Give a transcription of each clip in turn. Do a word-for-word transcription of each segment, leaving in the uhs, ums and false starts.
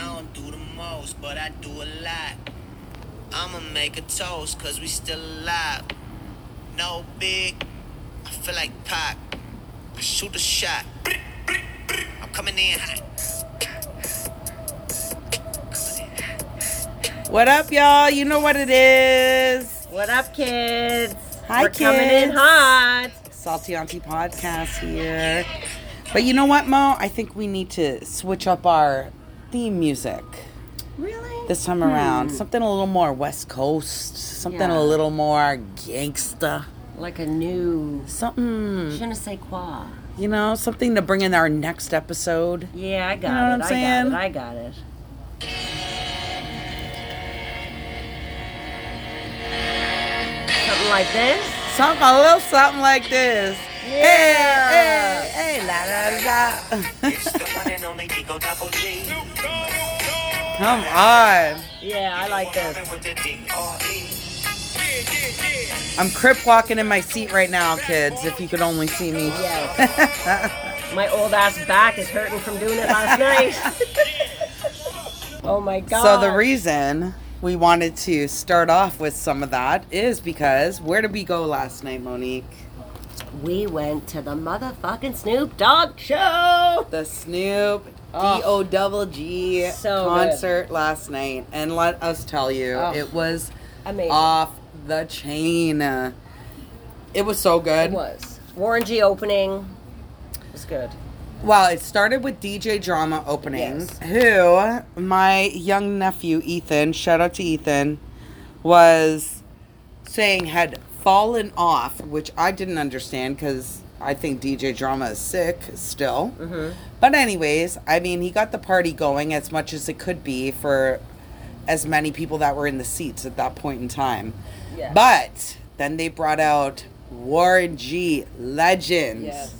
I don't do the most, but I do a lot. I'ma make a toast, cause we still alive. No big, I feel like Pac. I shoot a shot. I'm coming in hot. What up, y'all? You know what it is. What up, kids? Hi, We're kids. We're coming in hot. Salty Auntie Podcast here. But you know what, Mo? I think we need to switch up our theme music. Really? This time around. Hmm. Something a little more West Coast. Something yeah. a little more gangsta. Like a new... Something... Je ne sais quoi. You know, something to bring in our next episode. Yeah, I got you know it. What I'm I saying? got it. I got it. Something like this? Something, a little something like this. Yeah. Hey, hey, hey, la, la, la. Come on. Yeah, I like this. I'm crip walking in my seat right now, kids, if you could only see me. Yes. My old ass back is hurting from doing it last night. Oh, my God. So the reason... we wanted to start off with some of that is because where did we go last night, Monique? We went to the motherfucking Snoop Dogg show. The Snoop oh. D O G G so concert good. last night. And let us tell you, oh. it was amazing. Off the chain. It was so good. It was. Warren G opening. It was good. Well, it started with D J Drama opening, yes. who my young nephew, Ethan, shout out to Ethan, was saying had fallen off, which I didn't understand because I think D J Drama is sick still. Mm-hmm. But anyways, I mean, he got the party going as much as it could be for as many people that were in the seats at that point in time. Yes. But then they brought out Warren G, legends. Yes.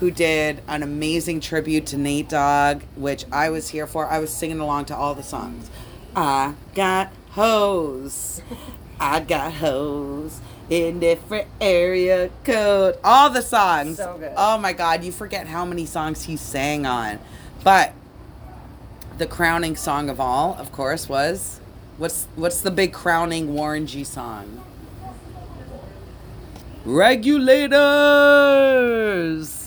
Who did an amazing tribute to Nate Dogg, which I was here for. I was singing along to all the songs. I got hoes. I got hoes in different area code. All the songs. So good. Oh, my God. You forget how many songs he sang on. But the crowning song of all, of course, was... What's, what's the big crowning Warren G song? Regulators!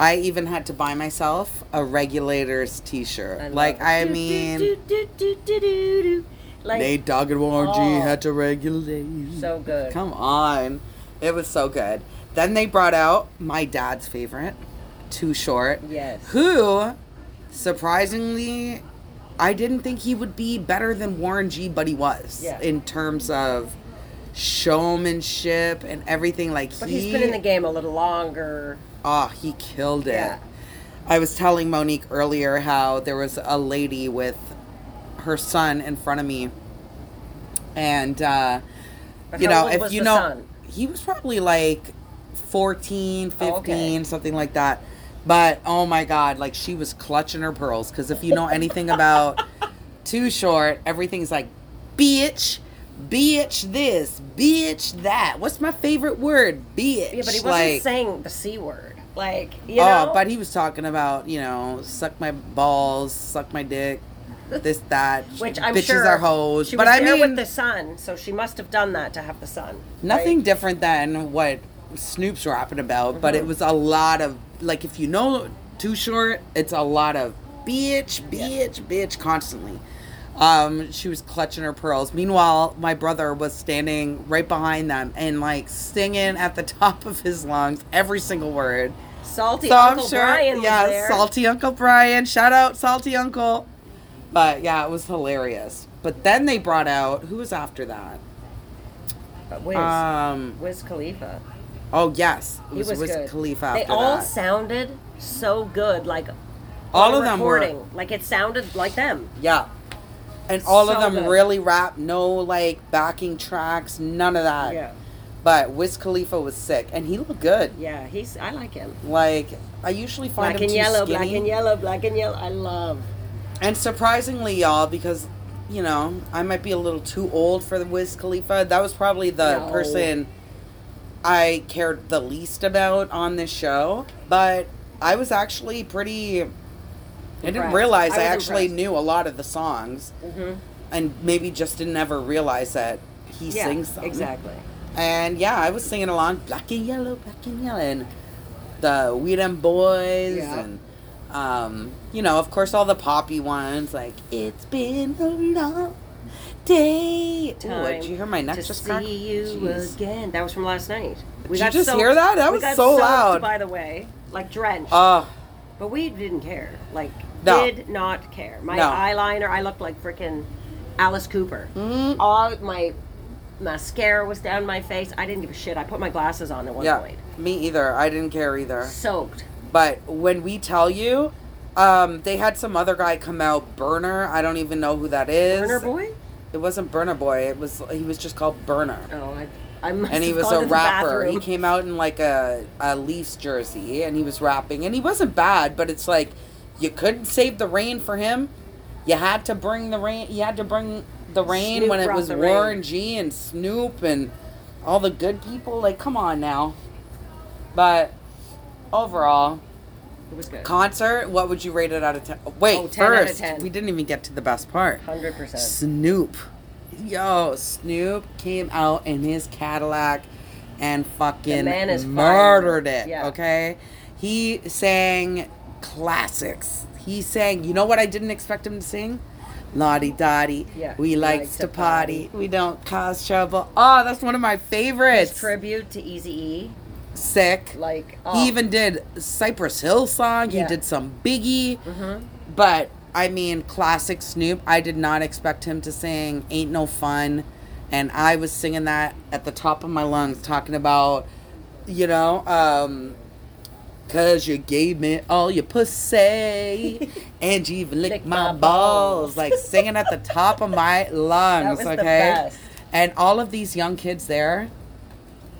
I even had to buy myself a Regulators t-shirt. I like, I do, mean... Do, do, do, do, do, do. Like, Nate Dogg and Warren oh, G had to regulate. So good. Come on. It was so good. Then they brought out my dad's favorite, Too Short. Yes. Who, surprisingly, I didn't think he would be better than Warren G, but he was. Yeah. In terms of showmanship and everything. Like But he, he's been in the game a little longer. Oh, he killed it. Yeah. I was telling Monique earlier how there was a lady with her son in front of me. And, uh, you know, if you know, son? He was probably like fourteen, fifteen, oh, okay. something like that. But, oh, my God, like she was clutching her pearls. Because if you know anything about Too Short, everything's like, bitch. Bitch this, bitch that. What's my favorite word? Bitch. Yeah, but he wasn't like, saying the C word. Like, you know. Oh, but he was talking about, you know, suck my balls, suck my dick, this, that. Which I'm Bitches sure. Bitches are hoes. She but was I there mean, with the son, so she must have done that to have the son. Nothing right? different than what Snoop's rapping about, mm-hmm. but it was a lot of, like, if you know Too Short, it's a lot of bitch, bitch, yeah. bitch constantly. Um, she was clutching her pearls. Meanwhile, my brother was standing right behind them and like singing at the top of his lungs every single word. Salty so Uncle sure, Brian yeah, was there. Salty Uncle Brian. Shout out, Salty Uncle. But yeah, it was hilarious. But then they brought out, who was after that? But Wiz. Um, Wiz Khalifa. Oh, yes. It was, he was Wiz good. Khalifa after They all that. sounded so good. Like, all of recording. them were. Like, it sounded like them. Yeah. And all so of them good. really rap, no like backing tracks, none of that. Yeah. But Wiz Khalifa was sick, and he looked good. Yeah, he's. I like him. Like I usually find black him and too yellow, skinny. Black and yellow, black and yellow. I love. And surprisingly, y'all, because you know I might be a little too old for the Wiz Khalifa. That was probably the no. person I cared the least about on this show. But I was actually pretty I didn't right. realize I, I actually impressed. knew a lot of the songs, mm-hmm. and maybe just didn't ever realize that he yeah, sings them. Exactly. And yeah, I was singing along, black and yellow, black and yellow, and the We Dem Boys, yeah. and um, you know, of course, all the poppy ones, like it's been a long day. Ooh, did you hear my neck just crack? To see you Jeez. again. That was from last night. We did got you just soaked. hear that? That we was got so soaked, loud. By the way, like drenched. Uh, but we didn't care. Like. No. Did not care. My no. eyeliner, I looked like freaking Alice Cooper. Mm-hmm. All my mascara was down my face. I didn't give a shit. I put my glasses on at one yeah, point. Me either. I didn't care either. Soaked. But when we tell you, um, they had some other guy come out, Burner. I don't even know who that is. Burner Boy? It wasn't Burner Boy. It was he was just called Burner. Oh, I I must and he was a rapper. He came out in like a, a Leafs jersey and he was rapping and he wasn't bad, but it's like you couldn't save the rain for him. You had to bring the rain. You had to bring the rain Snoop when it was Warren G and Snoop and all the good people. Like, come on now. But overall, it was good. Concert. What would you rate it out of ten? Wait, oh, ten first out of ten. We didn't even get to the best part. Hundred percent. Snoop, yo, Snoop came out in his Cadillac and fucking murdered fine. it. Yeah. Okay, he sang classics. He sang, you know what I didn't expect him to sing? Lottie Dottie. Yeah, we likes to party. party. We don't cause trouble. Oh, that's one of my favorites. His tribute to Eazy-E. Sick. Like, oh. He even did Cypress Hill song. Yeah. He did some Biggie. Mm-hmm. But, I mean, classic Snoop. I did not expect him to sing Ain't No Fun. And I was singing that at the top of my lungs, talking about, you know, um... cause you gave me all your pussy, and you even licked Lick my, my balls. balls. Like singing at the top of my lungs, that was okay? The best. And all of these young kids there,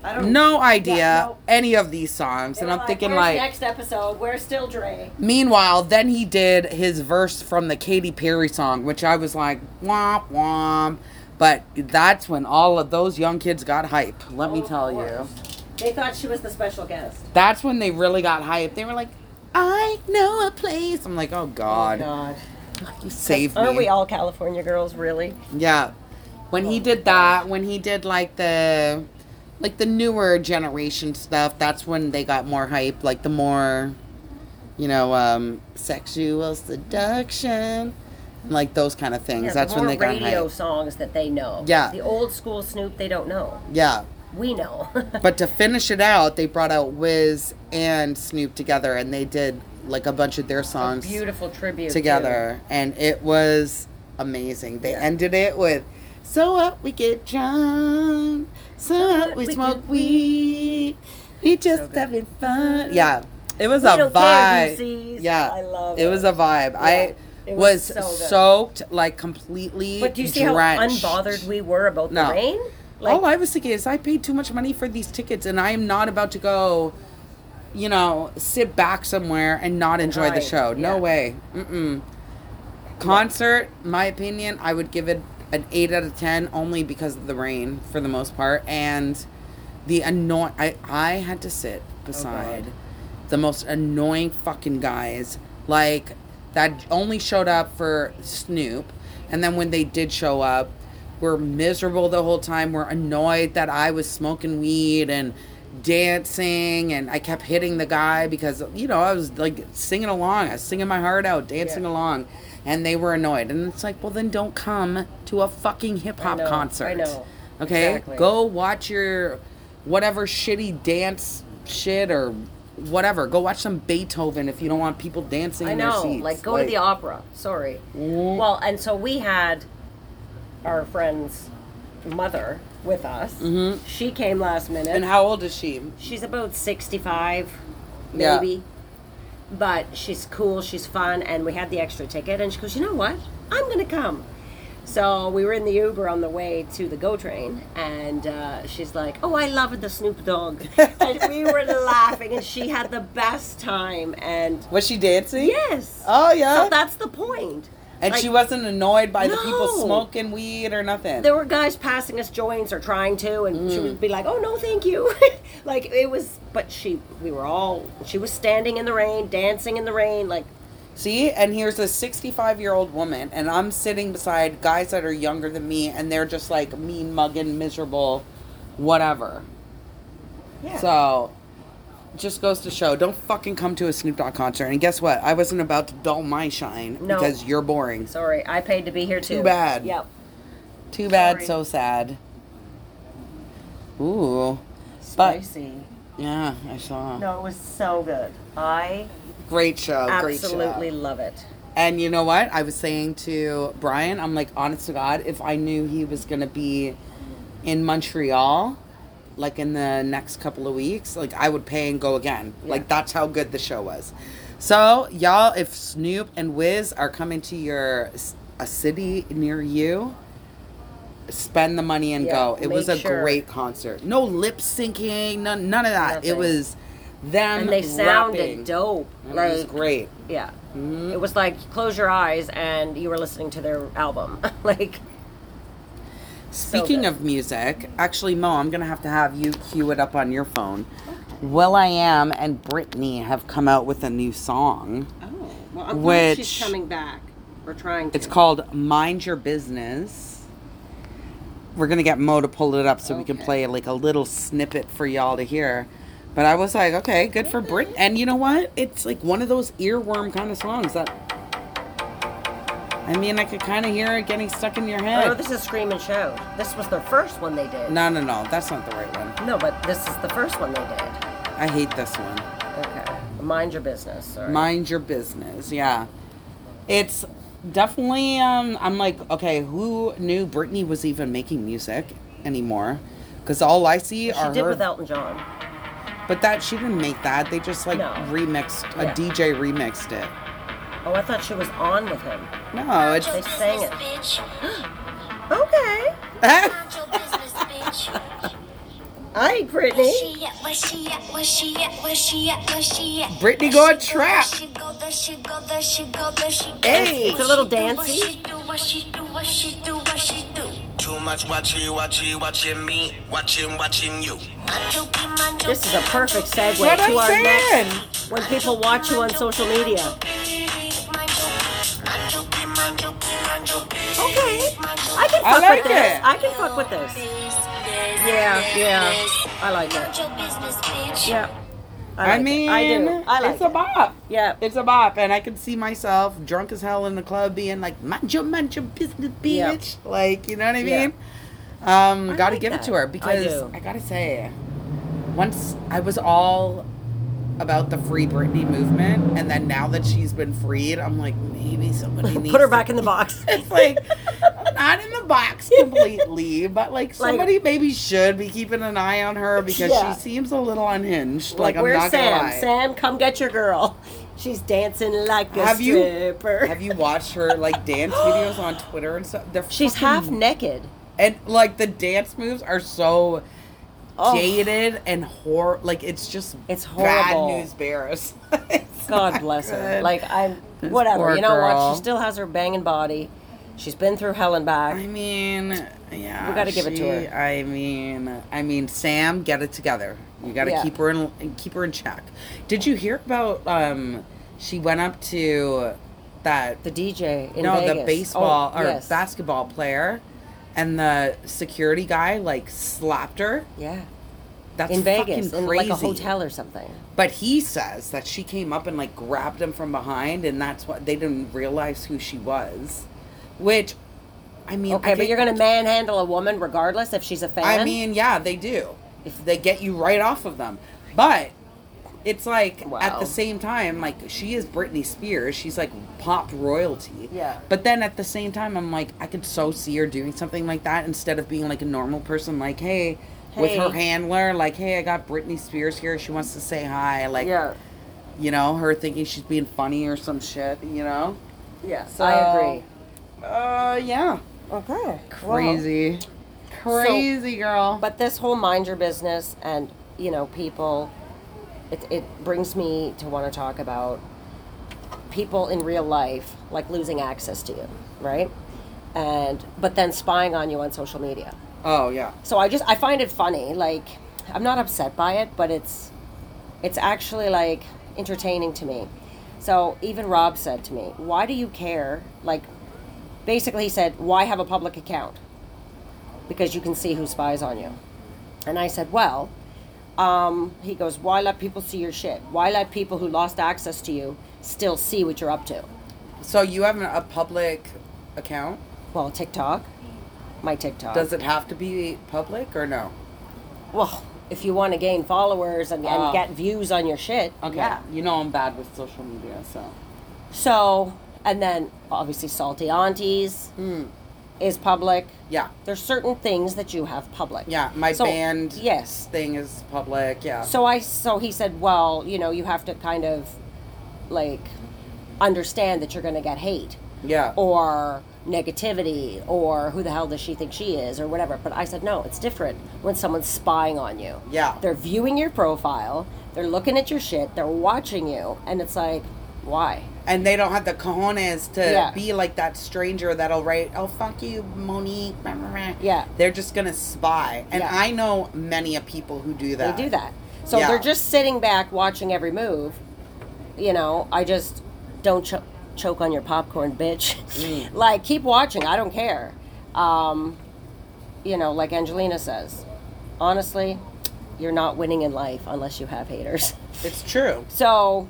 I don't no idea yeah, no. any of these songs. They're and I'm like, thinking like, next episode, we're still Dre. Meanwhile, then he did his verse from the Katy Perry song, which I was like, womp womp. But that's when all of those young kids got hype. Let oh, me tell you. They thought she was the special guest. That's when they really got hyped. They were like, I know a place. I'm like, oh, God. Oh, God. You saved me. Aren't we all California girls, really? Yeah. When oh, he did that, when he did, like, the like the newer generation stuff, that's when they got more hype. Like, the more, you know, um, sexual seduction. Like, those kind of things. Yeah, that's the when they got hyped. Radio songs that they know. Yeah. The old school Snoop, they don't know. Yeah. We know. But to finish it out, they brought out Wiz and Snoop together, and they did, like, a bunch of their songs. A beautiful tribute. Together. Too. And it was amazing. They yeah. ended it with, so what, we get drunk. So what, we, we smoke weed. We just so having fun. Yeah. It was we a don't vibe. Care yeah. I love it. It was a vibe. Yeah. I... It was, was so soaked, like, completely drenched. But do you see drenched. how unbothered we were about no. the rain? Like, all I was thinking is I paid too much money for these tickets and I am not about to go, you know, sit back somewhere and not enjoy right. the show. Yeah. No way. Mm-mm. Concert, my opinion, I would give it an eight out of ten only because of the rain for the most part. And the annoying... I, I had to sit beside oh the most annoying fucking guys. Like, that only showed up for Snoop. And then when they did show up, we're miserable the whole time. We're annoyed that I was smoking weed and dancing. And I kept hitting the guy because, you know, I was, like, singing along. I was singing my heart out, dancing yeah. along. And they were annoyed. And it's like, well, then don't come to a fucking hip-hop I know, concert. I know. Okay? Exactly. Go watch your whatever shitty dance shit or whatever. Go watch some Beethoven if you don't want people dancing I in know. their seats. Like, go like, to the opera. Sorry. Mm. Well, and so we had... our friend's mother with us. Mm-hmm. She came last minute. And how old is she? She's about sixty-five, maybe. Yeah. But she's cool, she's fun, and we had the extra ticket, and she goes, you know what? I'm going to come. So we were in the Uber on the way to the GO train, and uh, she's like, oh, I love the Snoop Dogg. And we were laughing, and she had the best time. And was she dancing? Yes. Oh, yeah. So that's the point. And like, she wasn't annoyed by no. the people smoking weed or nothing. There were guys passing us joints or trying to, and mm. she would be like, oh, no, thank you. Like, it was, but she, we were all, she was standing in the rain, dancing in the rain, like, See? And here's a sixty-five-year-old woman, and I'm sitting beside guys that are younger than me, and they're just, like, mean, mugging, miserable, whatever. Yeah. So, just goes to show, don't fucking come to a Snoop Dogg concert. And guess what? I wasn't about to dull my shine no. because you're boring. Sorry. I paid to be here, too. Too bad. Yep. Too bad. Sorry. So sad. Ooh. Spicy. But, yeah, I saw. No, it was so good. I... Great show. Great show. Absolutely love it. And you know what? I was saying to Brian, I'm like, honest to God, if I knew he was going to be in Montreal, like in the next couple of weeks, like I would pay and go again. Yeah. Like that's how good the show was. So y'all, if Snoop and Wiz are coming to your a city near you, spend the money and yeah, go. It was a sure. great concert. No lip syncing, none, none of that. Nothing. It was... Them and they sounded rapping. Dope. It like, was great. Yeah. Mm-hmm. It was like, close your eyes and you were listening to their album. like. Speaking so of music, actually, Mo, I'm going to have to have you cue it up on your phone. Okay. will.i.am and Britney have come out with a new song. Oh. Well, I'm glad she's coming back. We're trying to. It's called Mind Your Business. We're going to get Mo to pull it up so okay. we can play like a little snippet for y'all to hear. But I was like, okay, good for Brit. And you know what? It's like one of those earworm kind of songs that... I mean, I could kind of hear it getting stuck in your head. Oh, this is Scream and Shout. This was the first one they did. No, no, no. That's not the right one. No, but this is the first one they did. I hate this one. Okay. Mind Your Business. Sorry. Mind Your Business, yeah. It's definitely... Um, I'm like, okay, who knew Britney was even making music anymore? Because all I see she are her... She did with Elton John. But that, she didn't make that. They just, like, no. remixed, a yeah. D J remixed it. Oh, I thought she was on with him. No, it's... They sang it. okay. Hi, Britney. Britney going trap. Hey. It's a little dancey. Too much watching, watching, watching me, watching, watching you. This is a perfect segue what to I'm our saying. Next. When people watch you on social media. Okay, I can fuck I like with it. This. I can fuck with this. Yeah, yeah, I like it. Yeah. I, like I mean, it. I do. I like it's it. a bop. Yeah. It's a bop. And I can see myself drunk as hell in the club being like, mind your, mind your business, bitch. Yep. Like, you know what I mean? Yep. Um, I gotta like give that. It to her because I, I gotta say, once I was all about the Free Britney movement, and then now that she's been freed, I'm like, maybe somebody needs to... Put her back in the box. It's like, not in the box completely, but like somebody like, maybe should be keeping an eye on her because yeah. she seems a little unhinged. Like, like I'm not Sam? gonna lie. Sam, come get your girl. She's dancing like a have stripper. You, have you watched her like dance videos on Twitter and stuff? They're she's fucking, half naked. And like the dance moves are so... Oh. Jaded and hor like it's just it's horrible. Bad news bears. God bless good. Her. Like I'm this whatever. You know girl. What? She still has her banging body. She's been through hell and back. I mean, yeah, we got to give it to her. I mean, I mean, Sam, get it together. You got to yeah. keep her in keep her in check. Did you hear about? Um, she went up to that the D J in no Vegas. The baseball oh, or yes. basketball player. And the security guy, like, slapped her. Yeah. That's in Vegas, fucking crazy. In, like, a hotel or something. But he says that she came up and, like, grabbed him from behind, and that's what... They didn't realize who she was. Which, I mean... Okay, I but you're going to manhandle a woman regardless if she's a fan? I mean, yeah, they do. If they get you right off of them. But... It's like, wow. At the same time, like, she is Britney Spears. She's, like, pop royalty. Yeah. But then at the same time, I'm like, I could so see her doing something like that instead of being, like, a normal person. Like, hey, hey. With her handler, like, hey, I got Britney Spears here. She wants to say hi. Like, yeah. You know, her thinking she's being funny or some shit, you know? Yeah, so, I agree. Uh, yeah. Okay. Crazy. Wow. Crazy, so, girl. But this whole mind your business and, you know, people... It it brings me to want to talk about people in real life, like losing access to you, right? And but then spying on you on social media. Oh yeah. So I just I find it funny. Like I'm not upset by it, but it's it's actually like entertaining to me. So even Rob said to me, why do you care? Like, basically he said, why have a public account? Because you can see who spies on you. And I said, well, um, he goes, why let people see your shit? Why let people who lost access to you still see what you're up to? So you have a public account? Well, TikTok. My TikTok. Does it have to be public or no? Well, if you want to gain followers and, uh, and get views on your shit. Okay. Yeah. You know I'm bad with social media, so. So, and then obviously Salty Aunties mm. is public. Yeah. There's certain things that you have public. Yeah. My so, band yes. thing is public. Yeah. So I, so he said, well, you know, you have to kind of like understand that you're going to get hate. Yeah. Or negativity, or who the hell does she think she is, or whatever. But I said, no, it's different when someone's spying on you. Yeah. They're viewing your profile, they're looking at your shit, they're watching you, and it's like, why? And they don't have the cojones to yeah. be like that stranger that'll write, oh, fuck you, Monique. Yeah. They're just going to spy. And yeah. I know many of people who do that. They do that. So yeah. they're just sitting back watching every move. You know, I just don't... Ch- choke on your popcorn, bitch. mm. Like, keep watching, I don't care. Um you know, like Angelina says, honestly, you're not winning in life unless you have haters. It's true. So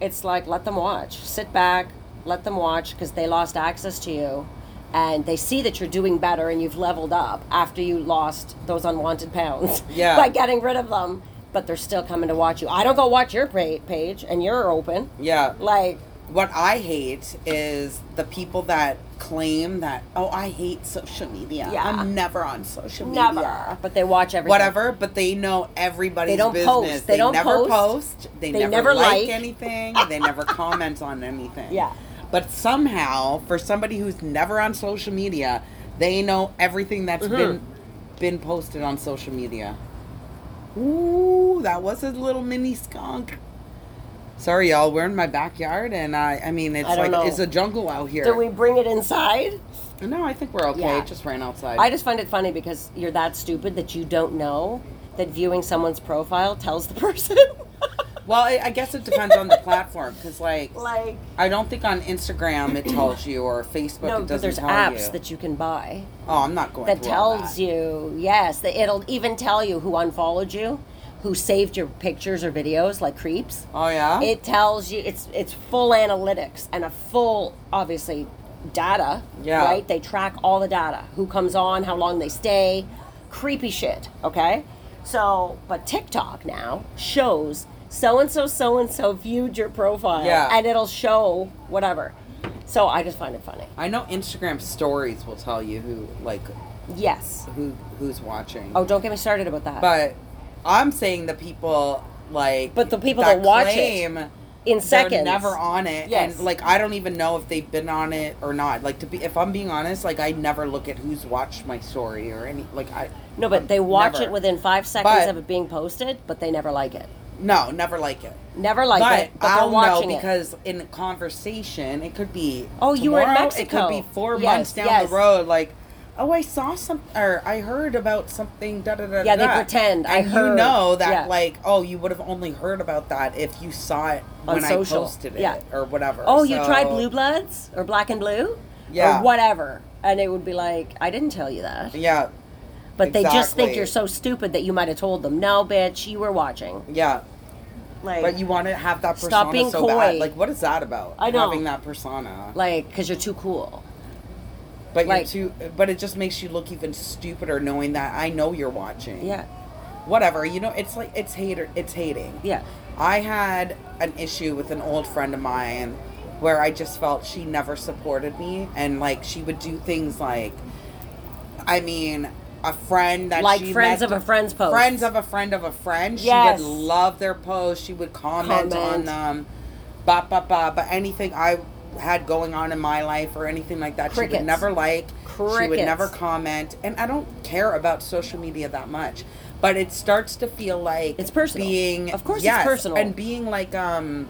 it's like, let them watch, sit back, let them watch, because they lost access to you and they see that you're doing better and you've leveled up after you lost those unwanted pounds yeah. by getting rid of them, but they're still coming to watch you. I don't go watch your page and you're open. Yeah. Like, what I hate is the people that claim that, oh, I hate social media. Yeah. I'm never on social media. Never. But they watch everything. Whatever, but they know everybody's they don't business. Post. They, they don't never post. post. They, they never, never like, like anything. They never comment on anything. Yeah. But somehow, for somebody who's never on social media, they know everything that's mm-hmm. been been posted on social media. Ooh, that was a little mini skunk. Sorry, y'all. We're in my backyard, and I—I I mean, it's I like know. It's a jungle out here. Do we bring it inside? No, I think we're okay. Yeah. It just ran outside. I just find it funny because you're that stupid that you don't know that viewing someone's profile tells the person. Well, I, I guess it depends on the platform, because like, like, I don't think on Instagram it tells you, or Facebook no, it doesn't tell you. No, but there's apps you. that you can buy. Oh, I'm not going. That tells that. you. Yes, that it'll even tell you who unfollowed you. Who saved your pictures or videos, like creeps. Oh, yeah? It tells you, it's it's full analytics and a full, obviously, data, yeah. right? They track all the data, who comes on, how long they stay, creepy shit, okay? So, but TikTok now shows so-and-so, so-and-so viewed your profile, yeah. and it'll show whatever. So I just find it funny. I know Instagram stories will tell you who, like, yes, who who's watching. Oh, don't get me started about that. But... I'm saying the people like, but the people that, that watch claim it in seconds, never on it, yes. and like I don't even know if they've been on it or not. Like to be, if I'm being honest, like I never look at who's watched my story or any like I. No, but I'm, they watch never. it within five seconds but, of it being posted, but they never like it. No, never like it. Never like but it. But I'll watching know because it. in a conversation, it could be oh tomorrow, you were in Mexico. It could be four yes, months down yes. the road, like. Oh, I saw some, or I heard about something, da da da. Yeah, da. They pretend. And I heard. You know that, yeah. like, oh, you would have only heard about that if you saw it on when social. I posted it yeah. or whatever. Oh, so. You tried Blue Bloods or Black and Blue? Yeah. Or whatever. And it would be like, I didn't tell you that. Yeah. But exactly. They just think you're so stupid that you might have told them, no, bitch, you were watching. Yeah. Like, but you want to have that persona stop being so coy. Bad. Like, what is that about? I know. Having that persona. Like, because you're too cool. But like, you're too, but it just makes you look even stupider knowing that I know you're watching. Yeah. Whatever, you know, it's like it's hater it's hating. Yeah. I had an issue with an old friend of mine where I just felt she never supported me, and like she would do things like, I mean, a friend that like she friends met, of a friend's post. Friends of a friend of a friend. Yes. She would love their posts, she would comment, comment. on them. Ba ba ba but anything I had going on in my life or anything like that. Crickets. She would never like. Crickets. She would never comment, and I don't care about social media that much. But it starts to feel like it's personal. Being, of course, yes, it's personal, and being like um,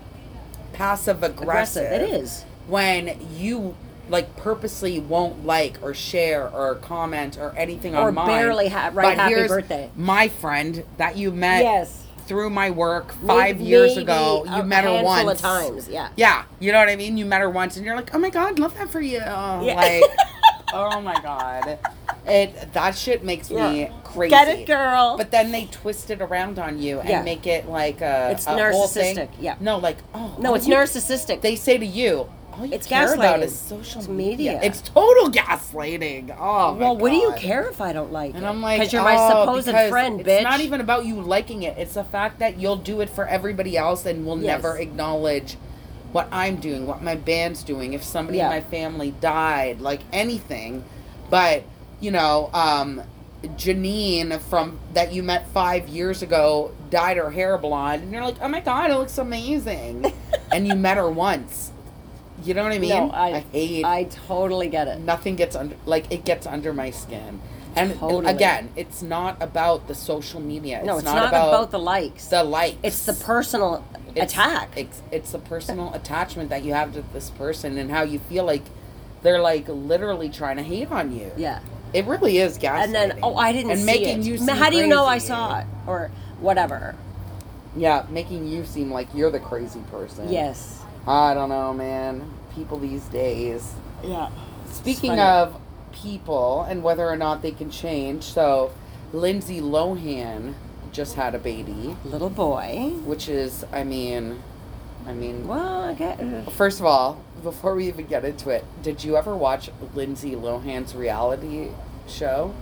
passive aggressive. It is when you like purposely won't like or share or comment or anything or on mine, or barely ha- write happy birthday. My friend that you met. Yes. through my work five maybe, years ago. You met her once. A handful of times, yeah. Yeah, you know what I mean? You met her once, and you're like, oh, my God, love that for you. Oh, yeah. Like, oh, my God. It That shit makes yeah. me crazy. Get it, girl. But then they twist it around on you and yeah. make it like a It's a narcissistic, whole thing. yeah. No, like, oh. No, it's you, narcissistic. They say to you, all you it's care gaslighting. about is social it's media. media. It's total gaslighting. Oh, my Well, God. What do you care if I don't like and it? And I'm like, because you're oh, my supposed friend, it's bitch. It's not even about you liking it. It's the fact that you'll do it for everybody else and will yes. never acknowledge what I'm doing, what my band's doing, if somebody yeah. in my family died, like anything. But, you know, um, Janine from that you met five years ago dyed her hair blonde. And you're like, oh, my God, it looks amazing. And you met her once. You know what I mean? No, I, I hate. I totally get it. Nothing gets under, like, it gets under my skin. And totally. Again, it's not about the social media. It's no, it's not, not about, about the likes. The likes. It's the personal it's, attack. It's it's the personal attachment that you have to this person and how you feel like they're like literally trying to hate on you. Yeah. It really is gaslighting. And then oh, I didn't and see making it. You seem how do you crazy. know I saw it or whatever? Yeah, making you seem like you're the crazy person. Yes. I don't know, man. People these days. Yeah. Speaking of people and whether or not they can change, so Lindsay Lohan just had a baby. Little boy. Which is, I mean, I mean. Well, I get it. First of all, before we even get into it, did you ever watch Lindsay Lohan's reality show?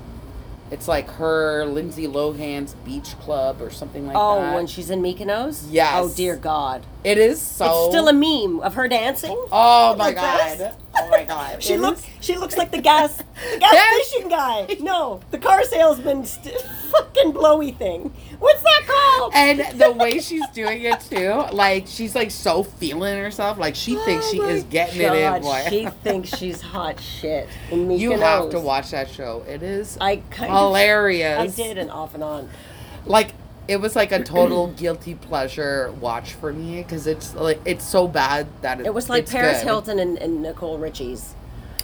It's like her, Lindsay Lohan's Beach Club or something like oh, that. Oh, when she's in Mykonos? Yes. Oh, dear God. It is so... It's still a meme of her dancing. Oh, my like God. This. Oh, my God. she, looks, she looks like the gas the gas yes. station guy. No, the car salesman st- fucking blowy thing. What's that called? And the way she's doing it, too, like, she's, like, so feeling herself. Like, she oh thinks she is getting God. it in, boy. She thinks she's hot shit in Mykonos. You have to watch that show. It is I kind hilarious. Of, I did and off and on. Like... It was like a total guilty pleasure watch for me because it's like it's so bad that it, it was like it's Paris good. Hilton and, and Nicole Richie's.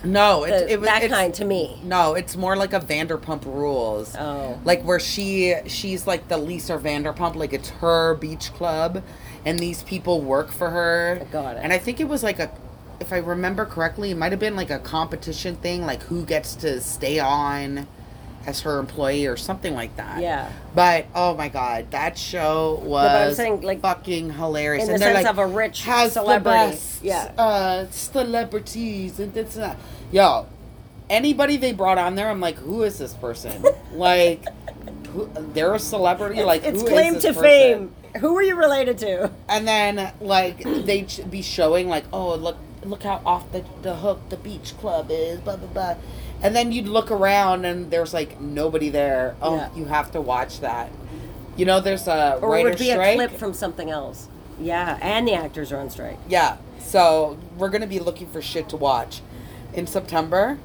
No, it, the, it was that it's, kind to me. No, it's more like a Vanderpump Rules. Oh, like where she she's like the Lisa Vanderpump, like it's her beach club, and these people work for her. I got it. And I think it was like a, if I remember correctly, it might have been like a competition thing, like who gets to stay on as her employee or something like that. Yeah. But, oh, my God. That show was no, saying, like, fucking hilarious. In the and sense like, of a rich celebrity. Yeah. Uh, celebrities. And this, uh. Yo, anybody they brought on there, I'm like, who is this person? Like, who, they're a celebrity? Like, it's who claim is this to person? Fame. Who are you related to? And then, like, they'd be showing, like, oh, look look how off the, the hook the beach club is, blah, blah, blah. And then you'd look around and there's like nobody there. Oh, yeah. You have to watch that. You know, there's a writer's strike. Or it would be strike. a clip from something else. Yeah, and the actors are on strike. Yeah, so we're going to be looking for shit to watch in September.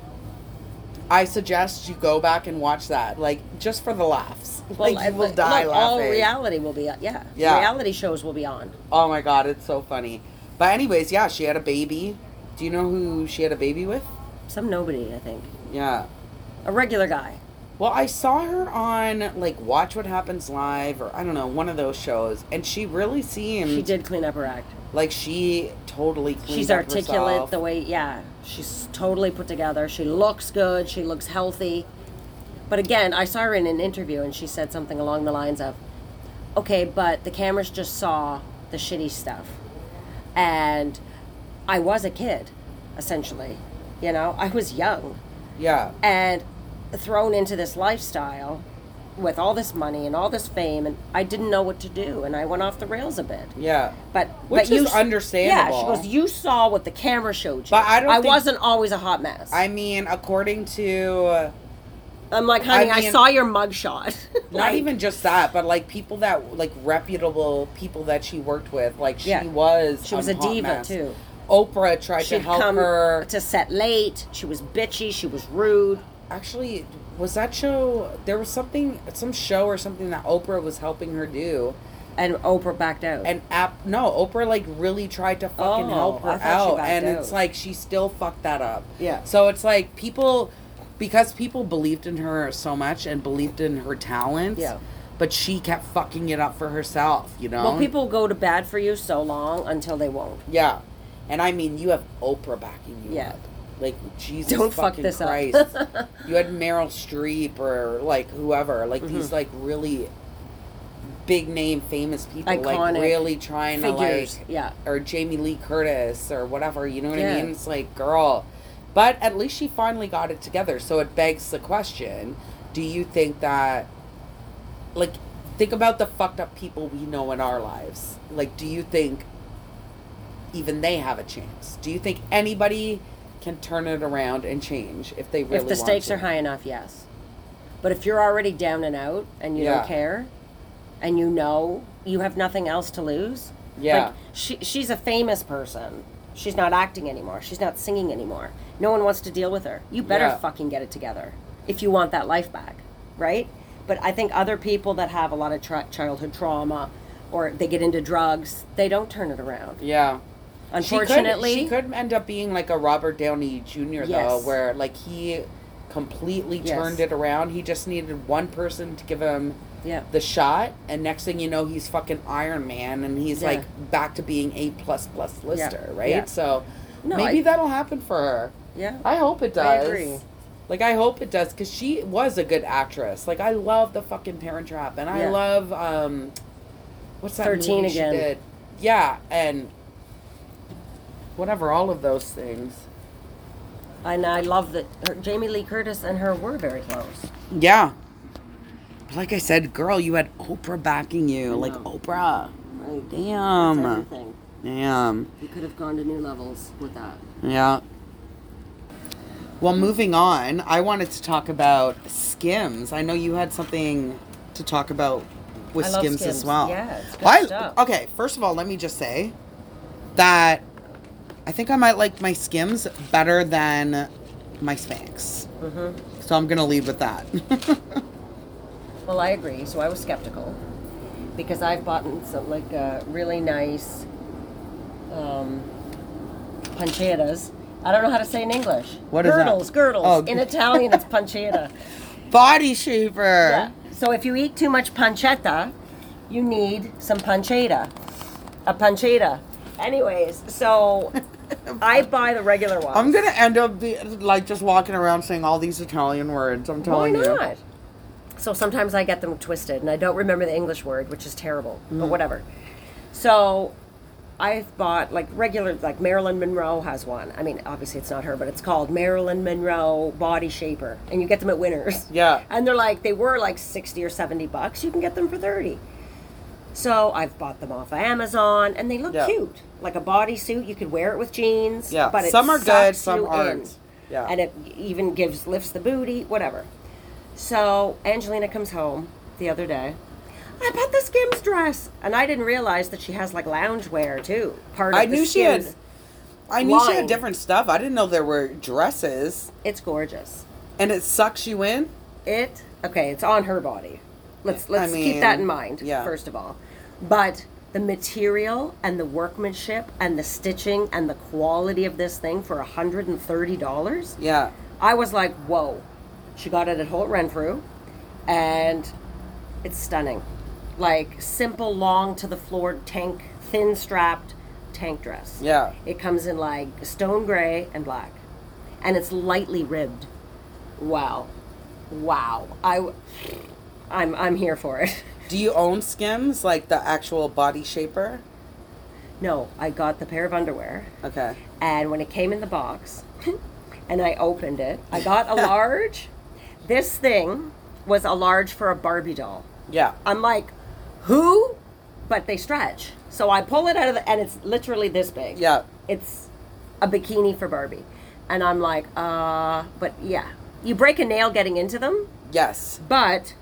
I suggest you go back and watch that, like just for the laughs. Well, like you will like, die like laughing. All reality will be, yeah. yeah. Reality shows will be on. Oh my God, it's so funny. But anyways, yeah, she had a baby. Do you know who she had a baby with? Some nobody, I think. Yeah. A regular guy. Well, I saw her on, like, Watch What Happens Live or, I don't know, one of those shows. And she really seemed... She did clean up her act. Like, she totally cleaned She's up herself. She's articulate the way, yeah. She's totally put together. She looks good. She looks healthy. But again, I saw her in an interview and she said something along the lines of, okay, but the cameras just saw the shitty stuff. And I was a kid, essentially. You know, I was young. Yeah. And thrown into this lifestyle with all this money and all this fame, and I didn't know what to do, and I went off the rails a bit. Yeah. But Which but is you, understandable. Yeah, she goes, you saw what the camera showed you. But I don't I think, wasn't always a hot mess. I mean, according to... Uh, I'm like, honey, I, mean, I saw your mugshot. Like, not even just that, but like people that, like reputable people that she worked with, like she yeah. was She was a diva, mess. too. Oprah tried She'd to help come her to set late. She was bitchy. She was rude. Actually, was that show? There was something, some show or something that Oprah was helping her do, and Oprah backed out. And ap- no, Oprah like really tried to fucking oh, help her out, and out. It's like she still fucked that up. Yeah. So it's like people, because people believed in her so much and believed in her talents. Yeah. But she kept fucking it up for herself, you know? Well, people go to bad for you so long until they won't. Yeah. And I mean, you have Oprah backing you yeah. up. Like, Jesus Don't fucking fuck this Christ. Up. You had Meryl Streep or, like, whoever. Like, mm-hmm. these, like, really big-name famous people. Iconic like, really trying figures. To, like... Yeah. Or Jamie Lee Curtis or whatever, you know what yeah. I mean? It's like, girl. But at least she finally got it together. So it begs the question, do you think that... Like, think about the fucked up people we know in our lives. Like, do you think even they have a chance? Do you think anybody can turn it around and change if they really want to? If the stakes are high enough, yes. But if you're already down and out and you yeah. don't care and you know you have nothing else to lose. Yeah. Like, she, she's a famous person. She's not acting anymore. She's not singing anymore. No one wants to deal with her. You better yeah. fucking get it together if you want that life back, right? But I think other people that have a lot of tra- childhood trauma or they get into drugs, they don't turn it around. Yeah. Unfortunately. She could, she could end up being like a Robert Downey Junior Yes. though, where like he completely yes. turned it around. He just needed one person to give him yeah. the shot. And next thing you know, he's fucking Iron Man and he's yeah. like back to being A plus plus lister, yeah. right? Yeah. So no, maybe I, that'll happen for her. Yeah. I hope it does. I agree. Like, I hope it does, because she was a good actress. Like, I love the fucking Parent Trap, and I yeah. love, um, what's that thirteen movie again. She did? Yeah, and whatever, all of those things. And I love that her, Jamie Lee Curtis and her were very close. Yeah. Like I said, girl, you had Oprah backing you. Like, Oprah. Right. Damn. That's everything. Damn. You could have gone to new levels with that. Yeah. Well, moving on, I wanted to talk about Skims. I know you had something to talk about with Skims, Skims as well. Yeah, it's good I, stuff. Okay, first of all, let me just say that I think I might like my Skims better than my Spanx. Mm-hmm. So I'm going to lead with that. Well, I agree. So I was skeptical because I've bought some, like, uh, really nice um, panchetas. I don't know how to say in English. What girdles, is that? Girdles. Oh. In Italian, it's pancetta. Body shaper. Yeah. So if you eat too much pancetta, you need some pancetta. A pancetta. Anyways, so I buy the regular ones. I'm going to end up be, like just walking around saying all these Italian words. I'm telling you. Why not? You. So sometimes I get them twisted, and I don't remember the English word, which is terrible, mm. but whatever. So... I've bought, like, regular, like, Marilyn Monroe has one. I mean, obviously it's not her, but it's called Marilyn Monroe Body Shaper. And you get them at Winners. Yeah. And they're, like, they were, like, sixty or seventy bucks. You can get them for thirty. So I've bought them off of Amazon, and they look yeah. cute. Like a bodysuit. You could wear it with jeans. Yeah. But it some are good, some aren't. Yeah. And it even gives, lifts the booty, whatever. So Angelina comes home the other day. I bought the Skims dress, and I didn't realize that she has like loungewear too. Part of I knew Skims she had. I knew line. She had different stuff. I didn't know there were dresses. It's gorgeous, and it sucks you in. It okay. It's on her body. Let's let's I mean, keep that in mind yeah. first of all. But the material and the workmanship and the stitching and the quality of this thing for a hundred and thirty dollars. Yeah, I was like, whoa. She got it at Holt Renfrew, and it's stunning. Like, simple, long, to the floor, tank, thin-strapped tank dress. Yeah. It comes in, like, stone gray and black. And it's lightly ribbed. Wow. Wow. I, I'm, I'm here for it. Do you own Skims? Like, the actual body shaper? No. I got the pair of underwear. Okay. And when it came in the box, and I opened it, I got a large. This thing was a large for a Barbie doll. Yeah. I'm like... Who? But they stretch. So I pull it out of the... And it's literally this big. Yeah. It's a bikini for Barbie. And I'm like, uh... But, yeah. You break a nail getting into them. Yes. But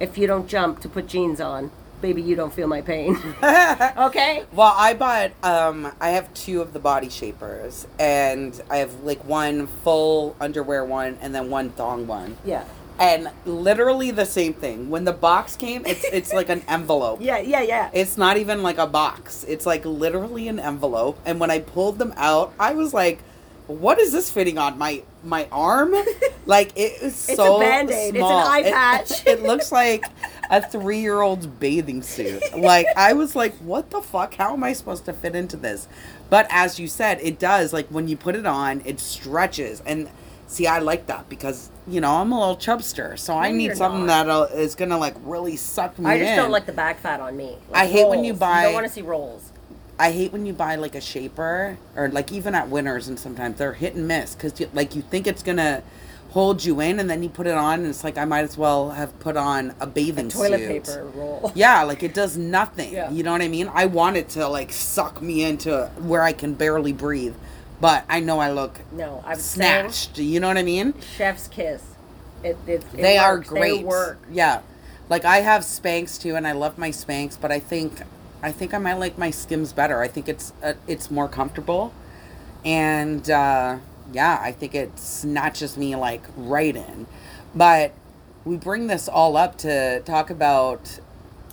if you don't jump to put jeans on, baby, you don't feel my pain. Okay? Well, I bought... Um, I have two of the body shapers. And I have, like, one full underwear one and then one thong one. Yeah. And literally the same thing. When the box came, it's it's like an envelope. Yeah, yeah, yeah. It's not even like a box. It's like literally an envelope. And when I pulled them out, I was like, what is this fitting on? My my arm? Like, it is it's so small. It's a Band-Aid. Small. It's an eye patch. It, it looks like a three-year-old's bathing suit. Like, I was like, what the fuck? How am I supposed to fit into this? But as you said, it does. Like, when you put it on, it stretches. And see, I like that because, you know, I'm a little chubster. So no, I need something that is going to, like, really suck me in. I just in. don't like the back fat on me. Like, I hate rolls. when you buy... I don't want to see rolls. I hate when you buy, like, a shaper, or, like, even at Winners, and sometimes they're hit and miss because, like, you think it's going to hold you in, and then you put it on, and it's like, I might as well have put on a bathing suit. A toilet paper roll. Yeah, like, it does nothing. Yeah. You know what I mean? I want it to, like, suck me into where I can barely breathe, but I know I look no, I'm snatched. You know what I mean? Chef's kiss. It, it, it they works. are great. They work. Yeah. Like, I have Spanx, too, and I love my Spanx, but I think... I think I might like my Skims better. I think it's uh, it's more comfortable. And, uh, yeah, I think it snatches me, like, right in. But we bring this all up to talk about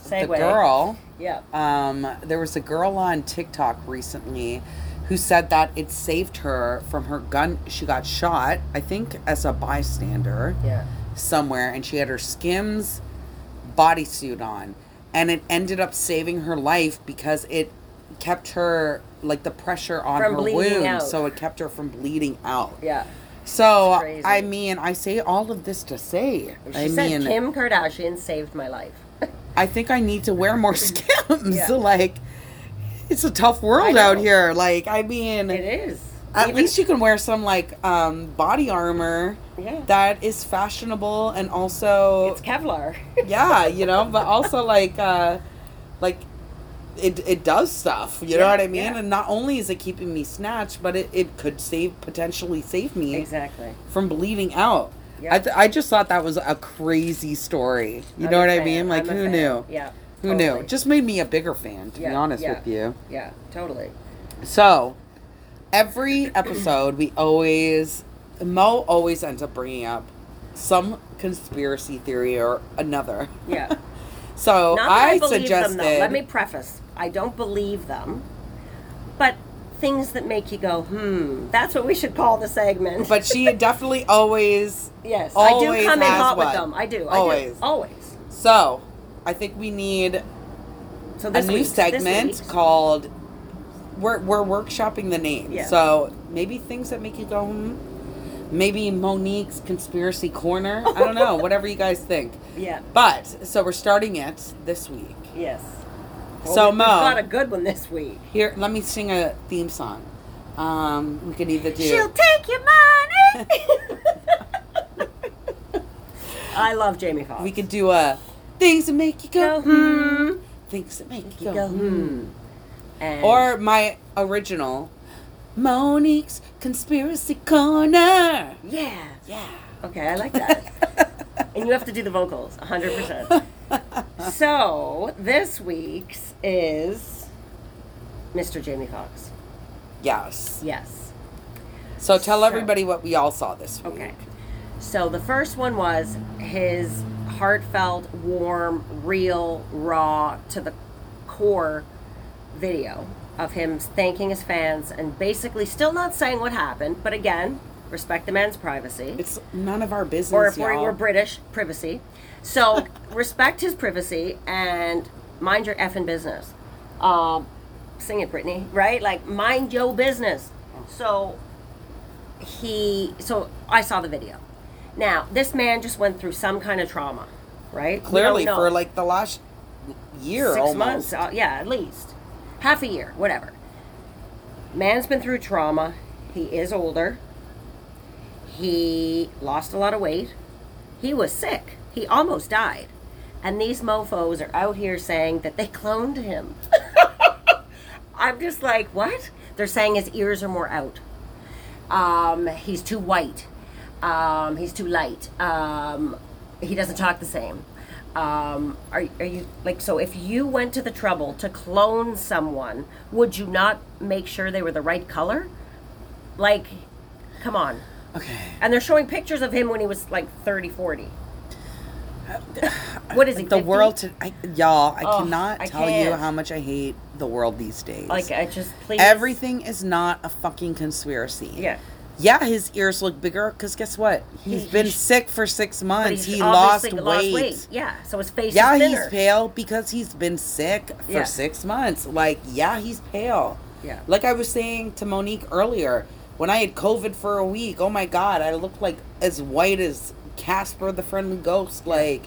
Segway. the girl. Yeah. Um, there was a girl on TikTok recently who said that it saved her from her gun. She got shot, I think, as a bystander yeah. somewhere. And she had her Skims bodysuit on. And it ended up saving her life because it kept her, like, the pressure on her wound. Out. So it kept her from bleeding out. Yeah. So, I mean, I say all of this to say. She I said, mean, Kim Kardashian saved my life. I think I need to wear more Skims. Yeah. Like, it's a tough world out here. Like, I mean. It is. At Even, least you can wear some, like, um, body armor yeah. that is fashionable and also... It's Kevlar. Yeah, you know, but also, like, uh, like it it does stuff, you yeah, know what I mean? Yeah. And not only is it keeping me snatched, but it, it could save potentially save me exactly from bleeding out. Yeah. I, th- I just thought that was a crazy story. You I'm know what fan. I mean? Like, I'm who knew? Yeah. Who totally. knew? It just made me a bigger fan, to yeah, be honest yeah, with you. Yeah, totally. So... Every episode, we always, Mo always ends up bringing up some conspiracy theory or another. Yeah. So Not that I, I believe suggested. Them, though. Let me preface: I don't believe them, but things that make you go, "Hmm." That's what we should call the segment. But she definitely always. Yes, always I do come in hot what? with them. I do. I always. Do. Always. So, I think we need so this a new week, segment this called. We're we're workshopping the name, yeah. so maybe things that make you go, hmm. maybe Monique's Conspiracy Corner. I don't know, whatever you guys think. Yeah. But so we're starting it this week. Yes. Well, so we, Mo, we've got a good one this week. Here, let me sing a theme song. Um, we can either do. She'll take your money. I love Jamie Foxx. We could do a things that make you go, go hmm. Things that make, make you go, go hmm. And or my original, Monique's Conspiracy Corner. Yeah. Yeah. Okay, I like that. And you have to do the vocals, one hundred percent. So, this week's is Mister Jamie Foxx. Yes. Yes. So, tell so, everybody what we all saw this week. Okay. So, the first one was his heartfelt, warm, real, raw, to the core video of him thanking his fans and basically still not saying what happened, but again, respect the man's privacy. It's none of our business, or if y'all. we're British, privacy. So respect his privacy and mind your effing business. Um, sing it, Britney. Right? Like, mind your business. So he. So I saw the video. Now this man just went through some kind of trauma, right? Clearly, for like the last year, six almost. months. Uh, yeah, at least. Half a year, whatever. Man's been through trauma. He is older. He lost a lot of weight. He was sick. He almost died. And these mofos are out here saying that they cloned him. I'm just like, what? They're saying his ears are more out. Um, he's too white. Um, he's too light. Um, he doesn't talk the same. Um, are, are you like, so if you went to the trouble to clone someone, would you not make sure they were the right color? Like, come on. Okay. And they're showing pictures of him when he was like thirty, forty. What is it? The fifty? World, to, I, y'all, I oh, cannot tell I you how much I hate the world these days. Like, I just, please. Everything is not a fucking conspiracy. Yeah. Yeah, his ears look bigger because guess what? He's he, been he, sick for six months. He lost, lost weight. weight. Yeah, so his face yeah, is thinner. Yeah, he's pale because he's been sick for yeah. six months. Like, yeah, he's pale. Yeah. Like I was saying to Monique earlier, when I had COVID for a week, oh my God, I looked like as white as Casper the Friendly Ghost. Like,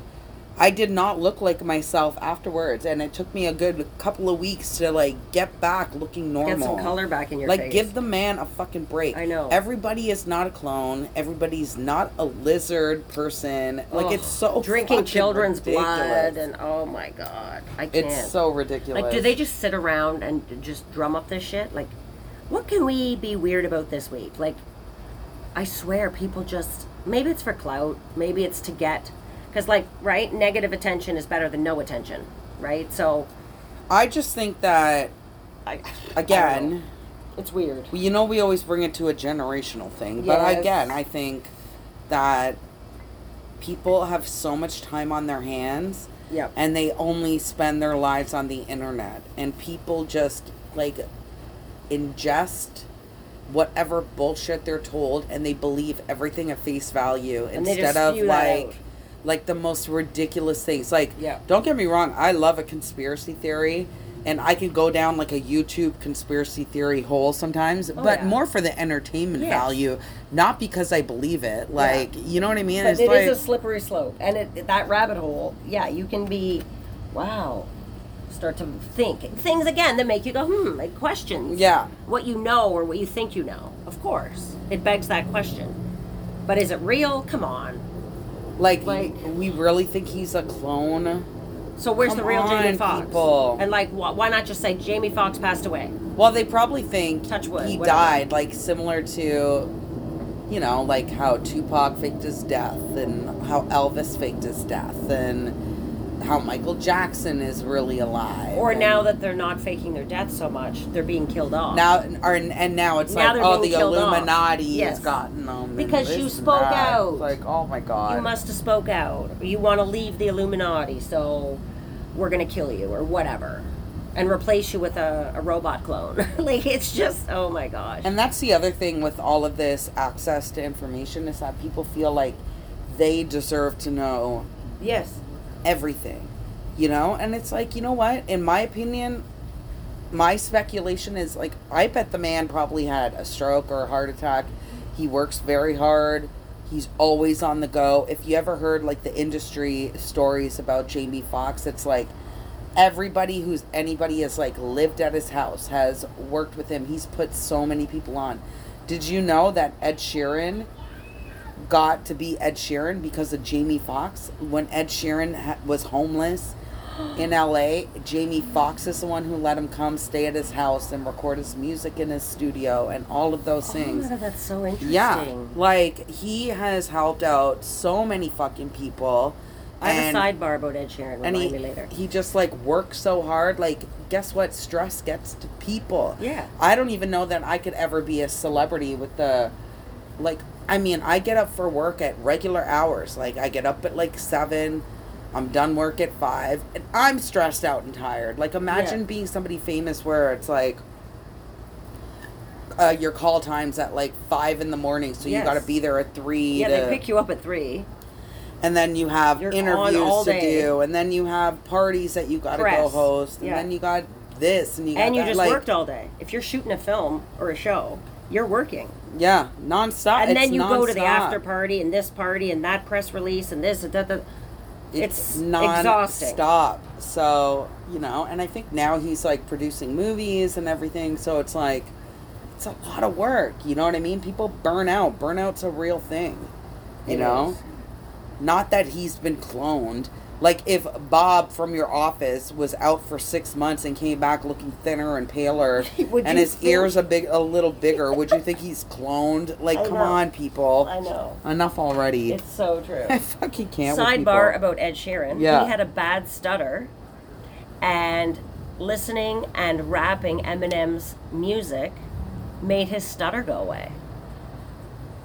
I did not look like myself afterwards, and it took me a good couple of weeks to like get back looking normal. Get some color back in your like, face. Like, give the man a fucking break. I know. Everybody is not a clone. Everybody's not a lizard person. Like, oh, it's so drinking children's ridiculous. blood, and oh my God, I can't. It's so ridiculous. Like, do they just sit around and just drum up this shit? Like, what can we be weird about this week? Like, I swear, people just maybe it's for clout. Maybe it's to get. Because, like, right, negative attention is better than no attention, right? So, I just think that, I, again, I it's weird. You know, we always bring it to a generational thing. Yes. But, again, I think that people have so much time on their hands. Yep. And they only spend their lives on the internet. And people just, like, ingest whatever bullshit they're told. And they believe everything at face value and instead of, like... like, the most ridiculous things. Like, yeah. Don't get me wrong. I love a conspiracy theory. And I can go down, like, a YouTube conspiracy theory hole sometimes. Oh, but yeah. more for the entertainment yes. value. Not because I believe it. Like, yeah. you know what I mean? But it's it like, is a slippery slope. And it, that rabbit hole, yeah, you can be, wow. Start to think. Things, again, that make you go, hmm, like questions. Yeah. What you know or what you think you know. Of course. It begs that question. But is it real? Come on. Like, like, we really think he's a clone? So where's Come the real on, Jamie Foxx? People. And, like, wh- why not just say Jamie Foxx passed away? Well, they probably think Touch wood, he whatever. died, like, similar to, you know, like how Tupac faked his death and how Elvis faked his death and how Michael Jackson is really alive. Or now that they're not faking their death so much, they're being killed off. Now, or, and now it's now like, oh, the Illuminati yes. has gotten them. Because you spoke out. It's like, oh my God. You must have spoke out. You want to leave the Illuminati, so we're going to kill you or whatever. And replace you with a, a robot clone. Like, it's just, oh my gosh. And that's the other thing with all of this access to information is that people feel like they deserve to know yes. everything. You know? And it's like, you know what? In my opinion, my speculation is like, I bet the man probably had a stroke or a heart attack. He works very hard. He's always on the go. If you ever heard, like, the industry stories about Jamie Foxx, it's like everybody who's anybody has, like, lived at his house, has worked with him. He's put so many people on. Did you know that Ed Sheeran got to be Ed Sheeran because of Jamie Foxx? When Ed Sheeran ha- was homeless in L A, Jamie Foxx is the one who let him come stay at his house and record his music in his studio and all of those oh, things. Oh, that's so interesting. Yeah, like, he has helped out so many fucking people. I have and, a sidebar about Ed Sheeran. Remind he, me later. He just, like, works so hard. Like, guess what? Stress gets to people. Yeah. I don't even know that I could ever be a celebrity with the, like, I mean, I get up for work at regular hours. Like, I get up at, like, seven. I'm done work at five, and I'm stressed out and tired. Like, imagine yeah. being somebody famous where it's like uh, your call time's at like five in the morning, so yes. you got to be there at three. Yeah, to, they pick you up at three. And then you have You're interviews to do, and then you have parties that you got to go host, and yeah. then you got this, and you got and you that. just like, worked all day. If you're shooting a film or a show, you're working. Yeah, nonstop. And it's then you non-stop. go to the after party and this party and that press release and this and that. that. It's, it's non-stop. So, you know, and I think now he's, like, producing movies and everything. So it's, like, it's a lot of work. You know what I mean? People burn out. Burnout's a real thing. You it know? Is. Not that he's been cloned. Like, if Bob from your office was out for six months and came back looking thinner and paler and his think? ears a big, a little bigger, would you think he's cloned? Like, I come know. on, people. I know. Enough already. It's so true. I fucking can't. Sidebar about Ed Sheeran. Yeah. He had a bad stutter. And listening and rapping Eminem's music made his stutter go away.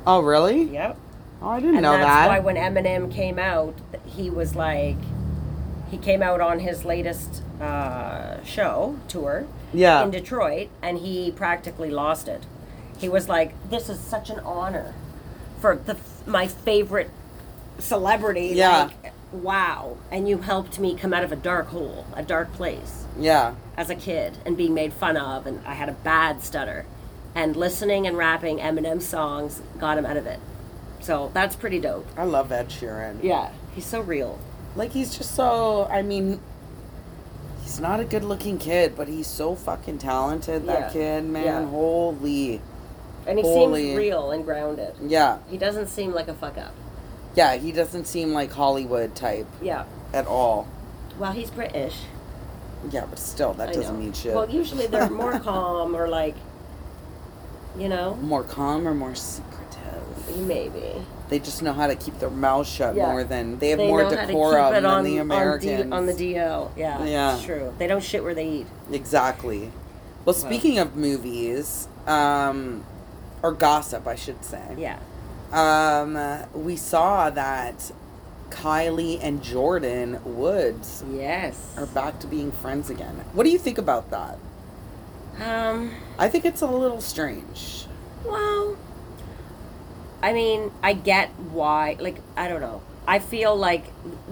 Oh, really? Yep. Oh, I didn't and know that's that. That's why when Eminem came out, he was like, he came out on his latest uh, show, tour, yeah. in Detroit, and he practically lost it. He was like, this is such an honor for the my favorite celebrity. Yeah. Like, wow. And you helped me come out of a dark hole, a dark place. Yeah. As a kid and being made fun of. And I had a bad stutter. And listening and rapping Eminem songs got him out of it. So that's pretty dope. I love Ed Sheeran. Yeah. He's so real. Like, he's just so, I mean, he's not a good-looking kid, but he's so fucking talented, that yeah. kid, man. Yeah. Holy. And he Holy. seems real and grounded. Yeah. He doesn't seem like a fuck-up. Yeah, he doesn't seem like Hollywood type. Yeah. At all. Well, he's British. Yeah, but still, that I doesn't know. mean shit. Well, usually they're more calm or, like, you know. More calm or more secretive. Maybe. They just know how to keep their mouths shut yeah. more than... They have they more decorum than on, the Americans. On, D, on the D O. Yeah, yeah, it's true. They don't shit where they eat. Exactly. Well, speaking well. of movies, um, or gossip, I should say. Yeah. Um, we saw that Kylie and Jordan Woods yes. are back to being friends again. What do you think about that? Um, I think it's a little strange. Well... I mean, I get why, like, I don't know. I feel like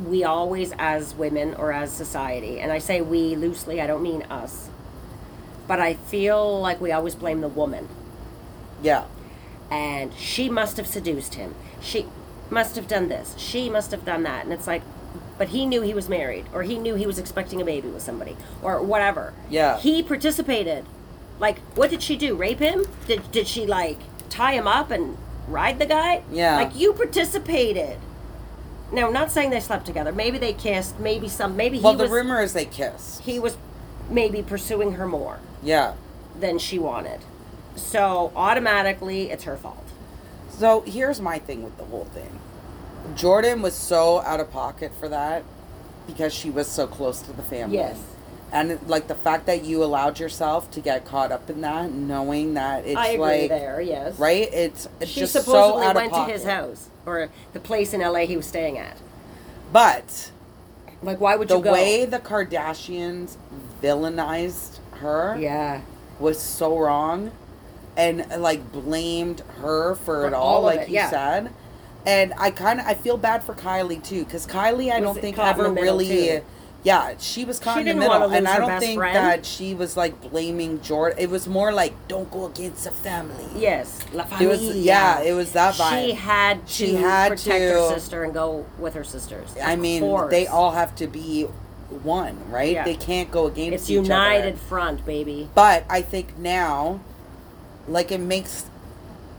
we always, as women or as society, and I say we loosely, I don't mean us, but I feel like we always blame the woman. Yeah. And she must have seduced him. She must have done this. She must have done that. And it's like, but he knew he was married, or he knew he was expecting a baby with somebody, or whatever. Yeah. He participated. Like, what did she do? Rape him? Did, did she, like, tie him up and... ride the guy? Yeah. Like, you participated. Now, I'm not saying they slept together. Maybe they kissed. Maybe some... Maybe he well, the was, rumor is they kissed. He was maybe pursuing her more. Yeah. Than she wanted. So, automatically, it's her fault. So, here's my thing with the whole thing. Jordan was so out of pocket for that because she was so close to the family. Yes. And, like, the fact that you allowed yourself to get caught up in that, knowing that it's, like... I agree like, there, yes. Right? It's, it's just so out of pocket. She supposedly went to his house, or the place in L A he was staying at. But... Like, why would you go? The way the Kardashians villainized her... Yeah. ...was so wrong, and, like, blamed her for it all, like you said. And I kind of... I feel bad for Kylie, too, because Kylie, I don't think, ever really... Yeah, she was caught in the middle, and I don't think friend. that she was, like, blaming Jordan. It was more like, don't go against the family. Yes, la famille. It was, yeah, it was that vibe. She had to she had protect to, her sister and go with her sisters. I mean, course. they all have to be one, right? Yeah. They can't go against it's each united other. It's united front, baby. But I think now, like, it makes,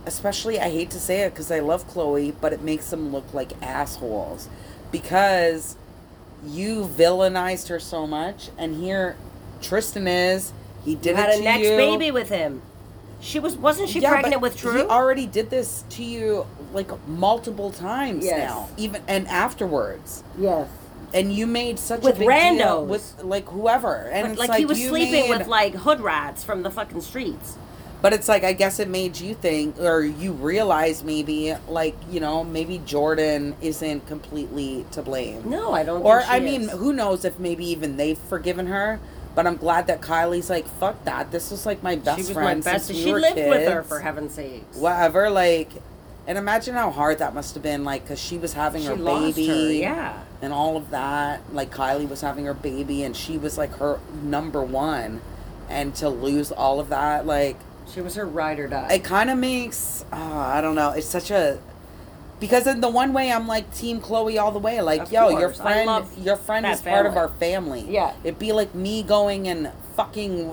especially, I hate to say it because I love Khloé, but it makes them look like assholes because... You villainized her so much, and here Tristan is. He did you it had to you. Had a next baby with him. She was wasn't she yeah, pregnant with Drew? He already did this to you like multiple times yes. now, even and afterwards. Yes. And you made such with a big randos. deal with like whoever, and it's like, like he was sleeping made, with like hood rats from the fucking streets. But it's like I guess it made you think, or you realize maybe, like you know, maybe Jordan isn't completely to blame. No, I don't. Or think she I is. mean, who knows if maybe even they've forgiven her? But I'm glad that Kylie's like, fuck that. This was like my best she was friend. My best. Since we she were lived kids. with her for heaven's sakes. Whatever, like, and imagine how hard that must have been, like, because she was having she her lost baby, her, yeah, and all of that. Like Kylie was having her baby, and she was like her number one, and to lose all of that, like. She was her ride or die. It kind of makes, uh, I don't know, it's such a, because in the one way I'm like Team Khloé all the way. Like, of yo, course. your friend your friend is family. part of our family. Yeah. It'd be like me going and fucking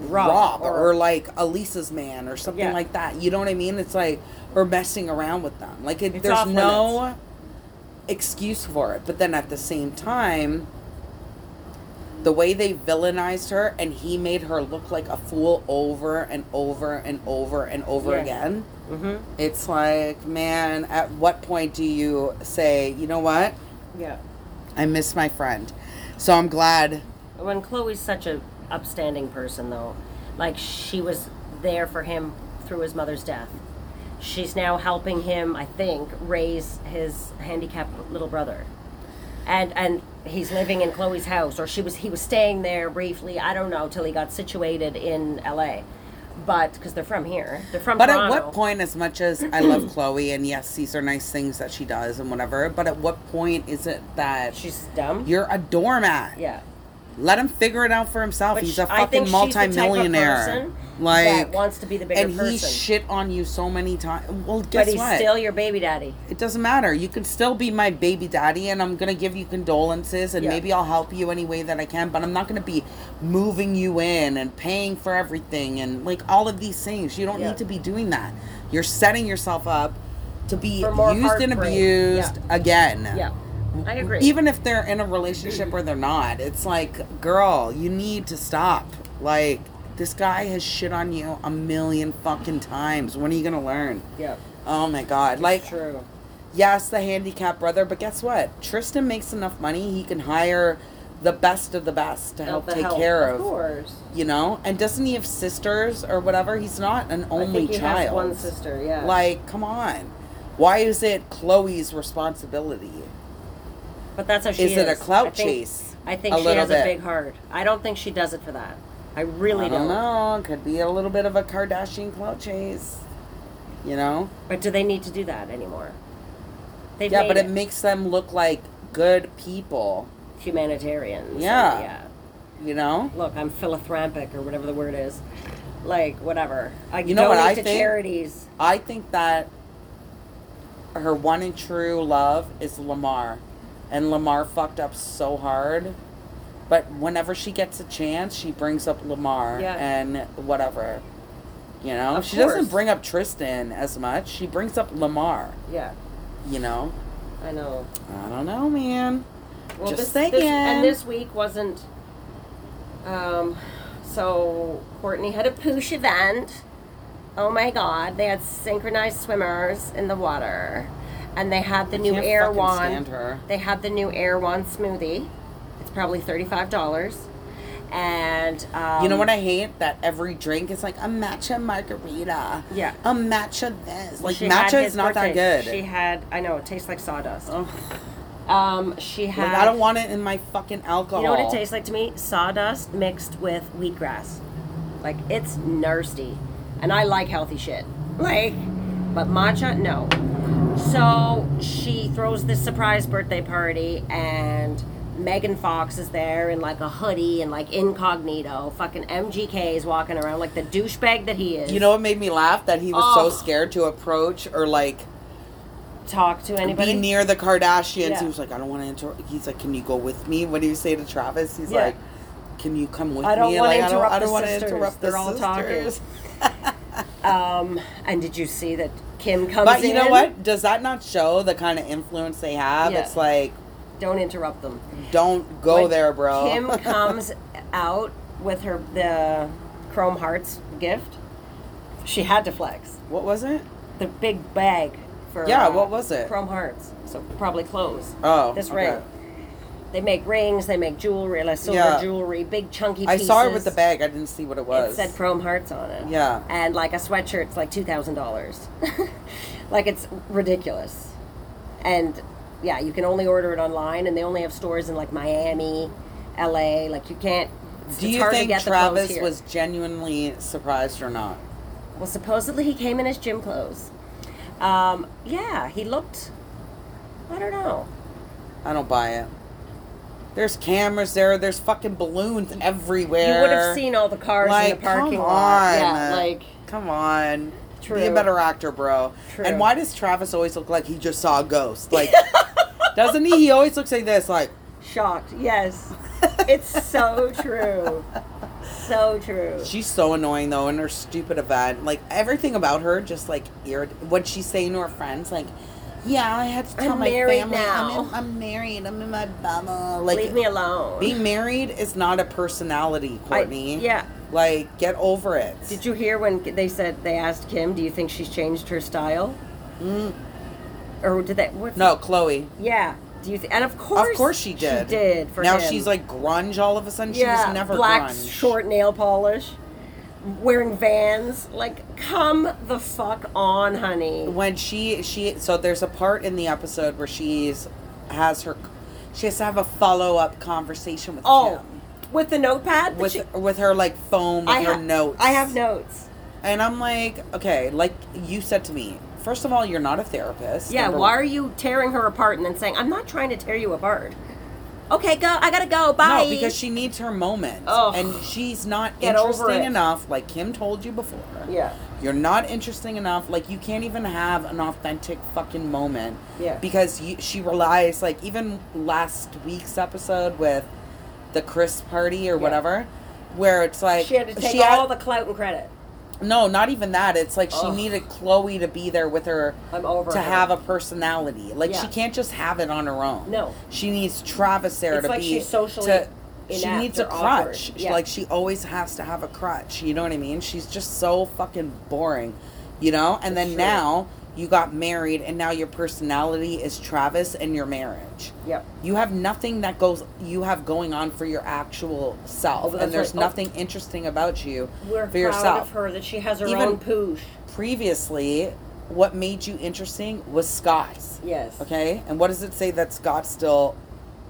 Rob, Rob or, or like Elisa's man or something yeah. like that. You know what I mean? It's like, or messing around with them. Like, it, there's no limits. excuse for it. But then at the same time... The way they villainized her and he made her look like a fool over and over and over and over yeah. again. Mm-hmm. It's like, man, at what point do you say, you know what? Yeah. I miss my friend. So I'm glad. When Khloé's such a upstanding person, though, like she was there for him through his mother's death. She's now helping him, I think, raise his handicapped little brother. And and he's living in Khloé's house, or she was he was staying there briefly. I don't know till he got situated in L A But because they're from here, they're from But Toronto. At what point, as much as I love Khloé, and yes, these are nice things that she does and whatever, but at what point is it that she's dumb? You're a doormat. Yeah. Let him figure it out for himself. But He's a fucking multi-millionaire. Like, that wants to be the bigger and person. And he shit on you so many times. Well, guess what? But he's what? still your baby daddy. It doesn't matter. You can still be my baby daddy, and I'm going to give you condolences, and yeah. maybe I'll help you any way that I can, but I'm not going to be moving you in and paying for everything and, like, all of these things. You don't yeah. need to be doing that. You're setting yourself up to be used and abused yeah. again. Yeah. I agree. Even if they're in a relationship or they're not, it's like, girl, you need to stop. Like, this guy has shit on you a million fucking times. When are you going to learn? Yeah. Oh, my God. It's like, true. Yes, the handicapped brother, but guess what? Tristan makes enough money, he can hire the best of the best to help take help. care of. Of course. You know? And doesn't he have sisters or whatever? He's not an only I think he child. Has one sister, yeah. Like, come on. Why is it Khloé's responsibility? But that's how she is. Is it a clout I think, chase? I think she has bit. a big heart. I don't think she does it for that. I really I don't. don't know. Could be a little bit of a Kardashian clout chase. You know? But do they need to do that anymore? They've yeah, but it, it makes them look like good people. Humanitarians. Yeah. yeah. You know? Look, I'm philanthropic or whatever the word is. Like, whatever. I you know what I to think? Charities. I think that her one and true love is Lamar. And Lamar fucked up so hard. But whenever she gets a chance, she brings up Lamar yeah. and whatever. You know? Of she course. doesn't bring up Tristan as much. She brings up Lamar. Yeah. You know? I know. I don't know, man. Well, Just this, thinking. This, and this week wasn't... Um, so, Kourtney had a Poosh event. Oh, my God. They had synchronized swimmers in the water. And they had the I new Air One. They had the new Air One smoothie. It's probably thirty-five dollars. And um, you know what I hate? That every drink is like a matcha margarita. Yeah. A matcha this. Like she matcha is not birthday. that good. She had. I know it tastes like sawdust. Oh. Um. She had. Like, I don't want it in my fucking alcohol. You know what it tastes like to me? Sawdust mixed with wheatgrass. Like, it's nasty. And I like healthy shit. Like, but matcha, no. So she throws this surprise birthday party, and Megan Fox is there in like a hoodie and like incognito. Fucking M G K is walking around like the douchebag that he is. You know what made me laugh? That he was oh. so scared to approach or like talk to anybody. Be near the Kardashians. Yeah. He was like, I don't want to interrupt. He's like, can you go with me? What do you say to Travis? He's yeah. like, can you come with me? I don't want to like, interrupt I don't, the I don't sisters. Want to interrupt They're the sisters. They're all talking. um, and did you see that? Kim comes but you in. know what? Does that not show the kind of influence they have? Yeah. It's like, don't interrupt them. Don't go when there, bro. Kim comes out with her the Chrome Hearts gift. She had to flex. What was it? The big bag for yeah. Uh, what was it? Chrome Hearts. So probably clothes. Oh, this okay. ring. They make rings. They make jewelry, like silver yeah. jewelry, big chunky pieces. I saw it with the bag. I didn't see what it was. It said Chrome Hearts on it. Yeah. And like a sweatshirt's like two thousand dollars. Like, it's ridiculous. And yeah, you can only order it online, and they only have stores in like Miami, L A. Like, you can't. It's, Do it's you think Travis was genuinely surprised or not? Well, supposedly he came in his gym clothes. Um, yeah, he looked. I don't know. I don't buy it. There's cameras there. There's fucking balloons everywhere. You would have seen all the cars like, in the parking lot. Yeah, like, come on. True. Be a better actor, bro. True. And why does Travis always look like he just saw a ghost? Like, doesn't he? He always looks like this, like... Shocked. Yes. It's so true. So true. She's so annoying, though, in her stupid event. Like, everything about her just, like, irrit- what's she saying to her friends? Like... Yeah, I had to tell I'm my family. Now. I'm, in, I'm married. I'm in my bubble. Like, leave me alone. Being married is not a personality, Kourtney. I, yeah. Like, get over it. Did you hear when they said, they asked Kim, do you think she's changed her style? Mm. Or did they? What's no, it? Khloé. Yeah. Do you th- And of course. Of course she did. She did for Now him. She's like grunge all of a sudden. Yeah, she was never black, grunge. Black, short nail polish. Wearing Vans, like, come the fuck on, honey. When she she so there's a part in the episode where she's has her she has to have a follow up conversation with oh Kim. With the notepad with she, with her like phone with I her ha- notes. I have notes. And I'm like, okay, like you said to me, first of all, you're not a therapist. Yeah, why one. Are you tearing her apart and then saying, I'm not trying to tear you apart. Okay, go. I gotta go. Bye. No, because she needs her moment. Oh, and she's not Get interesting enough, like Kim told you before. Yeah. You're not interesting enough. Like, you can't even have an authentic fucking moment. Yeah. Because you, she relies, like, even last week's episode with the Chris party or yeah. whatever, where it's like... She had to take she all had, the clout and credit. No, not even that. It's like Ugh. she needed Khloé to be there with her I'm over to her. have a personality. Like, yeah. she can't just have it on her own. No. She needs Travis there it's to like be... She's socially to, she needs a crutch. Yeah. Like, she always has to have a crutch. You know what I mean? She's just so fucking boring, you know? And then now you got married, and now your personality is Travis and your marriage. Yep. You have nothing that goes... You have going on for your actual self. Oh, and there's right. nothing oh. interesting about you We're for yourself. We're proud of her that she has her Even own Poosh. Previously, what made you interesting was Scott's. Yes. Okay? And what does it say that Scott's still...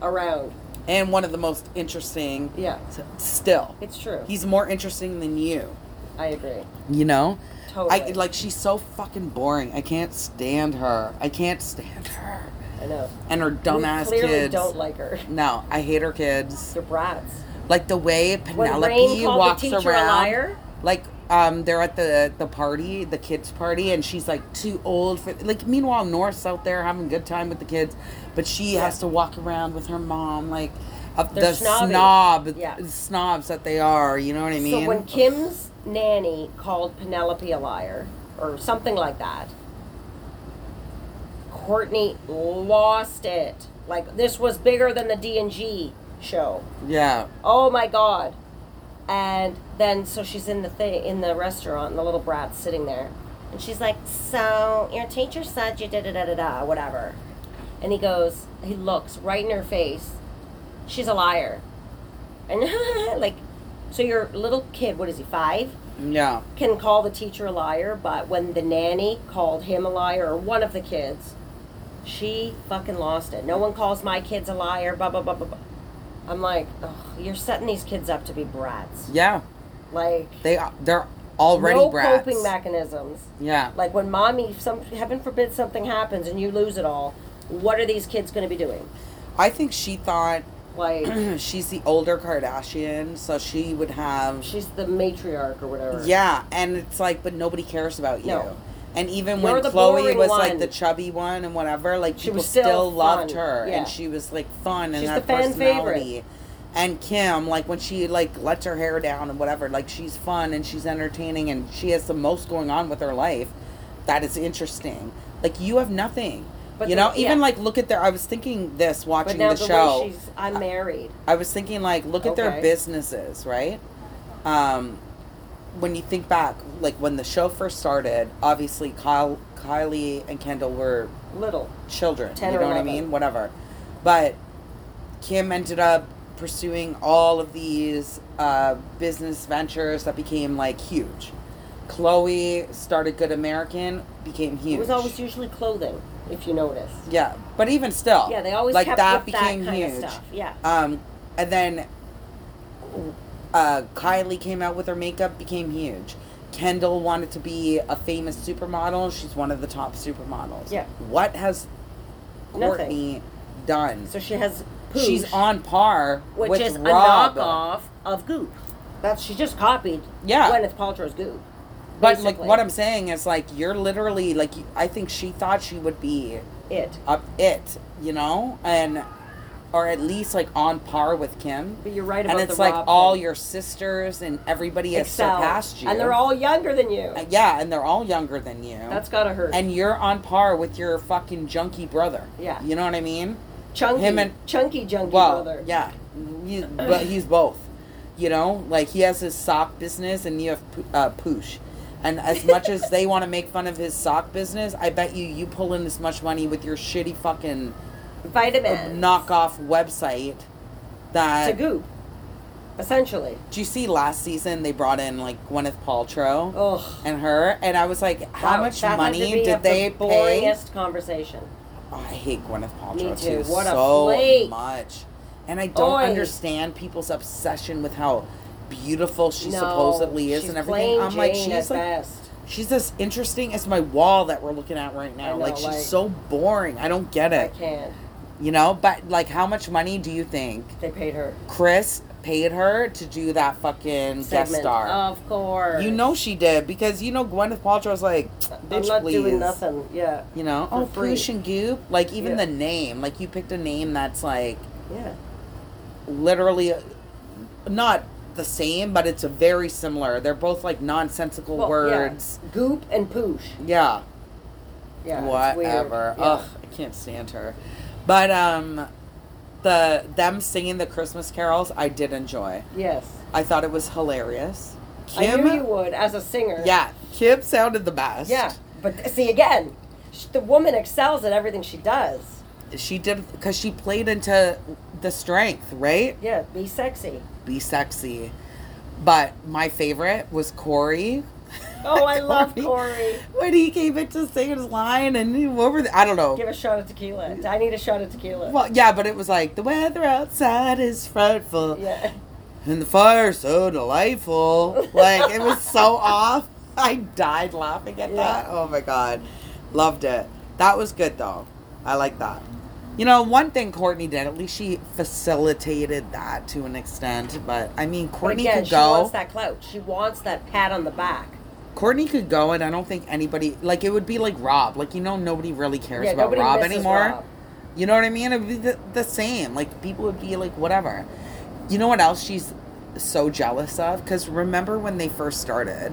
Around. And one of the most interesting... Yeah. Still. It's true. He's more interesting than you. I agree. You know? Totally. I, like, she's so fucking boring. I can't stand her. I can't stand her. I know. And her dumbass kids. We clearly don't like her. No, I hate her kids. They're brats. Like, the way Penelope walks around. When Rain called the teacher a liar? Like, um, they're at the, the party, the kids' party, and she's, like, too old for... Like, meanwhile, North's out there having a good time with the kids, but she yeah. has to walk around with her mom, like... Of the snobby. snob, yeah. snobs that they are, you know what I mean? So when Kim's nanny called Penelope a liar, or something like that, Kourtney lost it. Like, this was bigger than the D and G show. Yeah. Oh my God. And then, so she's in the thing, in the restaurant, and the little brat's sitting there. And she's like, so, your teacher said you da-da-da-da-da, whatever. And he goes, he looks right in her face. She's a liar. And, like, so your little kid, what is he, five? Yeah. Can call the teacher a liar, but when the nanny called him a liar, or one of the kids, she fucking lost it. No one calls my kids a liar, blah, blah, blah, blah, blah. I'm like, ugh, you're setting these kids up to be brats. Yeah. Like. They are, they're already no brats. No coping mechanisms. Yeah. Like, when mommy, some, heaven forbid something happens and you lose it all, what are these kids going to be doing? I think she thought... Like she's the older Kardashian, so she would have... She's the matriarch or whatever. Yeah, and it's like, but nobody cares about you. No. And even You're when Khloé was one. like the chubby one and whatever, like she people was still, still loved her. Yeah. And she was like fun she's and her personality. Favorite. And Kim, like when she like lets her hair down and whatever, like she's fun and she's entertaining and she has the most going on with her life. That is interesting. Like you have nothing. But you know, the, even, yeah. like, look at their... I was thinking this, watching the, the show. But now she's unmarried. I, I was thinking, like, look at okay. their businesses, right? Um, when you think back, like, when the show first started, obviously Kyle, Kylie and Kendall were... Little. Children. ten you know what I mean? Whatever. But Kim ended up pursuing all of these uh, business ventures that became, like, huge. Khloé started Good American, became huge. It was always usually clothing. If you notice. Yeah. But even still. Yeah, they always like kept that with became that kind huge. Of stuff. Yeah. Um, and then uh, Kylie came out with her makeup, became huge. Kendall wanted to be a famous supermodel. She's one of the top supermodels. Yeah. What has Kourtney done? So she has Poosh, she's on par which with is Rob. A knockoff of Goop. That's she just copied yeah. Gwyneth Paltrow's Goop. But, basically. Like, what I'm saying is, like, you're literally, like, I think she thought she would be... It. Up it, you know? And, or at least, like, on par with Kim. But you're right about the And it's, the like, Rob all thing. Your sisters and everybody has Excel. surpassed you. And they're all younger than you. Uh, yeah, and they're all younger than you. That's gotta hurt. And you're on par with your fucking junkie brother. Yeah. You know what I mean? Chunky. Him and, chunky junkie well, brother. Yeah. He, but he's both. You know? Like, he has his sock business and you have uh, Poosh. And as much as they want to make fun of his sock business, I bet you you pull in as much money with your shitty fucking vitamin knockoff website that... To Goop, essentially. Did you see last season they brought in, like, Gwyneth Paltrow Ugh. and her? And I was like, how wow, much money did they the pay? Boringest conversation. Oh, I hate Gwyneth Paltrow, Me too. too. What so a flake. much. And I don't Oy. understand people's obsession with how... beautiful she no, supposedly is and everything. I'm like, she's like, best. she's as interesting as my wall that we're looking at right now. Know, like, she's like, so boring. I don't get it. I can't. You know, but like, how much money do you think they paid her? Chris paid her to do that fucking segment. Guest star. Of course. You know she did, because, you know, Gwyneth Paltrow's like, bitch, I'm not please. doing nothing. Yeah. You know, oh, Poosh and Goop. Like, even yeah. the name. Like, you picked a name that's like, yeah, literally not the same, but it's a very similar. They're both like nonsensical well, words. Yeah. Goop and Poosh. Yeah. Yeah. Whatever. Yeah. Ugh, I can't stand her. But um, the them singing the Christmas carols, I did enjoy. Yes. I thought it was hilarious. Kim, I knew you would, as a singer. Yeah. Kim sounded the best. Yeah. But see, again, she, the woman excels at everything she does. She did, because she played into the strength, right? Yeah. Be sexy. Be sexy. But my favorite was Corey. Oh, I Corey, love Corey. When he came in to sing his line and he, what were the, I don't know. Give a shot of tequila. I need a shot of tequila. Well, yeah, but it was like, the weather outside is frightful. Yeah. And the fire so delightful. Like, it was so off. I died laughing at yeah. that. Oh, my God. Loved it. That was good, though. I like that. You know, one thing Kourtney did, at least she facilitated that to an extent. But, I mean, Kourtney again, could go. She wants that clout. She wants that pat on the back. Kourtney could go, and I don't think anybody, like, it would be like Rob. Like, you know, nobody really cares yeah, about Rob anymore. Rob. You know what I mean? It would be the, the same. Like, people would be like, whatever. You know what else she's so jealous of? Because remember when they first started?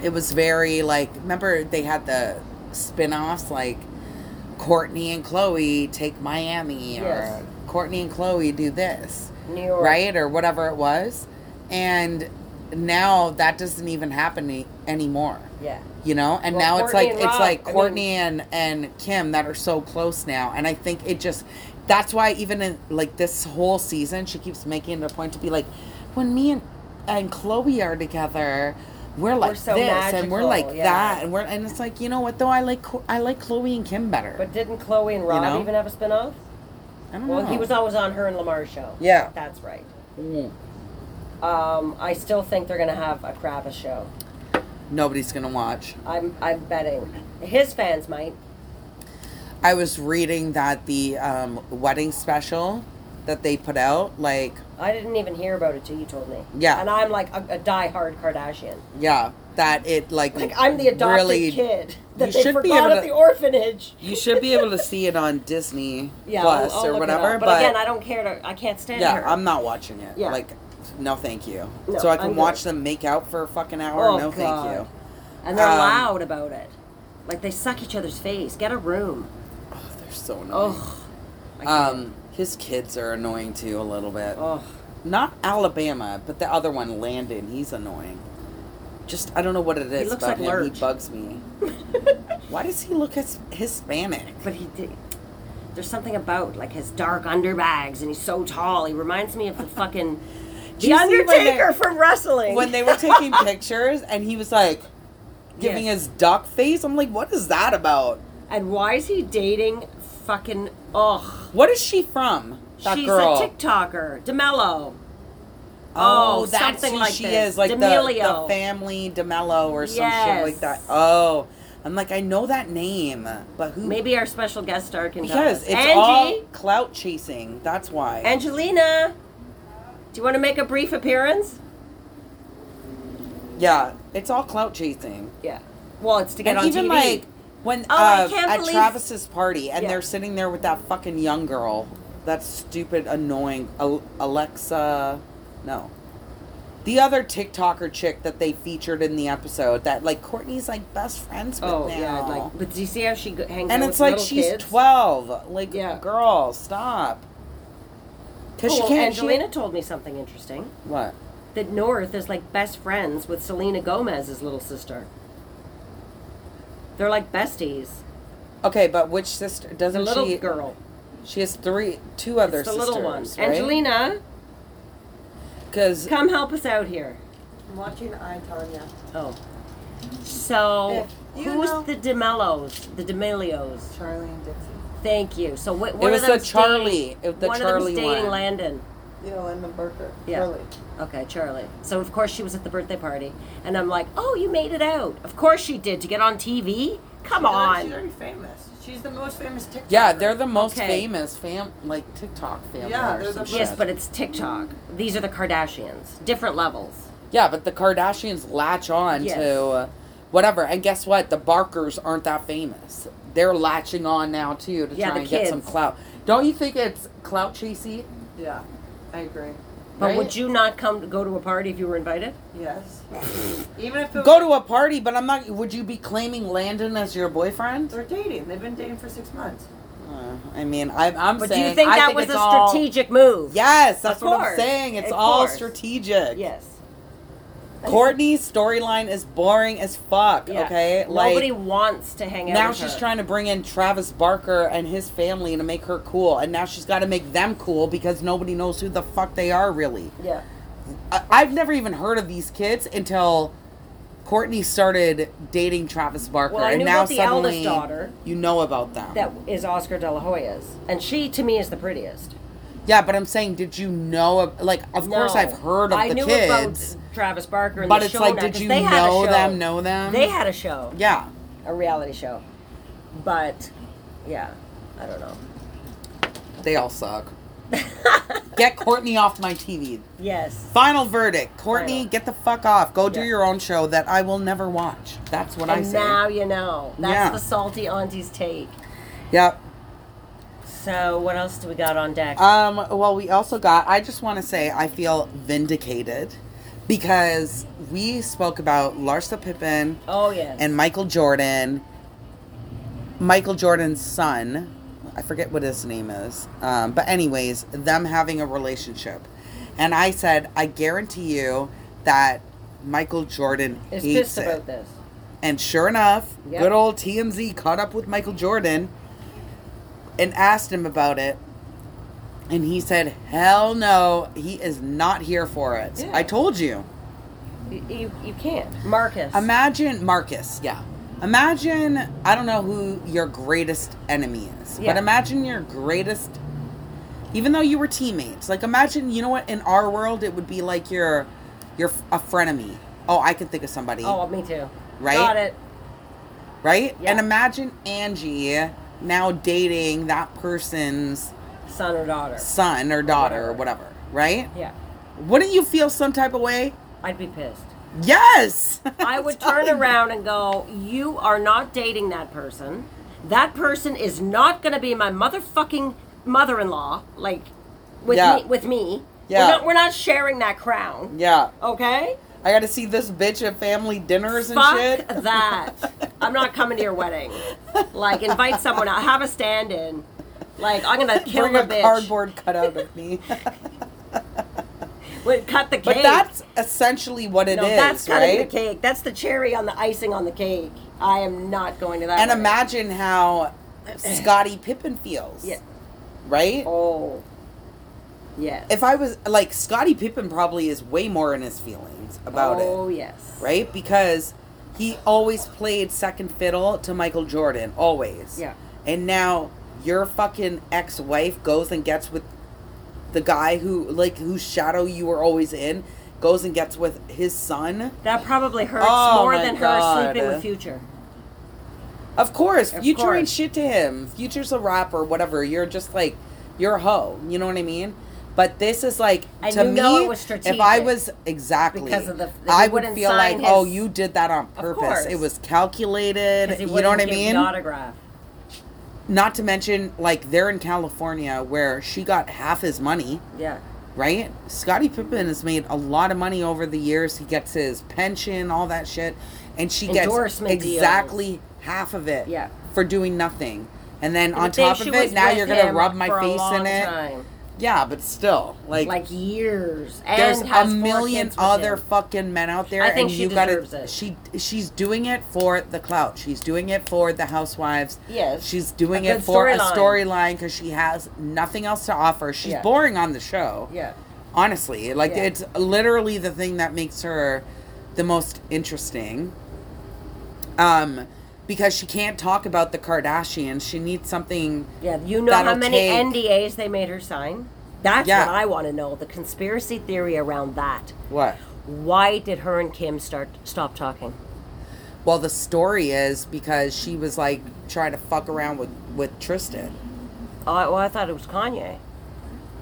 It was very, like, remember they had the spin-offs, like, Kourtney and Khloé take Miami, yes. or Kourtney and Khloé do this, New York. Right? Or whatever it was. And now that doesn't even happen any, anymore. Yeah. You know? And well, now Kourtney it's like, it's Rob, like Kourtney I mean, and, and Kim that are so close now. And I think it just, that's why even in like this whole season, she keeps making it a point to be like, when me and, and Khloé are together, we're like we're so this magical, and we're like yeah. that and we're and it's like, you know what though, I like I like Khloé and Kim better. But didn't Khloé and Rob you know? even have a spinoff? I don't well, know. Well, he was always on her and Lamar's show. Yeah, that's right. Mm. Um, I still think they're gonna have a crappish show. Nobody's gonna watch. I'm I'm betting his fans might. I was reading that the um, wedding special that they put out, like, I didn't even hear about it till you told me. Yeah. And I'm like a, a diehard Kardashian. Yeah. That it like Like I'm the adopted really, kid that you they should forgot be able to, at the orphanage. You should be able to see it on Disney yeah, Plus I'll, I'll or whatever. But, but again, I don't care to I can't stand it. Yeah, her. I'm not watching it. Yeah. Like, no thank you. No, so I can I'm watch good. them make out for a fucking hour. Oh, no God. thank you. And they're um, loud about it. Like, they suck each other's face. Get a room. Oh, they're so annoying. Oh, I can't. Um His kids are annoying, too, a little bit. Oh. Not Alabama, but the other one, Landon, he's annoying. Just, I don't know what it is he looks about like him. Lurch. He bugs me. Why does he look as Hispanic? But he did. There's something about, like, his dark underbags, and he's so tall. He reminds me of the fucking The Undertaker from wrestling. When they were taking pictures, and he was, like, giving yes. his duck face. I'm like, what is that about? And why is he dating fucking... Ugh. What is she from? That She's girl. a TikToker. D'Amelio. Oh, oh that's something who like she this. is. Like the, the family D'Amelio or some yes. shit like that. Oh. I'm like, I know that name. But who? Maybe our special guest star can tell us. Because it's Angie. all clout chasing. That's why. Angelina, do you want to make a brief appearance? Yeah. It's all clout chasing. Yeah. Well, it's to get and on even T V. Like, When oh, uh, at believe... Travis's party, and yeah. they're sitting there with that fucking young girl, that stupid, annoying Alexa, no, the other TikToker chick that they featured in the episode that like Kourtney's like best friends with oh, now. Yeah, like, but do you see how she hangs and out with like little kids? And it's like she's twelve. Like, yeah. girl, stop. Because oh, she can't. Angelina she... told me something interesting. What? That North is like best friends with Selena Gomez's little sister. They're like besties. Okay, but which sister? Doesn't the little she, girl? She has three, two other it's the sisters. The little ones. Right? Angelina, because come help us out here. I'm watching I, Tanya. Oh, so who's know, the D'Amelios? The D'Amelios. Charlie and Dixie. Thank you. So what? It was the Charlie. Dating, it was the one Charlie of them's dating one. Landon. Yeah, Landon Barker. Yeah. Charlie. Okay, Charlie. So, of course, she was at the birthday party. And I'm like, oh, you made it out. Of course she did. To get on T V? Come she's on. Not, she's already famous. She's the most famous TikToker. Yeah, they're the most okay. famous, fam, like, TikTok family. Yeah, they're the yes, but it's TikTok. These are the Kardashians. Different levels. Yeah, but the Kardashians latch on yes. to uh, whatever. And guess what? The Barkers aren't that famous. They're latching on now, too, to yeah, try and kids. Get some clout. Don't you think it's clout chasing? Yeah, I agree. But right? would you not come to go to a party if you were invited? Yes. Even if it go to a party, but I'm not. Would you be claiming Landon as your boyfriend? They're dating. They've been dating for six months. Uh, I mean, I, I'm but saying. But do you think I that think was a all, strategic move? Yes, that's what I'm saying. It's of all course. strategic. Yes. Kourtney's storyline is boring as fuck. Yeah. Okay, like, nobody wants to hang out. Now with she's her. trying to bring in Travis Barker and his family to make her cool, and now she's got to make them cool because nobody knows who the fuck they are really. Yeah, I- I've never even heard of these kids until Kourtney started dating Travis Barker, well, I knew and now about the suddenly eldest daughter, you know about them. That is Oscar De La Hoya's, and she to me is the prettiest. Yeah, but I'm saying, did you know? Of, like, of no. course I've heard of I the knew kids. About Travis Barker and but the it's show like, now, did you know them? Know them? They had a show. Yeah, a reality show. But, yeah, I don't know. They all suck. Get Kourtney off my T V. Yes. Final verdict: Kourtney, get the fuck off. Go do yeah. your own show that I will never watch. That's what and I say. Now you know. That's yeah. the salty auntie's take. Yep. So, what else do we got on deck? Um, well, we also got, I just want to say, I feel vindicated because we spoke about Larsa Pippen oh, yes. and Michael Jordan, Michael Jordan's son. I forget what his name is. Um, but anyways, them having a relationship. And I said, I guarantee you that Michael Jordan is hates pissed it. about this. And sure enough, yep. good old T M Z caught up with Michael Jordan and asked him about it, and he said, hell no, he is not here for it. Yeah. I told you. you. You you can't. Marcus. Imagine, Marcus, yeah. Imagine, I don't know who your greatest enemy is, yeah. but imagine your greatest, even though you were teammates, like imagine, you know what, in our world, it would be like you're, you're a frenemy. Oh, I can think of somebody. Oh, me too. Right? Got it. Right? Yeah. And imagine Angie now dating that person's son or daughter son or daughter or whatever. or whatever, right? Yeah. Wouldn't you feel some type of way? I'd be pissed. Yes! I would turn around and go, you are not dating that person. That person is not going to be my motherfucking mother-in-law, like, with yeah. me. With me. Yeah. We're not, we're not sharing that crown. Yeah. Okay? I got to see this bitch at family dinners and Fuck shit. Fuck that. I'm not coming to your wedding. Like, invite someone out. Have a stand-in. Like, I'm going to kill Bring the a bitch. Bring a cardboard cutout of me. Wait, cut the cake. But that's essentially what it no, is, that's cutting right? the cake. That's the cherry on the icing on the cake. I am not going to that And wedding. Imagine how Scottie Pippen feels. Yeah. Right? Oh. Yes. If I was, like, Scottie Pippen probably is way more in his feelings about oh, it. Oh, yes. Right? Because he always played second fiddle to Michael Jordan. Always. Yeah. And now your fucking ex-wife goes and gets with the guy who, like, whose shadow you were always in, goes and gets with his son. That probably hurts oh, more than God. her sleeping with Future. Of course. Of Future course. ain't shit to him. Future's a rapper, whatever. You're just, like, you're a hoe. You know what I mean? But this is like, and to you know me, it was strategic if I was, exactly, because of the, I would feel like, his, oh, you did that on purpose. It was calculated. You know what I mean? Autograph. Not to mention, like, they're in California where she got half his money. Yeah. Right? Scottie Pippen has made a lot of money over the years. He gets his pension, all that shit. And she gets exactly deals. half of it yeah. for doing nothing. And then and on top of it, now you're going to rub my face in it. Time. Yeah, but still, like, like years. And there's a million other him. fucking men out there, I think, and she you deserves gotta, it. She she's doing it for the clout. She's doing it for the housewives. Yes, she's doing it for story a storyline because she has nothing else to offer. She's yeah. boring on the show. Yeah, honestly, like yeah. it's literally the thing that makes her the most interesting. Um. Because she can't talk about the Kardashians. She needs something. Yeah, you know how many take. N D As they made her sign? That's yeah. what I want to know. The conspiracy theory around that. What? Why did her and Kim start stop talking? Well, the story is because she was like trying to fuck around with, with Tristan. Oh, well, I thought it was Kanye.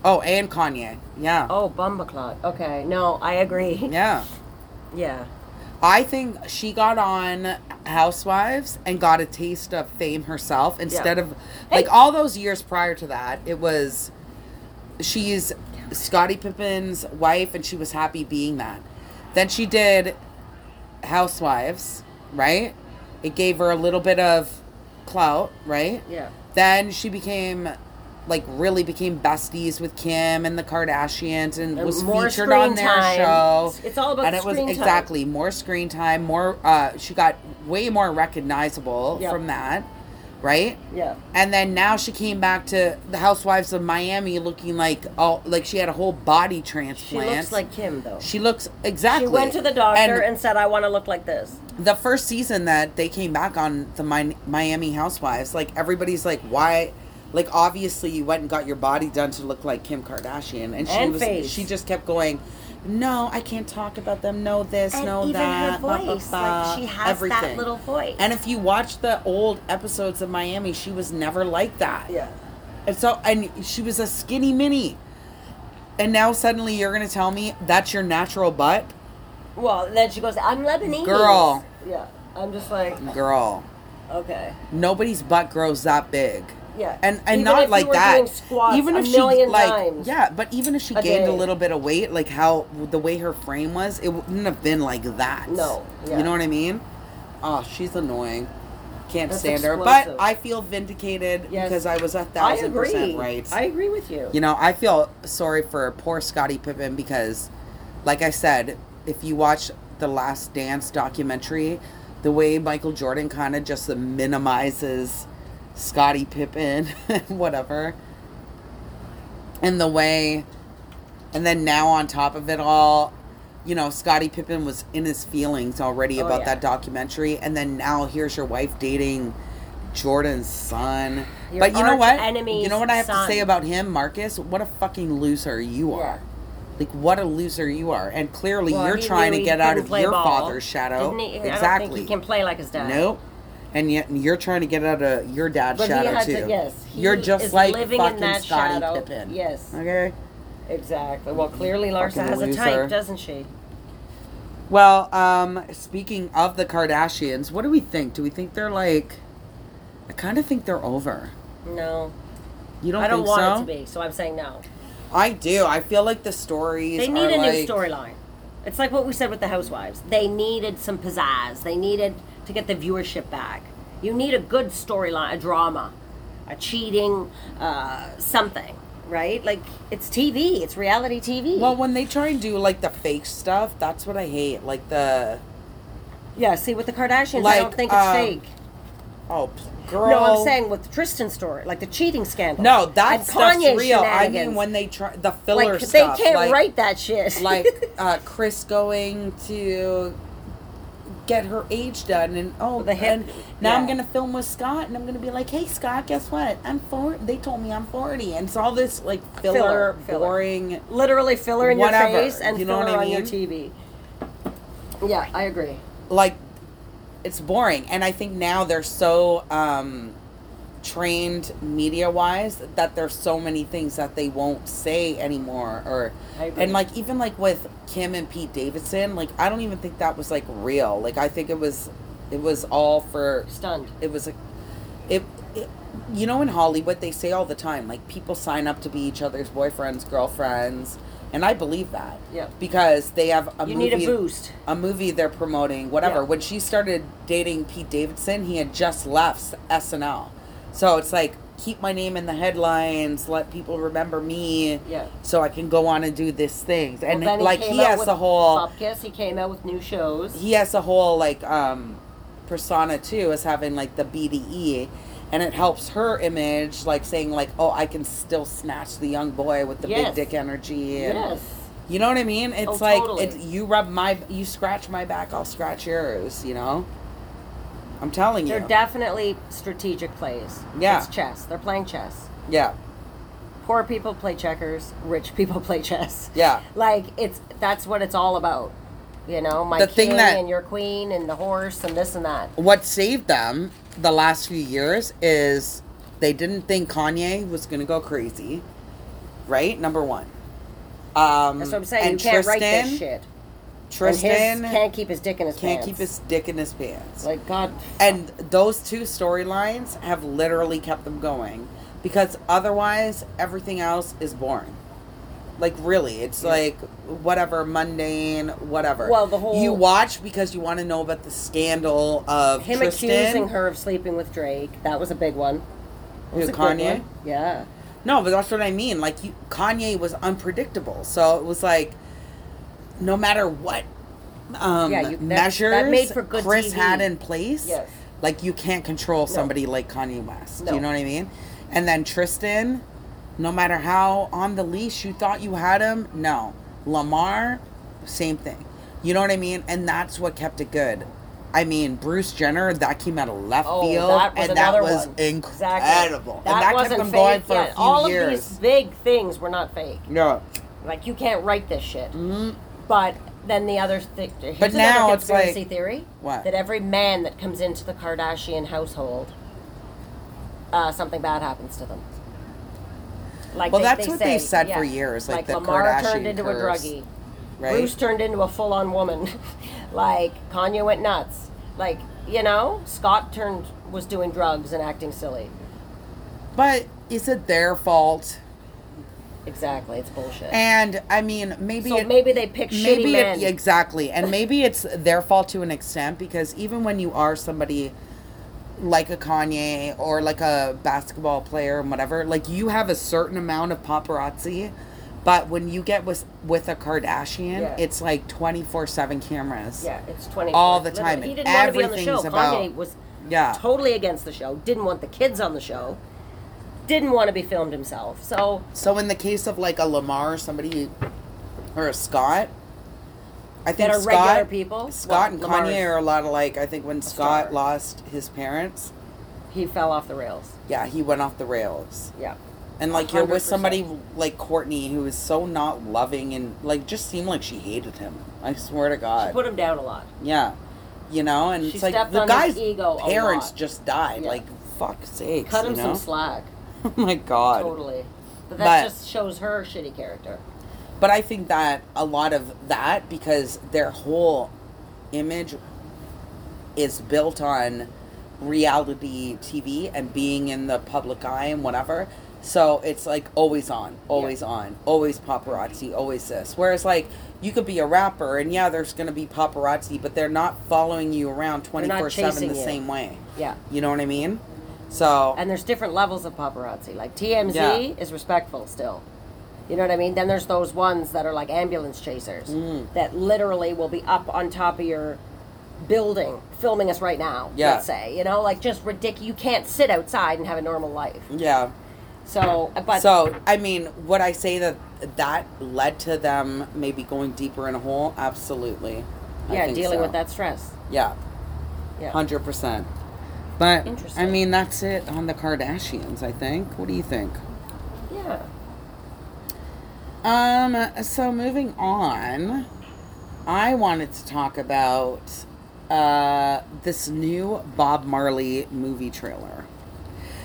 Oh, and Kanye. Yeah. Oh, bumbaclot. Okay. No, I agree. Yeah. Yeah. I think she got on Housewives and got a taste of fame herself instead yeah. of, like, hey. all those years prior to that, it was, she's Scottie Pippen's wife and she was happy being that. Then she did Housewives, right? It gave her a little bit of clout, right? Yeah. Then she became, like, really became besties with Kim and the Kardashians and, and was featured on their time. show. It's all about and it was time. Exactly more screen time, more uh she got way more recognizable yep. from that, right? Yeah. And then now she came back to the Housewives of Miami looking like all like she had a whole body transplant. She looks like Kim though. She looks exactly. She went to the doctor and, and said, I want to look like this. The first season that they came back on the Mi- Miami Housewives, like everybody's like, why? Like, obviously, you went and got your body done to look like Kim Kardashian. And she and was face. she just kept going, no, I can't talk about them. No this, and no even that. Her voice. Blah, blah, blah, like, she has everything. That little voice. And if you watch the old episodes of Miami, she was never like that. Yeah. And so, and she was a skinny mini. And now suddenly you're going to tell me that's your natural butt? Well, then she goes, I'm Lebanese. Girl. Yeah. I'm just like. Girl. Okay. Nobody's butt grows that big. Yeah. And and even not if like were that. Doing squats even if a she million like times yeah, but even if she a gained day. a little bit of weight, like how the way her frame was, it wouldn't have been like that. No. Yeah. You know what I mean? Oh, she's annoying. Can't That's stand explosive. her, but I feel vindicated yes. because I was a thousand percent right. I agree with you. You know, I feel sorry for poor Scottie Pippen because, like I said, if you watch the Last Dance documentary, the way Michael Jordan kind of just minimizes Scottie Pippen, whatever, and the way, and then now on top of it all, you know, Scottie Pippen was in his feelings already oh, about yeah. that documentary, and then now here's your wife dating Jordan's son. Your but you know what? You know what I have son. to say about him, Marcus? What a fucking loser you are. Yeah. Like, what a loser you are. And clearly well, you're trying to get out of your ball. father's shadow. He, exactly. I don't think he can play like his dad. Nope. And yet you're trying to get out of your dad's but shadow, he had too. To, yes, he you're just is like living fucking in that Scottie shadow. Pippen. Yes. Okay. Exactly. Well, clearly Larsa has loser. a type, doesn't she? Well, um, speaking of the Kardashians, what do we think? Do we think they're like? I kind of think they're over. No. You don't. I don't think want so? it to be. So I'm saying no. I do. I feel like the stories. They need are a like, new storyline. It's like what we said with the Housewives. They needed some pizzazz. They needed to get the viewership back. You need a good storyline, a drama, a cheating, uh, something, right? Like, it's T V. It's reality T V. Well, when they try and do, like, the fake stuff, that's what I hate. Like, the... Yeah, see, with the Kardashians, like, I don't think it's um, fake. Oh, girl. No, I'm saying with the Tristan story, like the cheating scandal. No, that stuff's real. I mean, when they try, the filler like, stuff. They can't like, write that shit. Like, uh, Chris going to get her age done, and oh, the hip. And now yeah. I'm gonna film with Scott, and I'm gonna be like, "Hey, Scott, guess what? I'm four. They told me I'm forty, and it's all this like filler, filler boring, filler. literally filler in whatever. your face and you know filler what I mean? on your T V." Yeah, I agree. Like, it's boring, and I think now they're so um trained media-wise that there's so many things that they won't say anymore, or and like even like with Kim and Pete Davidson, like I don't even think that was like real. Like I think it was, it was all for stunned. It was, a, it, it, you know, in Hollywood they say all the time like people sign up to be each other's boyfriends, girlfriends, and I believe that. Yeah. Because they have a you movie, need a boost, a movie they're promoting, whatever. Yeah. When she started dating Pete Davidson, he had just left S N L. So it's like, keep my name in the headlines, let people remember me, yeah. so I can go on and do this thing. And well, like he, he has a whole Popkiss, he came out with new shows. He has a whole like um, persona too, as having like the B D E, and it helps her image, like saying like, oh, I can still snatch the young boy with the yes. big dick energy. And, yes. You know what I mean? It's oh, like totally. it's, you rub my, you scratch my back, I'll scratch yours. You know. I'm telling you. They're definitely strategic plays. Yeah. It's chess. They're playing chess. Yeah. Poor people play checkers. Rich people play chess. Yeah. Like, it's that's what it's all about. You know, my the king thing that, and your queen and the horse and this and that. What saved them the last few years is they didn't think Kanye was going to go crazy. Right? Number one. Um, that's what I'm saying. And you can't Tristan, write this shit. Tristan his, can't keep his dick in his can't pants. Can't keep his dick in his pants. Like, God. And those two storylines have literally kept them going. Because otherwise, everything else is boring. Like, really. It's yeah. like, whatever, mundane, whatever. Well, the whole... You watch because you want to know about the scandal of him Tristan. accusing her of sleeping with Drake. That was a big one. Who, Kanye? Yeah. No, but that's what I mean. Like, you, Kanye was unpredictable. So, it was like, no matter what um, yeah, you, that, measures that made for good Chris T V had in place, yes. like, you can't control somebody no. like Kanye West. No. You know what I mean? And then Tristan, no matter how on the leash you thought you had him, no. Lamar, same thing. You know what I mean? And that's what kept it good. I mean, Bruce Jenner, that came out of left oh, field. That was and that was one. incredible. Exactly. That, and that wasn't kept them going for yet. a few All years. All of these big things were not fake. No. Like, you can't write this shit. Mm-hmm. But then the other thing. But now it's like. conspiracy theory. What? That every man that comes into the Kardashian household. Uh, something bad happens to them. Like well, they, that's they what say, they've said yeah. for years. Like, like the Lamar Kardashian turned into curves. a druggie. Right? Bruce turned into a full-on woman. Like, Kanye went nuts. Like, you know, Scott turned was doing drugs and acting silly. But is it their fault? Exactly, it's bullshit. And I mean, maybe so. It, maybe they pick maybe shitty men. It, exactly, and maybe it's their fault to an extent because even when you are somebody. Like a Kanye or like a basketball player and whatever, like you have a certain amount of paparazzi, but when you get with with a Kardashian, yeah. it's like twenty four seven cameras. Yeah, it's twenty all the time. He didn't want to be on the show. Kanye was yeah totally against the show. Didn't want the kids on the show. Didn't want to be filmed himself. So so in the case of like a Lamar, or somebody or a Scott. I think that are Scott, regular people. Scott well, and Kanye Lamar's are a lot alike. I think when Scott star. lost his parents, he fell off the rails. Yeah, he went off the rails. Yeah, and like one hundred percent You're with somebody like Kourtney, who is so not loving and like just seemed like she hated him. I swear to God, she put him down a lot. Yeah, you know, and she it's like the guy's ego parents just died. Yeah. Like fuck's sake, cut him you know? some slack. Oh my God, totally. But that but, just shows her shitty character. But I think that a lot of that, because their whole image is built on reality T V and being in the public eye and whatever. So it's like always on, always yeah. on, always paparazzi, always this. Whereas like you could be a rapper and yeah, there's going to be paparazzi, but they're not following you around twenty-four seven the you. same way. Yeah. You know what I mean? So. And there's different levels of paparazzi. Like T M Z yeah. is respectful still. You know what I mean? Then there's those ones that are like ambulance chasers mm. that literally will be up on top of your building filming us right now, yeah. let's say. You know, like just ridiculous. You can't sit outside and have a normal life. Yeah. So, but... So, I mean, would I say that that led to them maybe going deeper in a hole? Absolutely. I yeah, dealing so. with that stress. Yeah. Yeah. one hundred percent. But, I mean, that's it on the Kardashians, I think. What do you think? Yeah. Um, so moving on, I wanted to talk about, uh, this new Bob Marley movie trailer.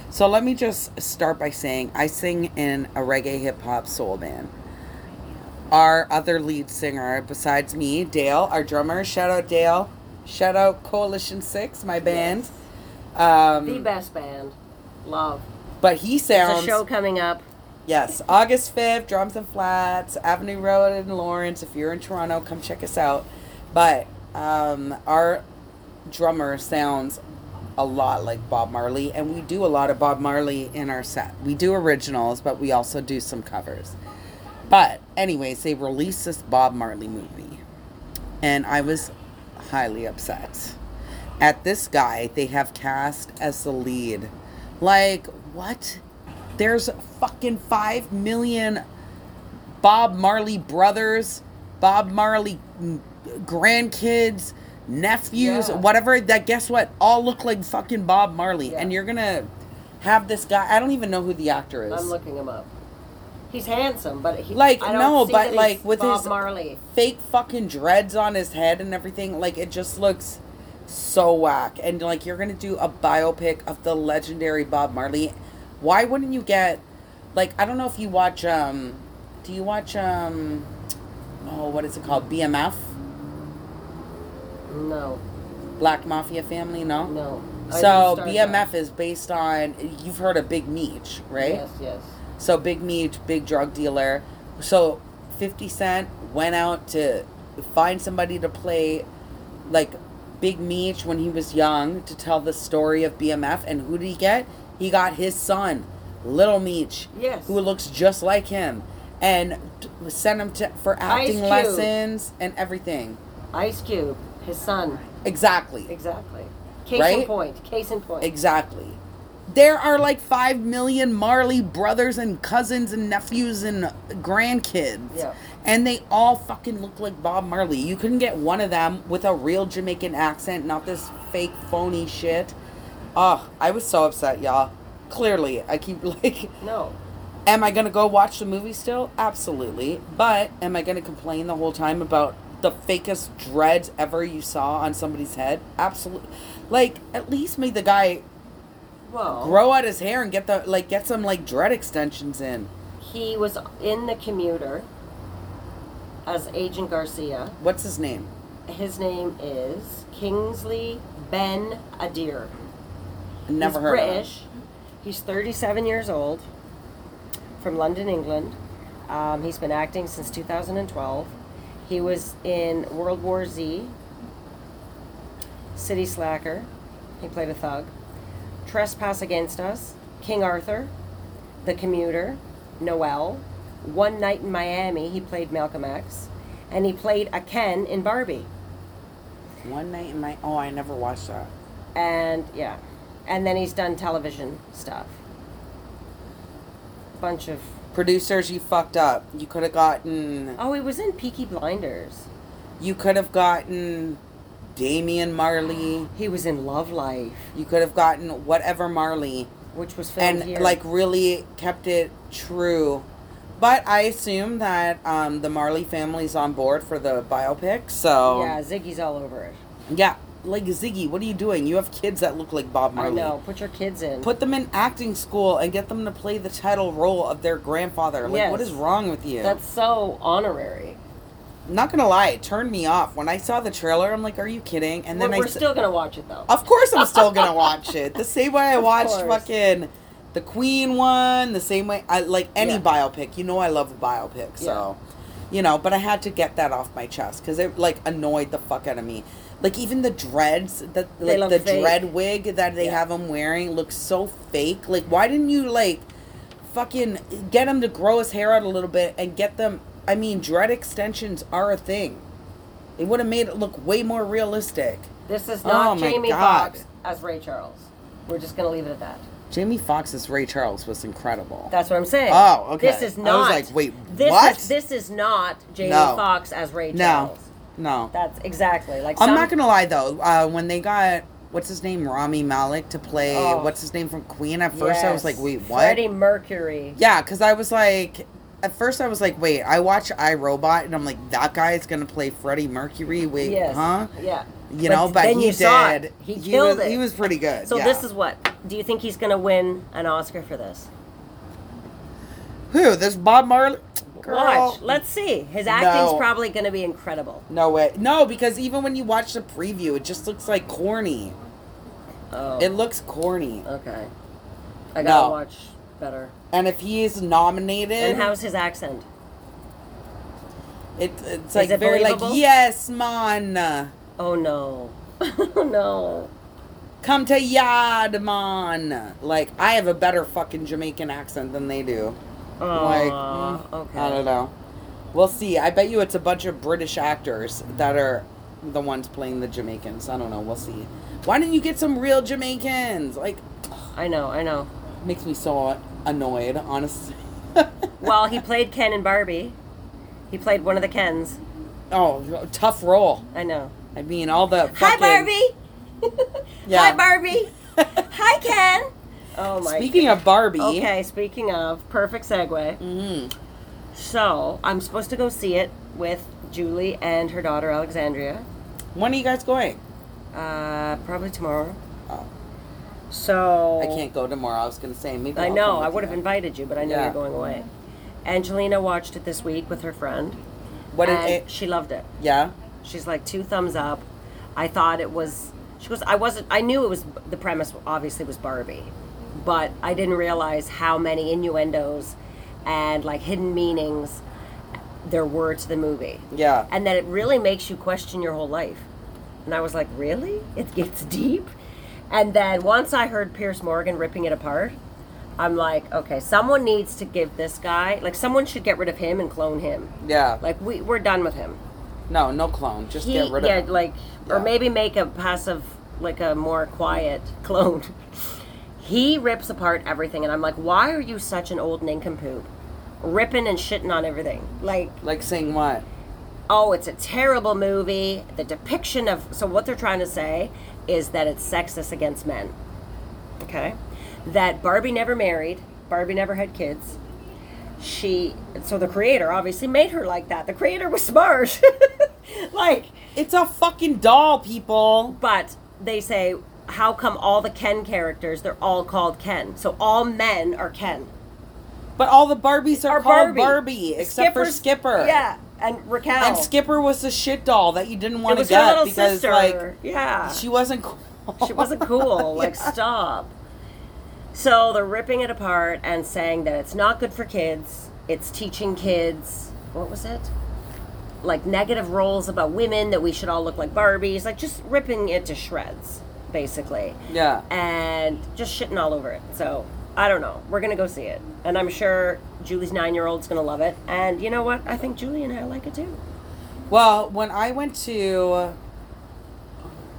So let me just start by saying I sing in a reggae hip hop soul band. Our other lead singer besides me, Dale, our drummer, shout out Dale, shout out Coalition Six, my band. Yes. Um, the best band. Love. But he sounds... There's a show coming up. Yes, August fifth, Drums and Flats, Avenue Road in Lawrence. If you're in Toronto, come check us out. But um, our drummer sounds a lot like Bob Marley, and we do a lot of Bob Marley in our set. We do originals, but we also do some covers. But anyways, they released this Bob Marley movie, and I was highly upset. At this guy, they have cast as the lead. Like, what? There's fucking five million Bob Marley brothers, Bob Marley grandkids, nephews, yeah. whatever. That guess what? All look like fucking Bob Marley. Yeah. And you're going to have this guy. I don't even know who the actor is. I'm looking him up. He's handsome, but he, like I don't no, see but that like with Bob his Marley. Fake fucking dreads on his head and everything, like it just looks so whack. And like you're gonna do a biopic of the legendary Bob Marley. Why wouldn't you get, like I don't know if you watch um, do you watch um, oh what is it called B M F? No. Black Mafia Family? No. No. So B M F is based on, you've heard of Big Meech, right? Yes, yes. So Big Meech, big drug dealer. So fifty Cent went out to find somebody to play, like, Big Meech when he was young to tell the story of B M F. And who did he get? He got his son, Little Meech. Yes. Who looks just like him. And sent him to, for acting lessons and everything. Ice Cube, his son. Exactly. Exactly. Case right? in point. Case in point. Exactly. There are like five million Marley brothers and cousins and nephews and grandkids. Yeah. And they all fucking look like Bob Marley. You couldn't get one of them with a real Jamaican accent, not this fake phony shit. Oh, I was so upset, y'all. Clearly. I keep like... No. Am I going to go watch the movie still? Absolutely. But am I going to complain the whole time about the fakest dreads ever you saw on somebody's head? Absolutely. Like, at least make the guy... Well, grow out his hair and get the like get some like dread extensions in. He was in The Commuter as Agent Garcia. What's his name? His name is Kingsley Ben Adir. Never heard of him. He's British. He's thirty-seven years old, from London, England. Um, he's been acting since two thousand twelve. He was in World War Z, City Slacker. He played a thug. Trespass Against Us, King Arthur, The Commuter, Noel, One Night in Miami, he played Malcolm X, and he played a Ken in Barbie. One Night in Miami, oh, I never watched that. And, yeah. And then he's done television stuff. Bunch of... Producers, you fucked up. You could have gotten... Oh, he was in Peaky Blinders. You could have gotten... Damian Marley. He was in Love Life. You could have gotten whatever Marley. Which was filmed here. And, like, really kept it true. But I assume that um, the Marley family's on board for the biopic, so... Yeah, Ziggy's all over it. Yeah. Like, Ziggy, what are you doing? You have kids that look like Bob Marley. I know. Put your kids in. Put them in acting school and get them to play the title role of their grandfather. Like, yes. What is wrong with you? That's so honorary. Not gonna lie, it turned me off. When I saw the trailer, I'm like, are you kidding? And then we're, I... We're still gonna watch it, though. Of course I'm still gonna watch it. The same way I watched fucking the Queen one, the same way... I like, any yeah. biopic. You know I love a biopic, so... Yeah. You know, but I had to get that off my chest, because it, like, annoyed the fuck out of me. Like, even the dreads, the, like, the fake. dread wig that they yeah. have him wearing looks so fake. Like, why didn't you, like, fucking get him to grow his hair out a little bit and get them... I mean, dread extensions are a thing. It would have made it look way more realistic. This is not oh Jamie Foxx as Ray Charles. We're just going to leave it at that. Jamie Foxx as Ray Charles was incredible. That's what I'm saying. Oh, okay. This is not... I was like, wait, this what? Is, this is not Jamie no. Foxx as Ray Charles. No, no. That's exactly... like. I'm some... not going to lie, though. Uh, when they got... What's his name? Rami Malek to play... Oh. What's his name from Queen? At first, yes. I was like, wait, what? Freddie Mercury. Yeah, because I was like... At first, I was like, wait, I watch iRobot, and I'm like, that guy is going to play Freddie Mercury? Wait, yes. huh? Yeah. You but know, but he did. He, he killed was, it. He was pretty good. So yeah. This is what? Do you think he's going to win an Oscar for this? Who? This Bob Marley? Girl. Watch. Let's see. His acting's no. probably going to be incredible. No way. No, because even when you watch the preview, it just looks like corny. Oh. It looks corny. Okay. I got to no. watch... better. And if he is nominated... And how's his accent? It, it's like it very believable? Like, yes, man. Oh, no. Oh, no. Come to yard, man. Like, I have a better fucking Jamaican accent than they do. Oh, uh, like, mm, okay. I don't know. We'll see. I bet you it's a bunch of British actors that are the ones playing the Jamaicans. I don't know. We'll see. Why didn't you get some real Jamaicans? Like... I know, I know. Makes me so annoyed, honestly. Well, he played Ken in Barbie. He played one of the Kens. Oh, tough role. I know. I mean, all the fucking... Hi, Barbie! Yeah. Hi, Barbie! Hi, Ken! Oh, my... Speaking God. of Barbie... Okay, speaking of, perfect segue. Mm-hmm. So I'm supposed to go see it with Julie and her daughter Alexandria. When are you guys going? Uh, probably tomorrow. Oh. So I can't go tomorrow. I was gonna say maybe. I I'll know. I would have invited you, but I know yeah. you're going away. Angelina watched it this week with her friend. What did it? She loved it. Yeah. She's like two thumbs up. I thought it was. She goes. I wasn't. I knew it was. The premise obviously was Barbie, but I didn't realize how many innuendos and like hidden meanings there were to the movie. Yeah. And that it really makes you question your whole life. And I was like, really? It gets deep. And then once I heard Piers Morgan ripping it apart, I'm like, okay, someone needs to give this guy, like someone should get rid of him and clone him. Yeah. Like we, we're done with him. No, no clone. Just he, get rid yeah, of him. Like, yeah, like, or maybe make a passive, like a more quiet clone. He rips apart everything. And I'm like, why are you such an old nincompoop? Ripping and shitting on everything. Like, like saying what? Oh, it's a terrible movie. The depiction of, so what they're trying to say is that it's sexist against men. Okay? That Barbie never married. Barbie never had kids. She, so the creator obviously made her like that. The creator was smart. Like, it's a fucking doll, people. But they say, how come all the Ken characters, they're all called Ken? So all men are Ken. But all the Barbies are, are called Barbie, Barbie except Skipper's, for Skipper. Yeah. And Raquel. And Skipper was the shit doll that you didn't want to get her because, sister. like, yeah, she wasn't cool. She wasn't cool. Like, yeah. Stop. So they're ripping it apart and saying that it's not good for kids. It's teaching kids, what was it? Like, negative roles about women, that we should all look like Barbies. Like, just ripping it to shreds, basically. Yeah. And just shitting all over it. So, I don't know. We're going to go see it. And I'm sure Julie's nine-year-old's going to love it. And you know what? I think Julie and I like it, too. Well, when I went to...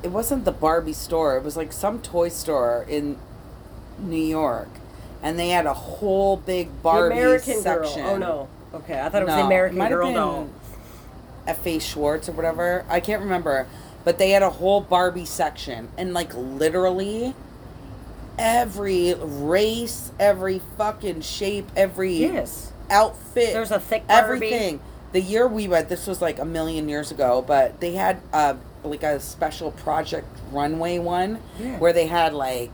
It wasn't the Barbie store. It was, like, some toy store in New York. And they had a whole big Barbie the American section. Girl. Oh, no. Okay. I thought it was no, the American it Girl. No. F A Schwartz or whatever. I can't remember. But they had a whole Barbie section. And, like, literally... every race, every fucking shape, every yes. outfit. There's a thick Barbie. Everything. The year we went, this was like a million years ago, but they had uh, like a special Project Runway one yeah. where they had like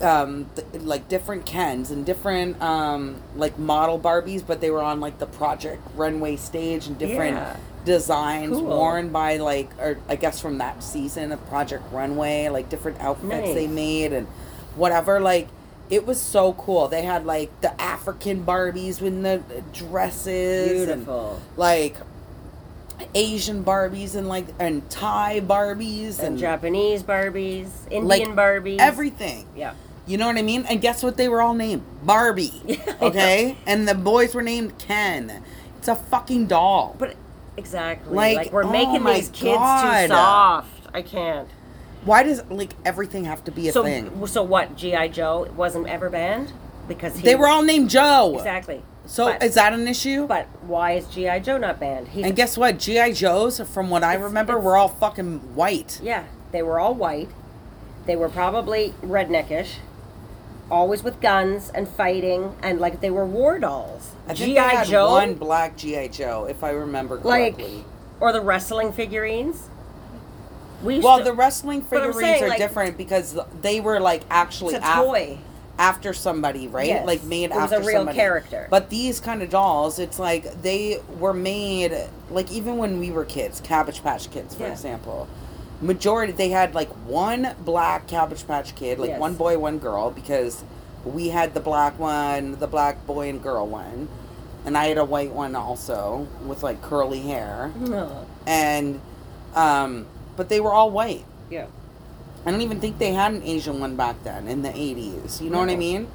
um, th- like different Kens and different um, like model Barbies, but they were on like the Project Runway stage and different yeah. designs cool. worn by like, or I guess from that season of Project Runway, like different outfits nice. They made and whatever, like it was so cool. They had like the African Barbies with the dresses beautiful. And like Asian Barbies and like and Thai Barbies and, and Japanese Barbies, Indian like, Barbies, everything. Yeah, you know what I mean? And guess what? They were all named Barbie. Okay. And the boys were named Ken. It's a fucking doll. But exactly like, like we're oh making these kids God. Too soft. I can't. Why does, like, everything have to be a so, thing? So what, G I. Joe wasn't ever banned? Because he... They were all named Joe. Exactly. So but, is that an issue? But why is G I. Joe not banned? He's, and guess what? G I. Joes, from what I it's, remember, it's, were all fucking white. Yeah. They were all white. They were probably redneckish. Always with guns and fighting. And, like, they were war dolls. I think G I. They had Joe, one black G I. Joe, if I remember correctly. Like, or the wrestling figurines. We well, to, the wrestling figurines saying, are like, different because they were like actually it's a toy. Af- after somebody, right? Yes. Like made it was after a real somebody. Character. But these kind of dolls, it's like they were made like even when we were kids, Cabbage Patch Kids, for yeah. example. Majority they had like one black Cabbage Patch Kid, like yes. one boy, one girl, because we had the black one, the black boy and girl one, and I had a white one also with like curly hair, mm. and um. But they were all white. Yeah. I don't even think they had an Asian one back then in the eighties. You know mm-hmm. what I mean?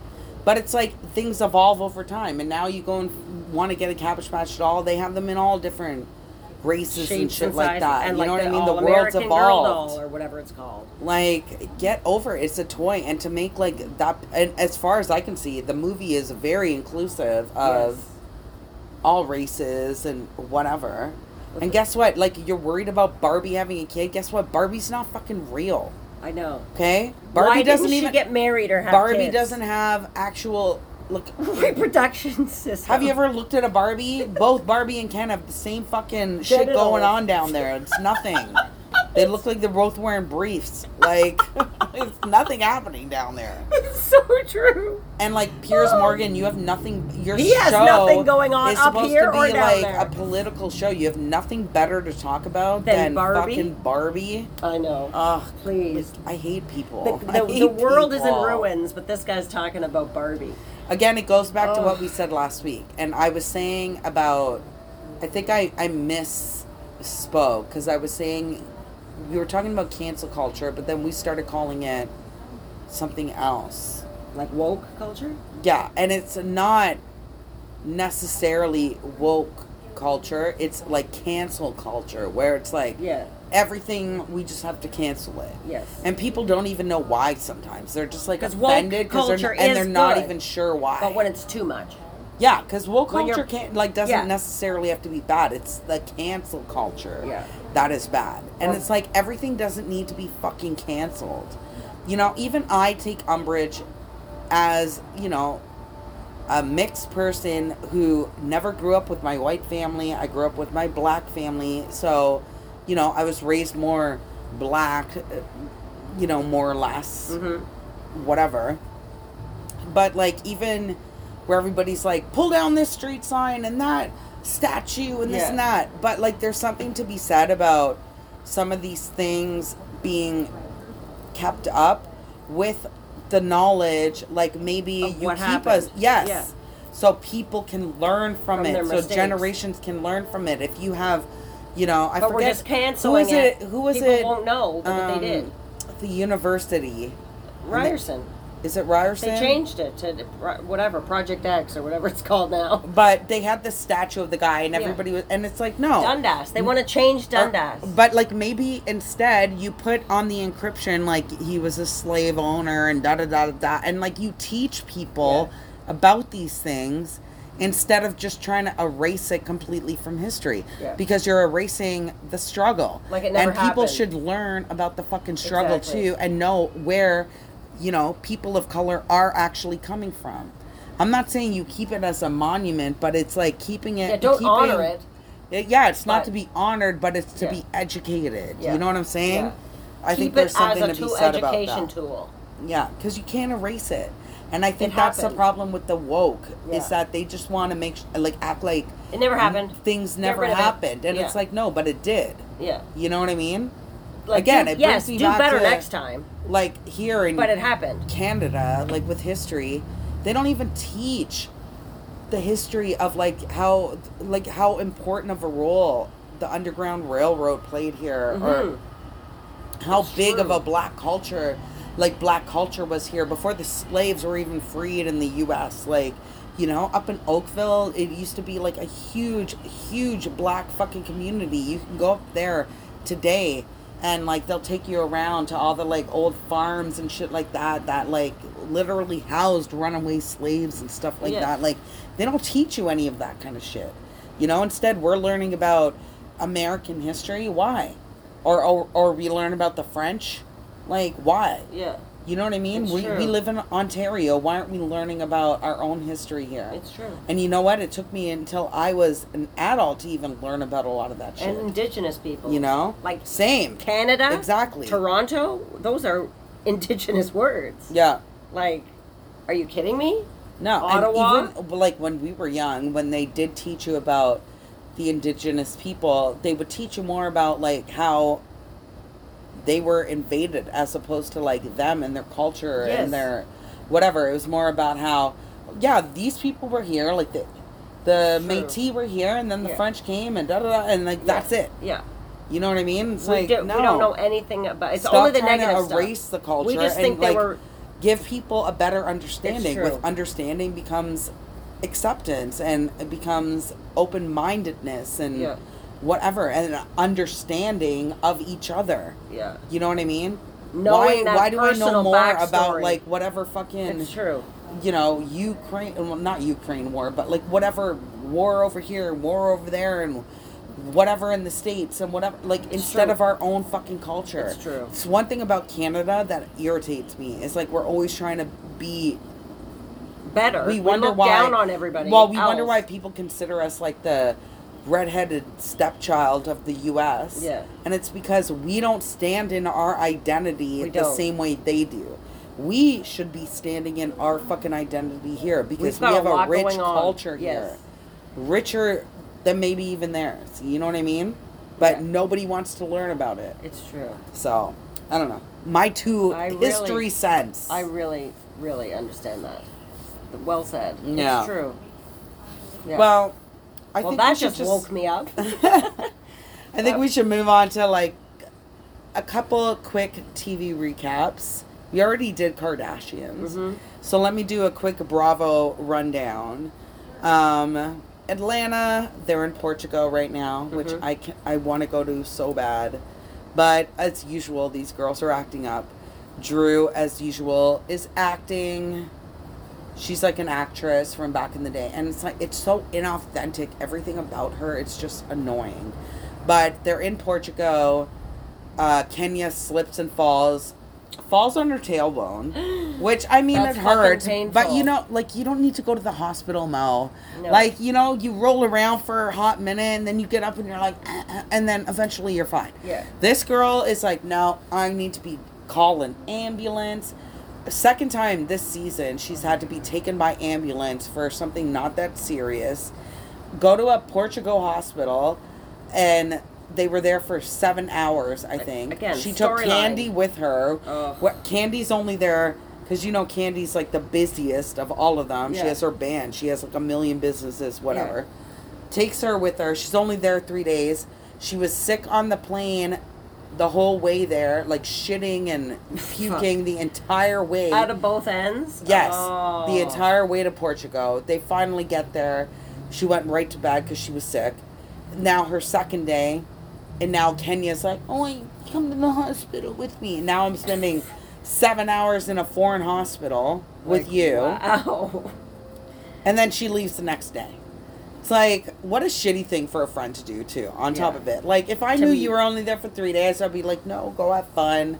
But it's like things evolve over time. And now you go and want to get a Cabbage Patch doll. They have them in all different races shapes and shit and like that. And you like know what I mean? The world's evolved. Girl doll or whatever it's called. Like, get over it. It's a toy. And to make like that, and as far as I can see, the movie is very inclusive of yes. all races and whatever. And guess what? Like, you're worried about Barbie having a kid. Guess what? Barbie's not fucking real. I know. Okay? Barbie Why doesn't she even get married or have Barbie kids? Doesn't have actual Look, reproduction system. Have you ever looked at a Barbie? Both Barbie and Ken have the same fucking Dead shit going all. on down there. It's nothing. They look like they're both wearing briefs. Like, it's nothing happening down there. It's so true. And like Piers oh. Morgan, you have nothing. Your he show has nothing going on up here or down like there. It's supposed to be like a political show. You have nothing better to talk about than, than Barbie? fucking Barbie. I know. Ugh, please. I hate people. The, the, hate the world people. is in ruins, but this guy's talking about Barbie. Again, it goes back oh. to what we said last week, and I was saying about, I think I I misspoke because I was saying. We were talking about cancel culture, but then we started calling it something else. Like woke culture? Yeah, and it's not necessarily woke culture. It's like cancel culture, where it's like yeah. everything, we just have to cancel it. Yes. And people don't even know why sometimes. They're just like offended, woke cause they're, and they're not good, even sure why. But when it's too much. Yeah, because woke culture can't, like, doesn't yeah. necessarily have to be bad. It's the cancel culture yeah. that is bad. And well, it's like everything doesn't need to be fucking canceled. You know, even I take umbrage as, you know, a mixed person who never grew up with my white family. I grew up with my black family. So, you know, I was raised more black, you know, more or less, mm-hmm. whatever. But, like, even... where everybody's like, pull down this street sign and that statue and this yeah. and that. But, like, there's something to be said about some of these things being kept up with the knowledge, like, maybe of you what keep happened. us. Yes. Yeah. So people can learn from, from it. So mistakes. generations can learn from it. If you have, you know, I but forget. We're just canceling who is it. it. Who is people it? People won't know um, what they did. The university. Ryerson. Is it Ryerson? They changed it to whatever, Project X or whatever it's called now. But they had the statue of the guy and everybody yeah. was... And it's like, no. Dundas. They want to change Dundas. Uh, but, like, maybe instead you put on the encryption, like, he was a slave owner and da-da-da-da-da. And, like, you teach people yeah. about these things instead of just trying to erase it completely from history. Yeah. Because you're erasing the struggle. Like, it never happened. And people should learn about the fucking struggle, exactly. too, and know where... you know, people of color are actually coming from. I'm not saying you keep it as a monument, but it's like keeping it... Yeah, don't keeping, honor it. it. Yeah, it's not to be honored, but it's to yeah. be educated. Yeah. You know what I'm saying? Yeah. I keep think there's something to be said about that. Keep it as a education tool. Yeah, because you can't erase it. And I think it that's happened. the problem with the woke, yeah. is that they just want to make, like, act like... It never happened. Things never happened. It. And yeah. it's like, no, but it did. Yeah. You know what I mean? Like, Again, do, it brings yes, me do back better to, next time. Like here in but it happened. Canada, like with history, they don't even teach the history of like how like how important of a role the Underground Railroad played here, mm-hmm. or how That's big true. of a black culture, like black culture was here before the slaves were even freed in the U S. Like, you know, up in Oakville, it used to be like a huge, huge black fucking community. You can go up there today. And, like, they'll take you around to all the, like, old farms and shit like that that, like, literally housed runaway slaves and stuff like yeah. that. Like, they don't teach you any of that kind of shit. You know, instead, we're learning about American history. Why? Or or, or we learn about the French. Like, why? Yeah. You know what I mean? It's we true. we live in Ontario. Why aren't we learning about our own history here? It's true. And you know what? It took me until I was an adult to even learn about a lot of that shit. And Indigenous people. You know? Like same. Canada? Exactly. Toronto? Those are Indigenous words. Yeah. Like, are you kidding me? No. Ottawa? And even, like, when we were young, when they did teach you about the Indigenous people, they would teach you more about, like, how... they were invaded as opposed to, like, them and their culture yes. and their whatever. It was more about how, yeah, these people were here, like, the the True. Métis were here, and then the yeah. French came, and da-da-da, and, like, yeah. that's it. Yeah. You know what I mean? It's we like, do, no. We don't know anything about It's Stop only the negative to erase stuff. the culture. We just think and, they like, were... give people a better understanding. With understanding becomes acceptance, and it becomes open-mindedness, and... Yeah. whatever, and an understanding of each other. Yeah. You know what I mean? Knowing why that why do we know more backstory. about, like, whatever fucking... It's true. You know, Ukraine... Well, not Ukraine war, but, like, whatever war over here, war over there, and whatever in the States, and whatever... Like, it's instead true. of our own fucking culture. It's true. It's one thing about Canada that irritates me. It's, like, we're always trying to be better. We wonder we look why down on everybody. Well, we else. wonder why people consider us like the redheaded stepchild of the U S Yeah, and it's because we don't stand in our identity the same way they do. We should be standing in our fucking identity here because we have a, a rich culture yes. here, richer than maybe even theirs. You know what I mean? But yeah. nobody wants to learn about it. It's true. So I don't know. My two I history really, sense. I really, really understand that. Well said. Yeah. It's true. Yeah. Well, I well, think that we just, just woke me up. I think we should move on to like a couple quick T V recaps. We already did Kardashians. Mm-hmm. So let me do a quick Bravo rundown. Um, Atlanta, they're in Portugal right now, mm-hmm. which I can, I want to go to so bad. But as usual, these girls are acting up. Drew, as usual, is acting. She's like an actress from back in the day. And it's like, it's so inauthentic. Everything about her, it's just annoying. But they're in Portugal. Uh, Kenya slips and falls. Falls on her tailbone, which, I mean, that's it hurts. Painful. But, you know, like, you don't need to go to the hospital, Mel. No. Like, you know, you roll around for a hot minute, and then you get up, and you're like, eh, eh, and then eventually you're fine. Yeah. This girl is like, no, I need to be calling ambulance. Second time this season, she's had to be taken by ambulance for something not that serious. Go to a Portugal hospital, and... They were there for seven hours, I think. Again, she took Candy line. with her. What, Candy's only there because, you know, Candy's like the busiest of all of them. Yeah. She has her band. She has like a million businesses, whatever. Yeah. Takes her with her. She's only there three days. She was sick on the plane the whole way there, like shitting and puking the entire way. Out of both ends? Yes. Oh. The entire way to Portugal. They finally get there. She went right to bed because she was sick. Now her second day. And now Kenya's like, oh, come to the hospital with me. And now I'm spending seven hours in a foreign hospital with like, you. Wow. And then she leaves the next day. It's like, what a shitty thing for a friend to do, too, on yeah. top of it. Like, if I to knew me. you were only there for three days, I'd be like, no, go have fun.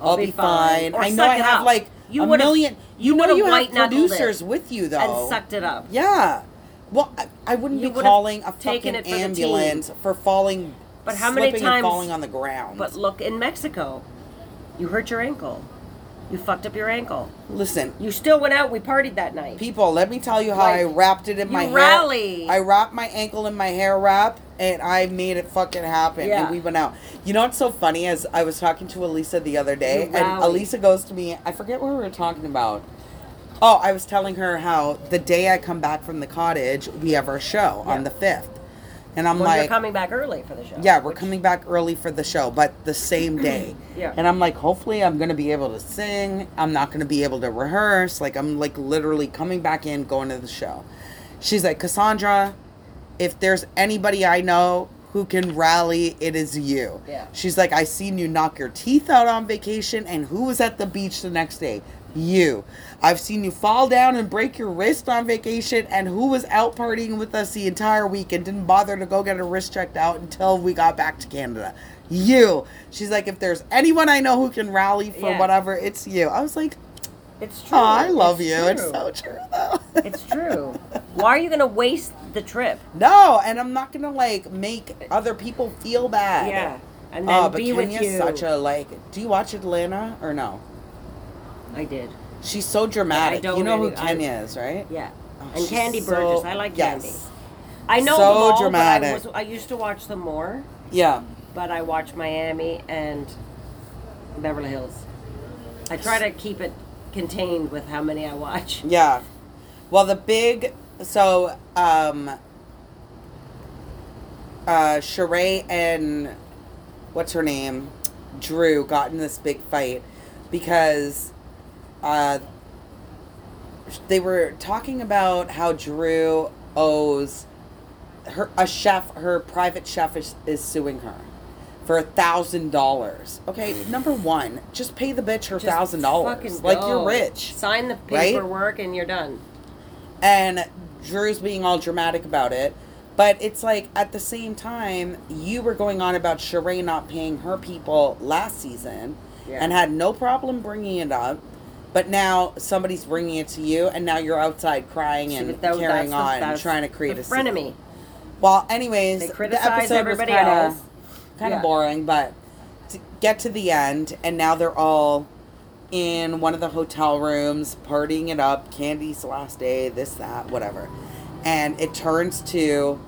I'll, I'll be, be fine. fine. I know I have, up. like, you a million. You, you know you have producers with you, though. And sucked it up. Yeah. Well, I, I wouldn't you be calling a fucking for ambulance for falling But how many times falling on the ground? But look, in Mexico, you hurt your ankle. You fucked up your ankle. Listen. You still went out. We partied that night. People, let me tell you how like, I wrapped it in you my rally. hair. I wrapped my ankle in my hair wrap, and I made it fucking happen. Yeah. And we went out. You know what's so funny is I was talking to Elisa the other day, and Elisa goes to me, I forget what we were talking about. Oh, I was telling her how the day I come back from the cottage, we have our show yeah. on the fifth. And I'm well, like, we're coming back early for the show. Yeah, we're which... coming back early for the show, but the same day. Yeah. And I'm like, hopefully I'm going to be able to sing. I'm not going to be able to rehearse. Like, I'm like literally coming back in, going to the show. She's like, Cassandra, if there's anybody I know who can rally, it is you. Yeah. She's like, I seen you knock your teeth out on vacation, and who was at the beach the next day? You. I've seen you fall down and break your wrist on vacation, and who was out partying with us the entire week and didn't bother to go get her wrist checked out until we got back to Canada? You. She's like, if there's anyone I know who can rally for yeah. whatever, it's you. I was like, it's true. Oh, I love it's you. True. It's so true, though. It's true. Why are you going to waste the trip? No, and I'm not going to, like, make other people feel bad. Yeah, and then uh, be with you. But Kenya's such a, like, do you watch Atlanta or no? I did. She's so dramatic. I don't you know really, who Kenya I, is, right? Yeah. Oh, and Candy so, Burgess. I like yes. Candy. I know so them all, dramatic. I, was, I used to watch them more. Yeah. But I watch Miami and Beverly Hills. I try to keep it contained with how many I watch. Yeah. Well, the big... So, um... Uh, Sheree and... What's her name? Drew got in this big fight because... Uh, they were talking about how Drew owes her a chef, her private chef is, is suing her for a thousand dollars. Okay, number one, just pay the bitch her thousand dollars. Like go. You're rich. Sign the paperwork right? and you're done. And Drew's being all dramatic about it, but it's like at the same time you were going on about Sheree not paying her people last season yeah. and had no problem bringing it up. But now somebody's bringing it to you, and now you're outside crying See, and that, carrying on the, and trying to create a frenemy. Well, anyways, they criticize the episode everybody was kind else. of, kind yeah. of boring, but to get to the end, and now they're all in one of the hotel rooms, partying it up, Candy's last day, this, that, whatever. And it turns to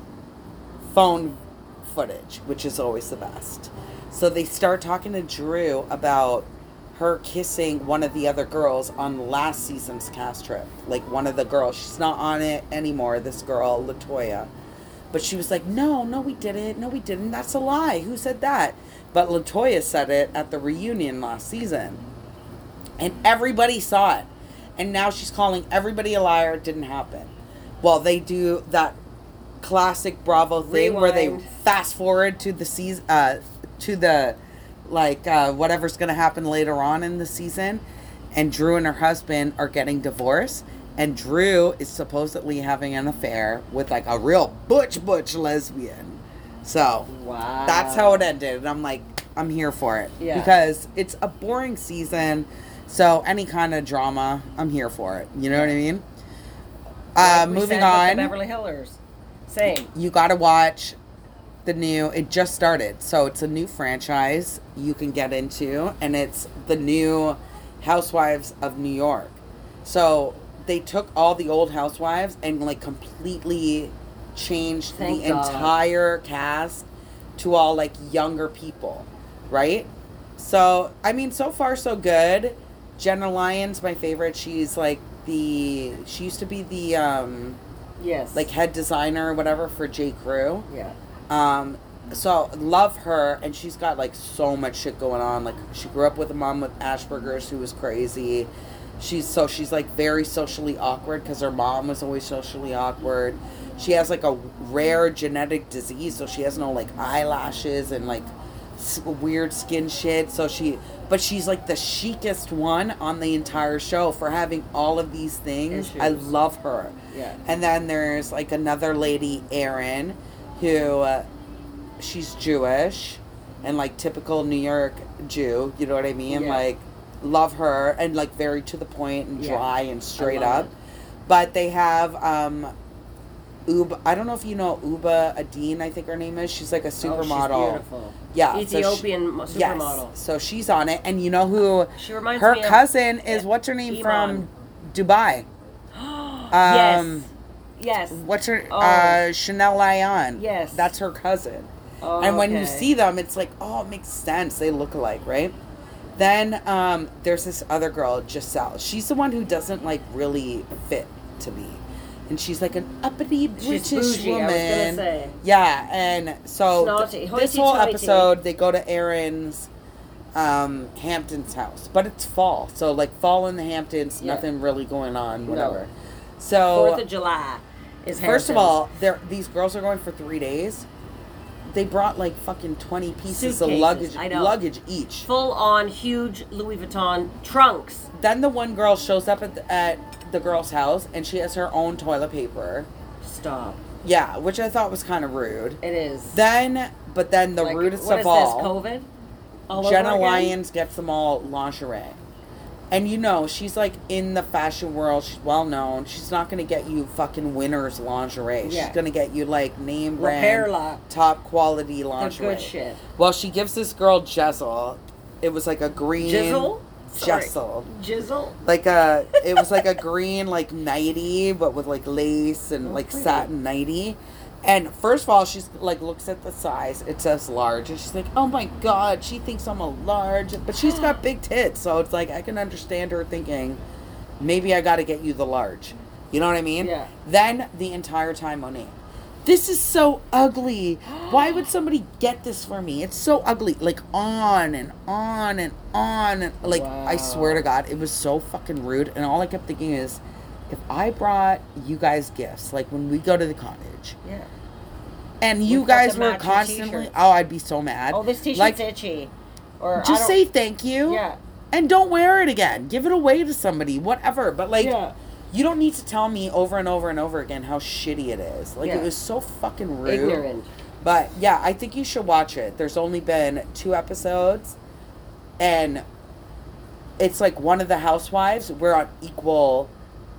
phone footage, which is always the best. So they start talking to Drew about her kissing one of the other girls on last season's cast trip. Like, one of the girls. She's not on it anymore, this girl, LaToya. But she was like, no, no, we didn't. No, we didn't. That's a lie. Who said that? But LaToya said it at the reunion last season. And everybody saw it. And now she's calling everybody a liar. It didn't happen. Well, they do that classic Bravo thing Rewind. where they fast forward to the season, uh, to the, like, uh, whatever's going to happen later on in the season. And Drew and her husband are getting divorced. And Drew is supposedly having an affair with, like, a real butch, butch lesbian. So, wow. That's how it ended. And I'm like, I'm here for it. Yeah. Because it's a boring season. So, any kind of drama, I'm here for it. You know what I mean? Uh, we moving on. With the Beverly Hillers. Same. You got to watch the new, it just started. So, it's a new franchise you can get into. And it's the new Housewives of New York. So, they took all the old housewives and, like, completely changed Thank the God. entire cast to all, like, younger people, right? So, I mean, so far, so good. Jenna Lyons, my favorite. She's, like, the... She used to be the, um... Yes. Like, head designer or whatever for J. Crew. Yeah. Um, so, love her. And she's got, like, so much shit going on. Like, she grew up with a mom with Asperger's who was crazy. She's so she's like very socially awkward because her mom was always socially awkward. She has like a rare genetic disease, so she has no like eyelashes and like s- weird skin shit. So she, but she's like the chicest one on the entire show for having all of these things. Issues. I love her. Yeah. And then there's like another lady, Erin, who uh, she's Jewish and like typical New York Jew. You know what I mean? Yeah. Like. Love her and like very to the point and dry yeah, and straight up. It. But they have um Uba, I don't know if you know Uba Adine, I think her name is. She's like a supermodel. Oh, she's beautiful. Yeah. Ethiopian so she, supermodel. Yes. So she's on it, and you know who she reminds her me cousin of, is yeah, what's her name Iman. from Dubai? um Yes. Yes. What's her oh. uh Chanel Lyon. Yes. That's her cousin. Oh, and when okay. you see them, it's like, oh, it makes sense. They look alike, right? Then um, there's this other girl, Giselle. She's the one who doesn't, like, really fit to me. And she's, like, an uppity, British bougie, woman. I was gonna say. Yeah, and so th- this whole episode, they go to Erin's um, Hamptons house. But it's fall. So, like, fall in the Hamptons, yeah. nothing really going on, whatever. No. So Fourth of July is Hamptons. First of all, these girls are going for three days. They brought like fucking twenty pieces Suitcases, of luggage, luggage each. Full on huge Louis Vuitton trunks. Then the one girl shows up at the, at the girl's house and she has her own toilet paper. Stop. Yeah, which I thought was kind of rude. It is. Then, but then the like, rudest of all. What is this, COVID? All Jenna over again? Lyons gets them all lingerie. And you know, she's like in the fashion world. She's well known. She's not going to get you fucking winner's lingerie. Yeah. She's going to get you like name brand, top quality lingerie. The good shit. Well, she gives this girl Jessel. It was like a green. Jizzle? Jessel. Jizzle? Like a, it was like a green like nightie, but with like lace and oh, like pretty. satin nightie. And first of all, she's like looks at the size. It says large, and she's like, "Oh my God!" She thinks I'm a large, but she's got big tits, so it's like I can understand her thinking, "Maybe I got to get you the large." You know what I mean? Yeah. Then the entire time, Monique, this is so ugly. Why would somebody get this for me? It's so ugly. Like on and on and on and like wow. I swear to God, it was so fucking rude. And all I kept thinking is, if I brought you guys gifts, like when we go to the cottage. Yeah. And you We've guys were constantly, t-shirts. oh, I'd be so mad. Oh, this t-shirt's like, itchy. Or just say thank you. Yeah. And don't wear it again. Give it away to somebody, whatever. But, like, yeah. you don't need to tell me over and over and over again how shitty it is. Like, yeah. it was so fucking rude. Ignorant. But, yeah, I think you should watch it. There's only been two episodes. And it's like one of the housewives, we're on equal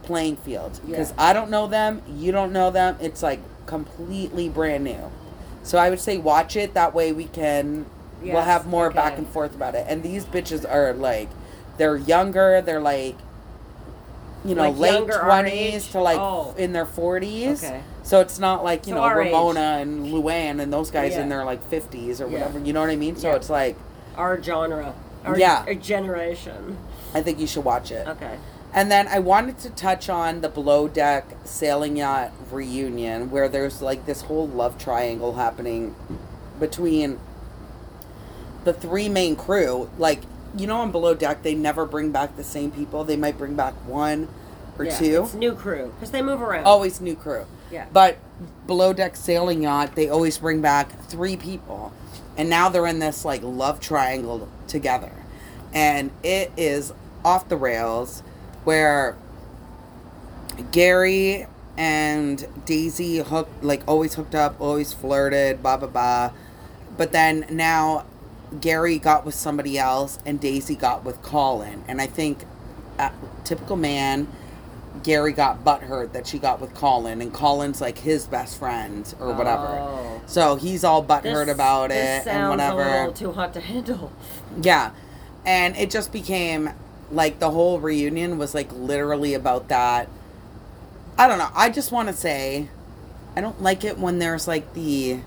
playing field. Because yeah. I don't know them. You don't know them. It's like completely brand new. So I would say watch it. That way we can, yes, we'll have more okay. back and forth about it. And these bitches are like, they're younger. They're like, you know, like late twenties to like oh. in their forties. Okay. So it's not like, you so know, Ramona age. and Luann and those guys yeah. in their like fifties or whatever. Yeah. You know what I mean? So yeah. it's like. Our genre. Our, yeah. our generation. I think you should watch it. Okay. And then I wanted to touch on the Below Deck Sailing Yacht reunion where there's like this whole love triangle happening between the three main crew. Like, you know, on Below Deck, they never bring back the same people. They might bring back one or yeah, two. It's new crew because they move around. Always new crew. Yeah. But Below Deck Sailing Yacht, they always bring back three people. And now they're in this, like, love triangle together. And it is off the rails where Gary and Daisy, hook, like, always hooked up, always flirted, blah, blah, blah. But then now Gary got with somebody else and Daisy got with Colin. And I think, uh, typical man, Gary got butthurt that she got with Colin, and Colin's like his best friend or whatever. Oh. So he's all butthurt about this it and whatever. Sounds a little too hot to handle. Yeah, and it just became like the whole reunion was like literally about that. I don't know. I just want to say, I don't like it when there's like the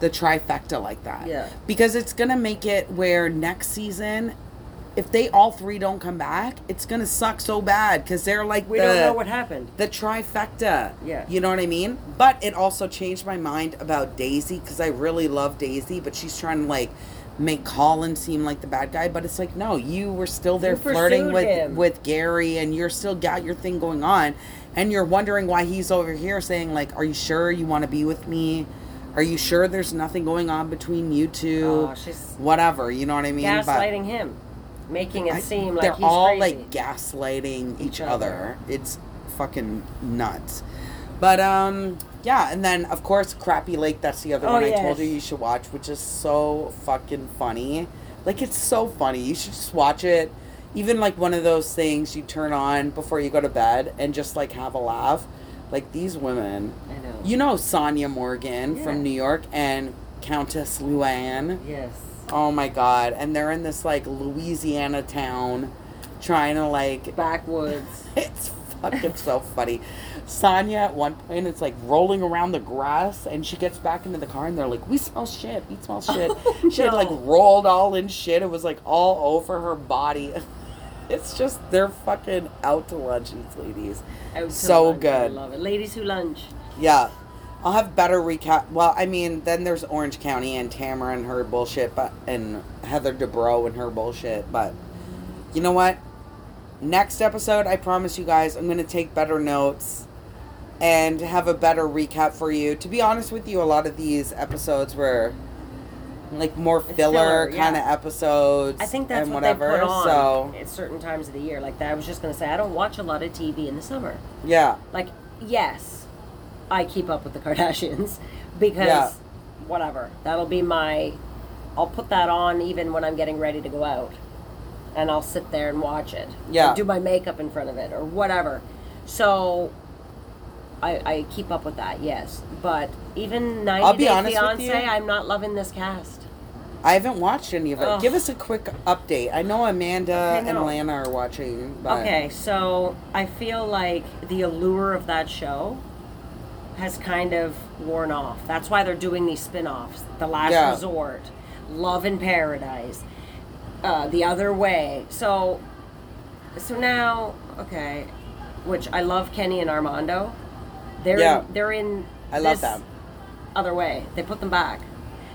the trifecta like that. Yeah. Because it's gonna make it where next season, if they all three don't come back, it's going to suck so bad because they're like we the, don't know what happened. The trifecta. Yeah. You know what I mean? But it also changed my mind about Daisy because I really love Daisy, but she's trying to like make Colin seem like the bad guy. But it's like, no, you were still there you flirting with, him. with Gary and you're still got your thing going on. And you're wondering why he's over here saying like, are you sure you want to be with me? Are you sure there's nothing going on between you two? Oh, she's whatever. You know what I mean? Gaslighting but, him. Making it seem like they're he's all crazy. Like gaslighting each, each other. other. It's fucking nuts. But um, yeah, and then of course Crappy Lake. That's the other oh, one yes. I told you you should watch, which is so fucking funny. Like it's so funny. You should just watch it. Even like one of those things you turn on before you go to bed and just like have a laugh. Like these women. I know. You know Sonia Morgan yeah. from New York and Countess Luann. Yes. Oh my God. And they're in this like Louisiana town trying to like backwoods. It's fucking so funny. Sonia at one point it's like rolling around the grass and she gets back into the car and they're like, we smell shit. We smell shit. Oh, she no. had like rolled all in shit. It was like all over her body. It's just they're fucking out to lunch, these ladies. Out to so lunch. Good. I love it. Ladies who lunch. Yeah. I'll have better recap. Well, I mean, then there's Orange County and Tamara and her bullshit, but and Heather Dubrow and her bullshit. But you know what? Next episode, I promise you guys, I'm going to take better notes and have a better recap for you. To be honest with you, a lot of these episodes were like more filler, filler kind of yeah. episodes. I think that's and what whatever. They put on so, at certain times of the year. Like that, I was just going to say, I don't watch a lot of T V in the summer. Yeah. Like, yes. I keep up with the Kardashians because yeah. whatever. That'll be my... I'll put that on even when I'm getting ready to go out. And I'll sit there and watch it. Yeah. Do my makeup in front of it or whatever. So I, I keep up with that, yes. But even ninety Day Fiancé, I'm not loving this cast. I haven't watched any of it. Ugh. Give us a quick update. I know Amanda I know. and Lana are watching. But... Okay, so I feel like the allure of that show... has kind of worn off. That's why they're doing these spin-offs. The Last yeah. Resort, Love in Paradise, uh, The Other Way. So so now, okay, which I love Kenny and Armando. They're yeah. in, they're in I this love them. Other Way. They put them back.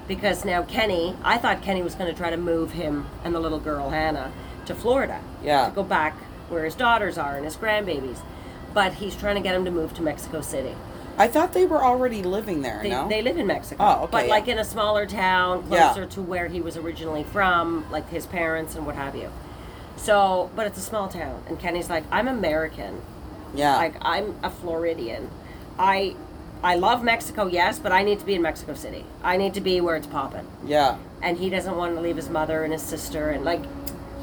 Because now Kenny, I thought Kenny was going to try to move him and the little girl, Hannah, to Florida. Yeah. To go back where his daughters are and his grandbabies. But he's trying to get him to move to Mexico City. I thought they were already living there, they, no? They live in Mexico. Oh, okay. But, yeah. like, in a smaller town, closer yeah. to where he was originally from, like, his parents and what have you. So, but it's a small town. And Kenny's like, I'm American. Yeah. Like, I'm a Floridian. I I love Mexico, yes, but I need to be in Mexico City. I need to be where it's popping. Yeah. And he doesn't want to leave his mother and his sister. And, like,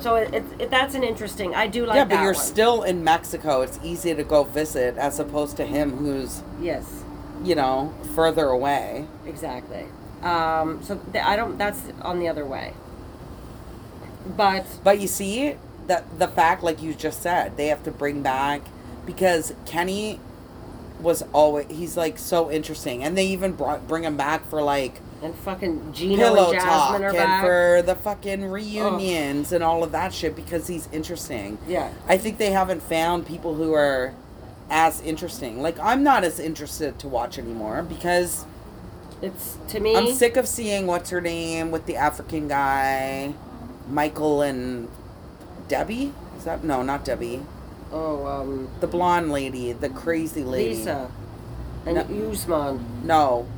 So it, it, it, that's an interesting. I do like that. Yeah, but that you're one. Still in Mexico. It's easy to go visit as opposed to him who's, yes, you know, further away. Exactly. Um, so th- I don't. That's on the other way. But but you see that the fact, like you just said, they have to bring back, because Kenny was always, he's like so interesting, and they even brought, bring him back for like. And fucking Gino Pillow and Jasmine are back. And for the fucking reunions, ugh, and all of that shit, because he's interesting. Yeah. I think they haven't found people who are as interesting. Like, I'm not as interested to watch anymore because... It's, to me... I'm sick of seeing what's-her-name with the African guy, Michael and Debbie? Is that... No, not Debbie. Oh, um... The blonde lady, the crazy lady. Lisa. And no, Usman. No.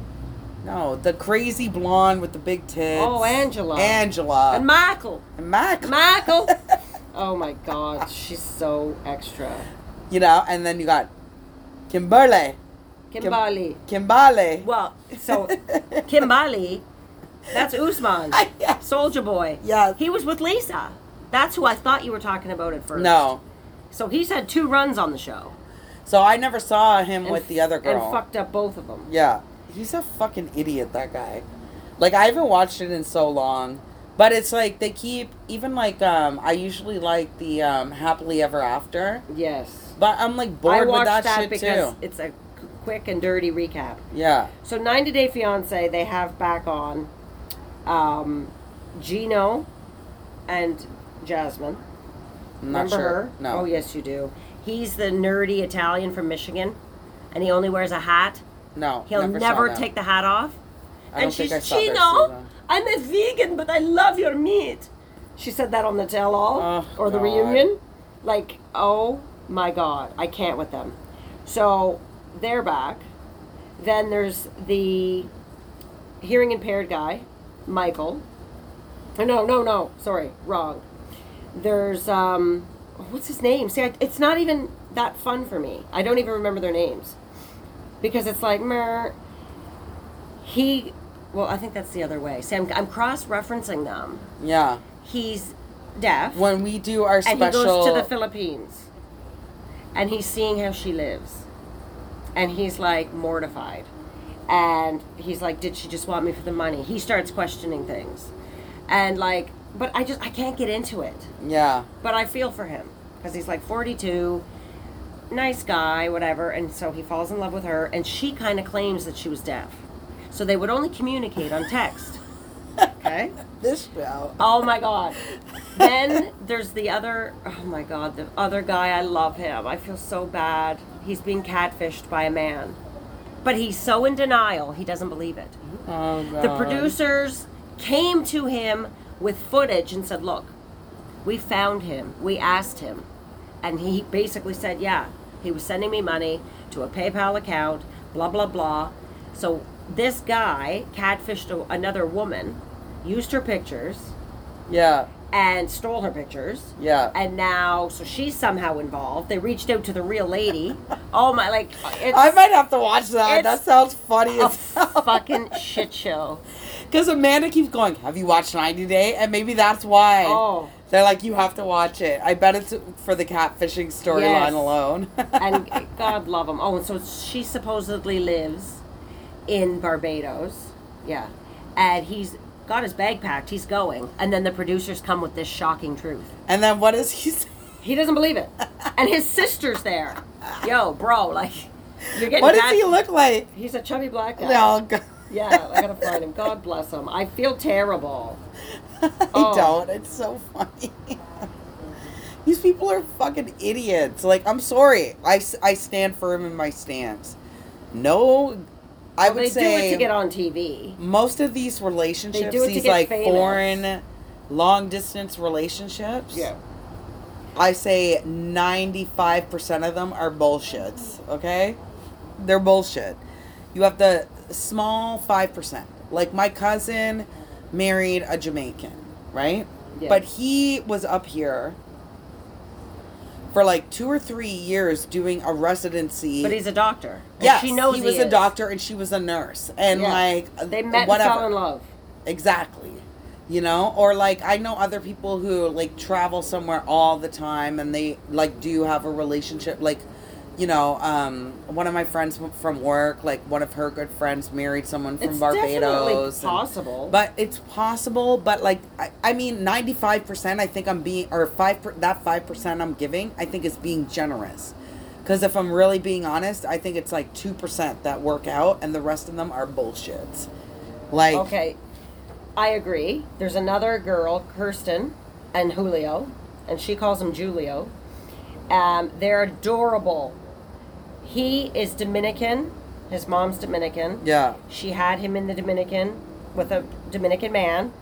No, the crazy blonde with the big tits. Oh, Angela. Angela. And Michael. And Michael. Michael. Oh, my God. She's so extra. You know, and then you got Kimberly. Kimberly. Kim- Kimberly. Well, so Kimberly, that's Usman. Soldier Boy. Yeah. He was with Lisa. That's who I thought you were talking about at first. No. So he's had two runs on the show. So I never saw him and, with the other girl. And fucked up both of them. Yeah. He's a fucking idiot, that guy. Like, I haven't watched it in so long. But it's like, they keep... Even, like, um... I usually like the, um... Happily Ever After. Yes. But I'm, like, bored with that, that shit, too. I watched that because it's a quick and dirty recap. Yeah. So, ninety Day Fiancé, they have back on... Um... Gino and Jasmine. I'm not Remember sure. her? No. Oh, yes, you do. He's the nerdy Italian from Michigan. And he only wears a hat. No, he'll never, never take the hat off. I and she's Chino. I'm a vegan, but I love your meat. She said that on the tell-all oh, or the God. reunion. Like, oh my God, I can't with them. So they're back. Then there's the hearing impaired guy, Michael. Oh, no, no, no. Sorry, wrong. There's um, what's his name? See, I, it's not even that fun for me. I don't even remember their names. Because it's like, mer. He, well, I think that's the other way. See, I'm, I'm cross-referencing them. Yeah. He's deaf. When we do our special... And he goes to the Philippines. And he's seeing how she lives. And he's, like, mortified. And he's like, did she just want me for the money? He starts questioning things. And, like, but I just, I can't get into it. Yeah. But I feel for him. Because he's, like, forty-two... nice guy, whatever, and so he falls in love with her, and she kind of claims that she was deaf. So they would only communicate on text. Okay? This show. Oh, my God. Then there's the other, oh, my God, the other guy, I love him. I feel so bad. He's being catfished by a man. But he's so in denial, he doesn't believe it. Oh, God. The producers came to him with footage and said, look, we found him. We asked him. And he basically said, yeah, he was sending me money to a PayPal account, blah, blah, blah. So this guy catfished a, another woman, used her pictures. Yeah. And stole her pictures. Yeah. And now, so she's somehow involved. They reached out to the real lady. Oh, my, like, it's... I might have to watch that. That sounds funny as hell. Fucking shit show. Because Amanda keeps going, have you watched ninety Day? And maybe that's why. Oh. They're like, you have to watch it. I bet it's for the catfishing storyline yes. alone. And God love them. Oh, and so she supposedly lives in Barbados. Yeah. And he's got his bag packed. He's going. And then the producers come with this shocking truth. And then what does he say? He doesn't believe it. And his sister's there. Yo, bro, like, you're getting What does back- he look like? He's a chubby black guy. No, God. Yeah, I gotta find him. God bless him. I feel terrible. I oh. don't. It's so funny. These people are fucking idiots. Like, I'm sorry. I, I stand firm in my stance. No, I well, would they say... They do it to get on T V. Most of these relationships, these, like, famous. Foreign, long-distance relationships... Yeah. I say ninety-five percent of them are bullshits, okay? They're bullshit. You have the small five percent. Like, my cousin... married a Jamaican, right? Yes. But he was up here for like two or three years doing a residency. But he's a doctor. Yes, she knows he, he was is. a doctor and she was a nurse. And yes. like, they met whatever. And fell in love. Exactly. you know? Or, like, I know other people who, like, travel somewhere all the time and they, like, do have a relationship. Like, you know, um, one of my friends from work, like, one of her good friends married someone from it's Barbados. It's definitely possible. And, but it's possible, but, like, I, I mean, ninety-five percent I think I'm being, or five that five percent I'm giving, I think is being generous. Because if I'm really being honest, I think it's like two percent that work out, and the rest of them are bullshits. Like, okay, I agree. There's another girl, Kirsten, and Julio, and she calls him Julio. Um, they're adorable. He is Dominican. His mom's Dominican. Yeah. She had him in the Dominican with a Dominican man.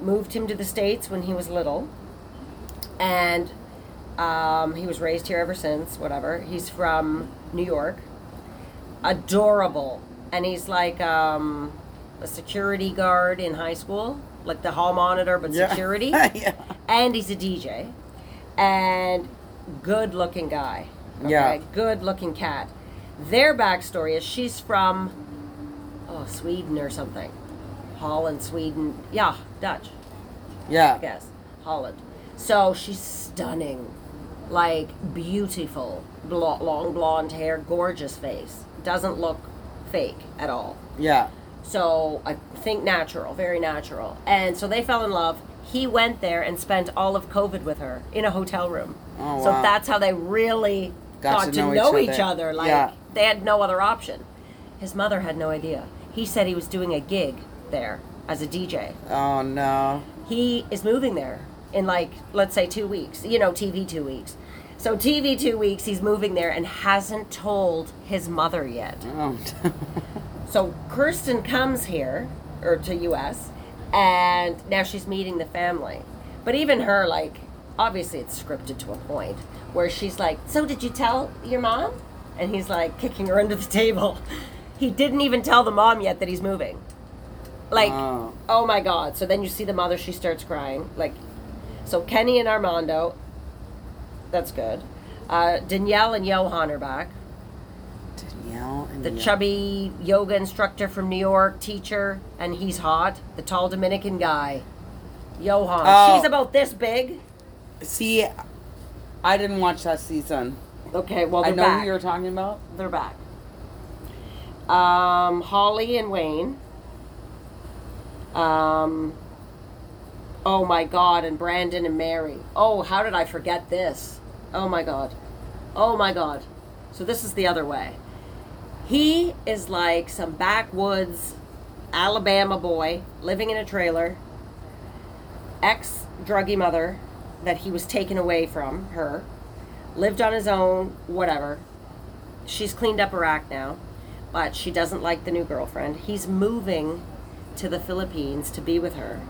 Moved him to the States when he was little. And... Um, he was raised here ever since, whatever. He's from New York. Adorable. And he's like um, a security guard in high school, like the hall monitor, but yeah. security. yeah. And he's a D J. And good looking guy. Okay? Yeah. Good looking cat. Their backstory is she's from, oh, Sweden or something. Holland, Sweden. Yeah, Dutch. Yeah. I guess. Holland. So she's stunning. Like, beautiful, blo- long blonde hair, gorgeous face. Doesn't look fake at all. Yeah. So I think natural, very natural. And so they fell in love. He went there and spent all of COVID with her in a hotel room. Oh, so wow. That's how they really got, got to, to know, know each, each other. other. Like, yeah. They had no other option. His mother had no idea. He said he was doing a gig there as a D J. Oh, no. He is moving there. In like, let's say two weeks, you know, T V two weeks. So T V two weeks, he's moving there and hasn't told his mother yet. Oh. So Kirsten comes here, or to U S, and now she's meeting the family. But even her, like, obviously it's scripted to a point where she's like, so did you tell your mom? And he's like kicking her under the table. He didn't even tell the mom yet that he's moving. Like, oh, oh my God. So then you see the mother, she starts crying, like, so Kenny and Armando, that's good. Uh, Danielle and Johan are back. Danielle and The Danielle. Chubby yoga instructor from New York, teacher, and he's hot. The tall Dominican guy, Johan. Oh. She's about this big. See, I didn't watch that season. Okay, well, they're back. I know back. Who you were talking about. They're back. Um, Holly and Wayne. Um... Oh, my God, and Brandon and Mary. Oh, how did I forget this? Oh, my God. Oh, my God. So this is the other way. He is like some backwoods Alabama boy living in a trailer, ex-druggy mother that he was taken away from her, lived on his own, whatever. She's cleaned up her act now, but she doesn't like the new girlfriend. He's moving to the Philippines to be with her.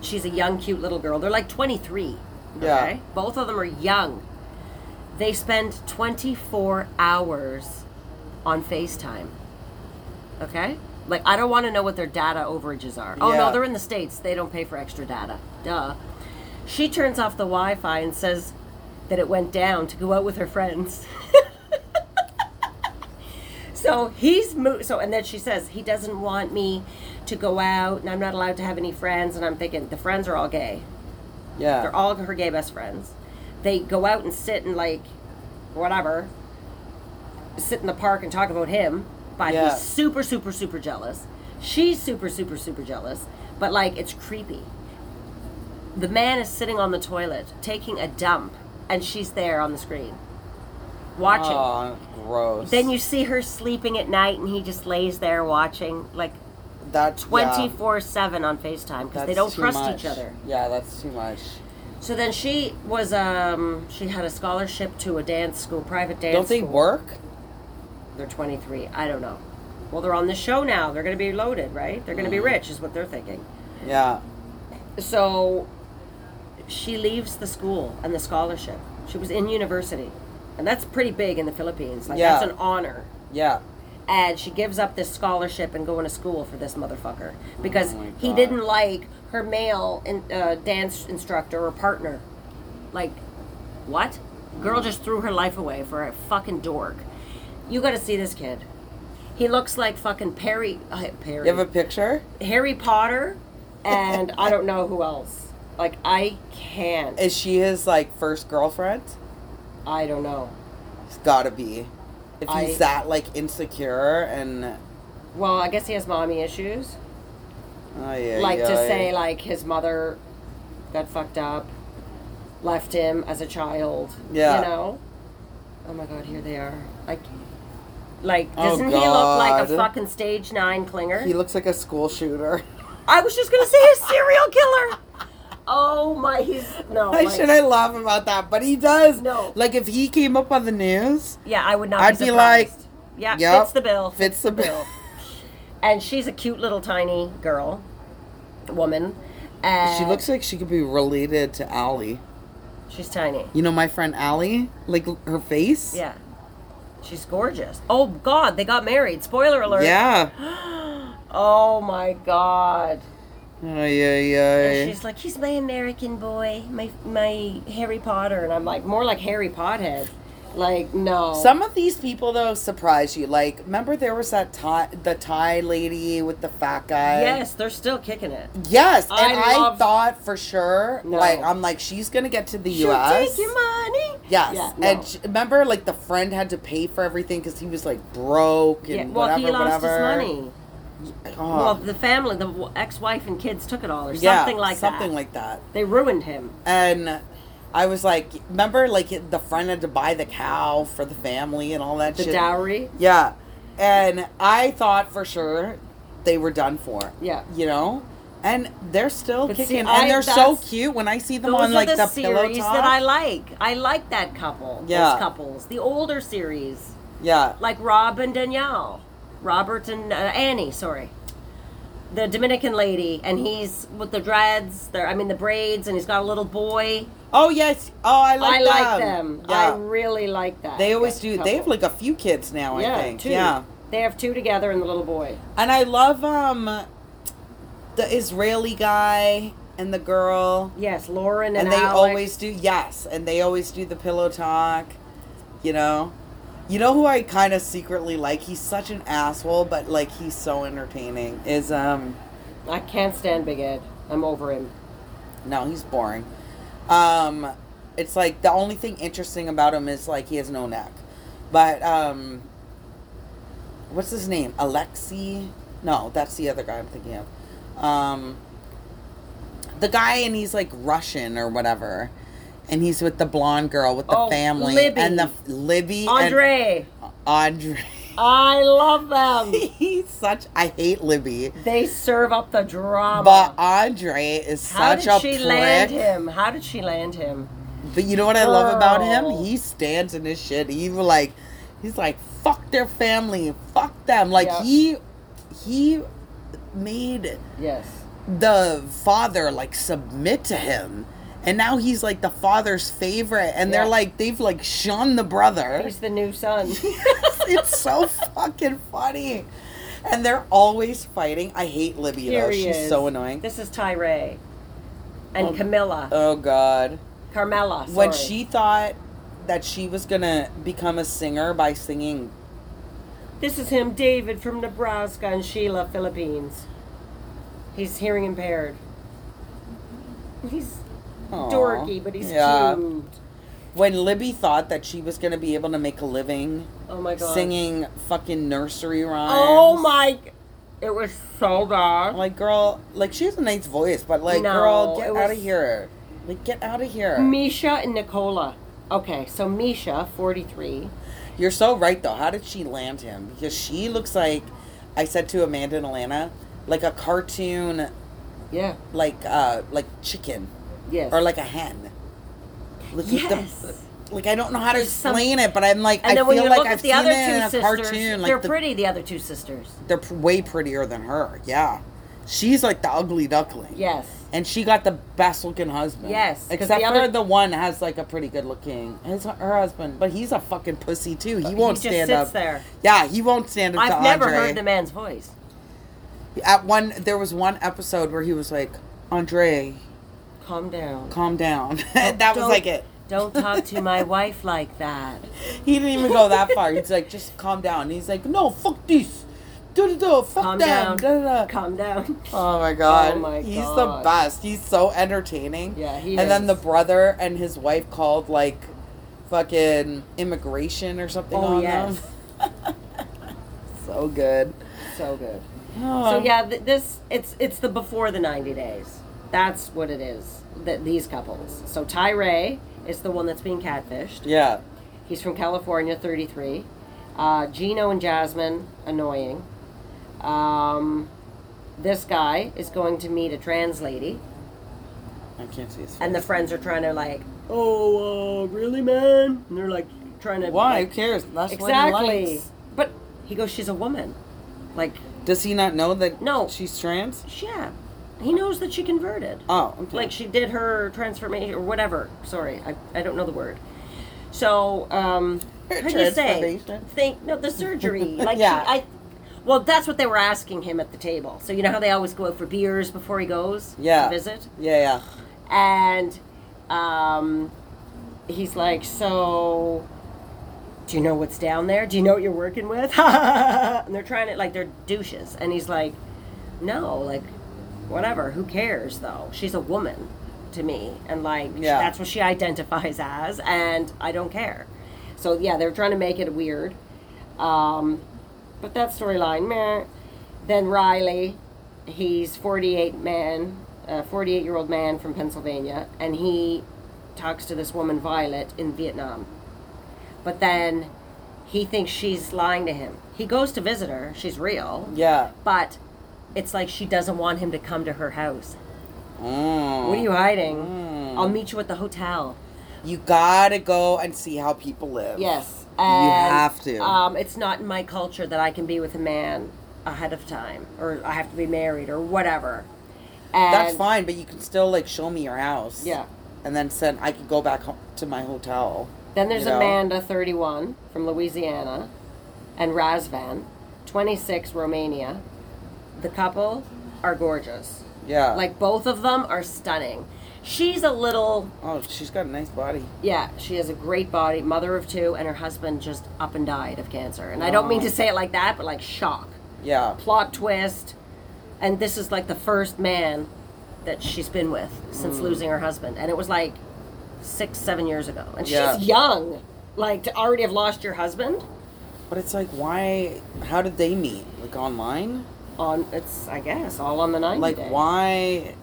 She's a young, cute little girl. They're like twenty-three. Okay? Yeah. Both of them are young. They spend twenty-four hours on FaceTime. Okay? Like, I don't want to know what their data overages are. Yeah. Oh, no, they're in the States. They don't pay for extra data. Duh. She turns off the Wi-Fi and says that it went down to go out with her friends. So he's mo- so, and then she says, he doesn't want me to go out, and I'm not allowed to have any friends. And I'm thinking, the friends are all gay. Yeah. They're all her gay best friends. They go out and sit and, like, whatever, sit in the park and talk about him. But yeah. He's super, super, super jealous. She's super, super, super jealous. But, like, it's creepy. The man is sitting on the toilet, taking a dump, and she's there on the screen. Watching. Oh, gross. Then you see her sleeping at night, and he just lays there watching, like, that's twenty-four seven on FaceTime because they don't trust much. Each other. Yeah, that's too much. So then she was, um, she had a scholarship to a dance school, private dance school. Don't they school. work? They're twenty-three. I don't know. Well, they're on the show now. They're going to be loaded, right? They're going to mm. be rich is what they're thinking. Yeah. So she leaves the school and the scholarship. She was in university. And that's pretty big in the Philippines. Like, yeah. That's an honor. Yeah. And she gives up this scholarship and going to school for this motherfucker. Because oh he didn't like her male in, uh, dance instructor or partner. Like, what? Girl just threw her life away for a fucking dork. You gotta see this kid. He looks like fucking Perry... Uh, Perry. You have a picture? Harry Potter and I don't know who else. Like, I can't. Is she his, like, first girlfriend? I don't know. It's gotta be. If he's I, that, like, insecure and... Well, I guess he has mommy issues. Oh, yeah, Like, yeah, to yeah. say, like, his mother got fucked up, left him as a child. Yeah. You know? Oh, my God, here they are. Like, like doesn't oh he look like a fucking stage nine clinger? He looks like a school shooter. I was just going to say a serial killer. Oh, my, he's, no. Why should I laugh about that? But he does. No. Like, if he came up on the news. Yeah, I would not I'd be surprised. I'd be like. Yeah, yep, fits the bill. Fits the bill. And she's a cute little tiny girl, woman. And she looks like she could be related to Allie. She's tiny. You know my friend Allie? Like, her face? Yeah. She's gorgeous. Oh, God, they got married. Spoiler alert. Yeah. Oh, my God. Ay, ay, ay. And she's like, he's my American boy, my my Harry Potter, and I'm like, more like Harry Pothead. Like, no. Some of these people though surprise you. Like, remember there was that Thai, the Thai lady with the fat guy. Yes, they're still kicking it. Yes, I and love... I thought for sure, no. like, I'm like, she's gonna get to the She'll U S. Take your money. Yes, yeah, no. and she, remember, like, the friend had to pay for everything because he was like broke and yeah, well, whatever, he lost whatever. His money. Oh. Well, the family, the ex-wife and kids took it all, or yeah, something like something that. Something like that. They ruined him. And I was like, remember, like, the friend had to buy the cow for the family and all that the shit. The dowry? Yeah. And I thought for sure they were done for. Yeah. You know? And they're still but kicking. See, and I, they're so cute when I see them on, like, the, the pillow top. That I like. I like that couple. Yeah. Those couples. The older series. Yeah. Like Rob and Danielle. Robert and uh, Annie, sorry. The Dominican lady, and he's with the dreads, the, I mean the braids, and he's got a little boy. Oh, yes. Oh, I like I them. I like them. Yeah. I really like that. They always do. Couple. They have like a few kids now, yeah, I think. Two. Yeah, they have two together and the little boy. And I love um, the Israeli guy and the girl. Yes, Lauren and And they Alex. always do, yes. And they always do the pillow talk, you know. You know who I kind of secretly like? He's such an asshole, but, like, he's so entertaining. Is, um... I can't stand Big Ed. I'm over him. No, he's boring. Um, it's, like, the only thing interesting about him is, like, he has no neck. But, um... what's his name? Alexi? No, that's the other guy I'm thinking of. Um... The guy, and he's, like, Russian or whatever. And he's with the blonde girl with the oh, family. Libby. And the Libby. Andre. And Andre. I love them. He's such, I hate Libby. They serve up the drama. But Andre is How such a How did she prick. land him? How did she land him? But you know what I girl. love about him? He stands in his shit. He like, he's like, fuck their family. Fuck them. Like, yep. he, he made yes. the father, like, submit to him. And now he's, like, the father's favorite. And yeah. they're, like, they've, like, shunned the brother. He's the new son. Yes, it's so fucking funny. And they're always fighting. I hate Libby, Here though. She's is. so annoying. This is Tyree. And oh, Camilla. Oh, God. Carmela, sorry. When she thought that she was going to become a singer by singing. This is him, David, from Nebraska, and Sheila, Philippines. He's hearing impaired. He's... Aww. Dorky, but he's yeah. cute. When Libby thought that she was going to be able to make a living oh my God. singing fucking nursery rhymes. Oh my... It was so bad. Like, girl... Like, she has a nice voice, but, like, no, girl, get was... out of here. Like, get out of here. Misha and Nicola. Okay, so Misha, forty-three. You're so right, though. How did she land him? Because she looks like... I said to Amanda and Alana, like a cartoon... Yeah. Like, uh, like chicken. Yes. Or like a hen. Look yes. at the, like, I don't know how to There's explain some... it, but I'm like, and I feel like I've seen it in a sisters, cartoon. Like they're the, pretty, the other two sisters. They're p- way prettier than her, yeah. She's like the ugly duckling. Yes. And she got the best looking husband. Yes. Except the other... for the one has like a pretty good looking, his, her husband, but he's a fucking pussy too. He won't he stand up. He just sits there. Yeah, he won't stand up I've to Andre. I've never heard the man's voice. At one, there was one episode where he was like, Andre... Calm down. Calm down. That was like it. Don't talk to my wife like that. He didn't even go that far. He's like, just calm down. And he's like, no, fuck this. do-do-do, fuck calm them. Down. Da-da-da. Calm down. Oh, my God. Oh, my He's God. the best. He's so entertaining. Yeah, he and is. And then the brother and his wife called, like, fucking immigration or something oh, on yes. them. So good. So good. Oh. So, yeah, th- this, it's it's the before the ninety days. That's what it is, th- these couples. So, Ty Ray is the one that's being catfished. Yeah. He's from California, thirty-three. Uh, Gino and Jasmine, annoying. Um, this guy is going to meet a trans lady. I can't see his face. And the friends are trying to, like, oh, uh, really, man? And they're, like, trying to... Why? Like, who cares? That's exactly. what he likes. But he goes, she's a woman. Like... Does he not know that no. she's trans? Yeah. He knows that she converted. Oh, okay. Like, she did her transformation, or whatever. Sorry, I, I don't know the word. So, um... Her how do you say? Think, no, the surgery. Like yeah. She, I, well, that's what they were asking him at the table. So you know how they always go out for beers before he goes yeah. to visit? Yeah, yeah. And um, he's like, so do you know what's down there? Do you know what you're working with? And they're trying to, like, they're douches. And he's like, no, like, whatever. Who cares, though? She's a woman to me. And, like, yeah. that's what she identifies as. And I don't care. So, yeah, they're trying to make it weird. Um, but that storyline, meh. Then Riley, he's forty-eight man, uh, forty-eight-year-old man from Pennsylvania, and he talks to this woman, Violet, in Vietnam. But then he thinks she's lying to him. He goes to visit her. She's real. Yeah. But it's like she doesn't want him to come to her house. Mm. What are you hiding? Mm. I'll meet you at the hotel. You gotta go and see how people live. Yes. And, you have to. Um, it's not in my culture that I can be with a man ahead of time. Or I have to be married or whatever. And that's fine, but you can still, like, show me your house. Yeah. And then send, I can go back home to my hotel. Then there's you know? Amanda, thirty-one, from Louisiana. And Razvan, twenty-six, Romania. The couple are gorgeous. Yeah. Like, both of them are stunning. She's a little... Oh, she's got a nice body. Yeah, she has a great body, mother of two, and her husband just up and died of cancer. And oh. I don't mean to say it like that, but like shock. Yeah. Plot twist. And this is like the first man that she's been with since mm. losing her husband. And it was like six, seven years ago. And yeah. she's young. Like, to already have lost your husband. But it's like, why... How did they meet? Like, online? On It's, I guess, all on the ninety Like, day. Why...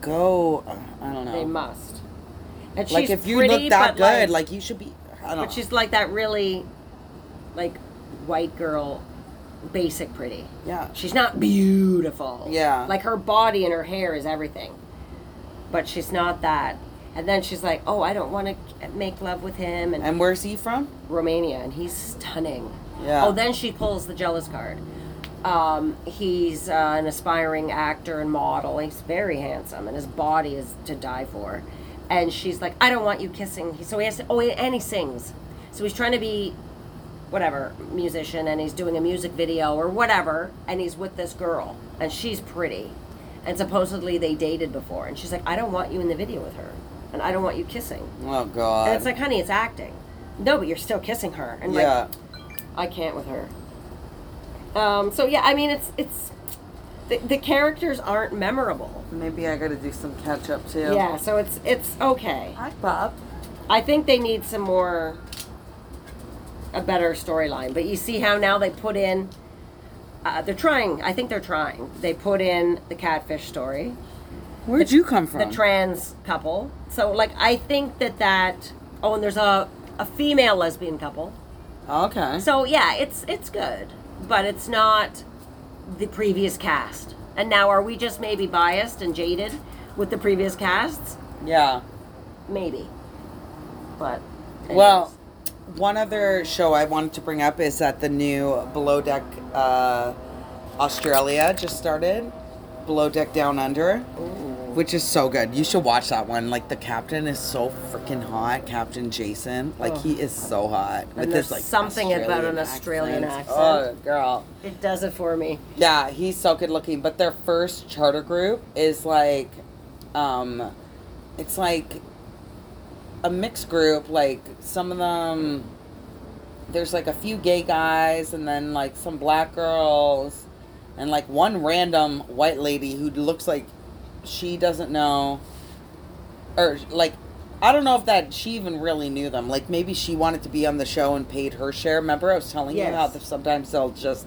Go, I don't know. They must. And like she's if you pretty, look that good, like, like you should be. I don't but know. She's like that really, like white girl, basic pretty. Yeah. She's not beautiful. Yeah. Like her body and her hair is everything, but she's not that. And then she's like, oh, I don't want to make love with him. And, and where's he from? Romania, and he's stunning. Yeah. Oh, then she pulls the jealous card. Um, he's uh, an aspiring actor and model. He's very handsome, and his body is to die for. And she's like, I don't want you kissing. So he has to, oh, and he sings. So he's trying to be, whatever, musician, and he's doing a music video or whatever, and he's with this girl, and she's pretty. And supposedly they dated before. And she's like, I don't want you in the video with her, and I don't want you kissing. Oh, God. And it's like, honey, it's acting. No, but you're still kissing her. And yeah. like, I can't with her. Um, so, yeah, I mean, it's, it's, the, the characters aren't memorable. Maybe I gotta do some catch up too. Yeah, so it's, it's okay. Hi, Bob. I think they need some more, a better storyline. But you see how now they put in, uh, they're trying, I think they're trying. They put in the catfish story. Where'd the, you come from? The trans couple. So, like, I think that that, oh, and there's a, a female lesbian couple. Okay. So, yeah, it's, it's good. But it's not the previous cast. And now are we just maybe biased and jaded with the previous casts? Yeah. Maybe. But. Anyways. Well, one other show I wanted to bring up is that the new Below Deck uh, Australia just started. Below Deck Down Under. Ooh. Which is so good. You should watch that one. Like, the captain is so freaking hot. Captain Jason. Like, oh. he is so hot. And with there's this, like, something Australian about an Australian accent. accent. Oh, girl. It does it for me. Yeah, he's so good looking. But their first charter group is, like, um, it's, like, a mixed group. Like, some of them there's like a few gay guys and then like some black girls and like one random white lady who looks like she doesn't know, or like I don't know if that she even really knew them. Like maybe she wanted to be on the show and paid her share. Remember I was telling yes. you how sometimes they'll just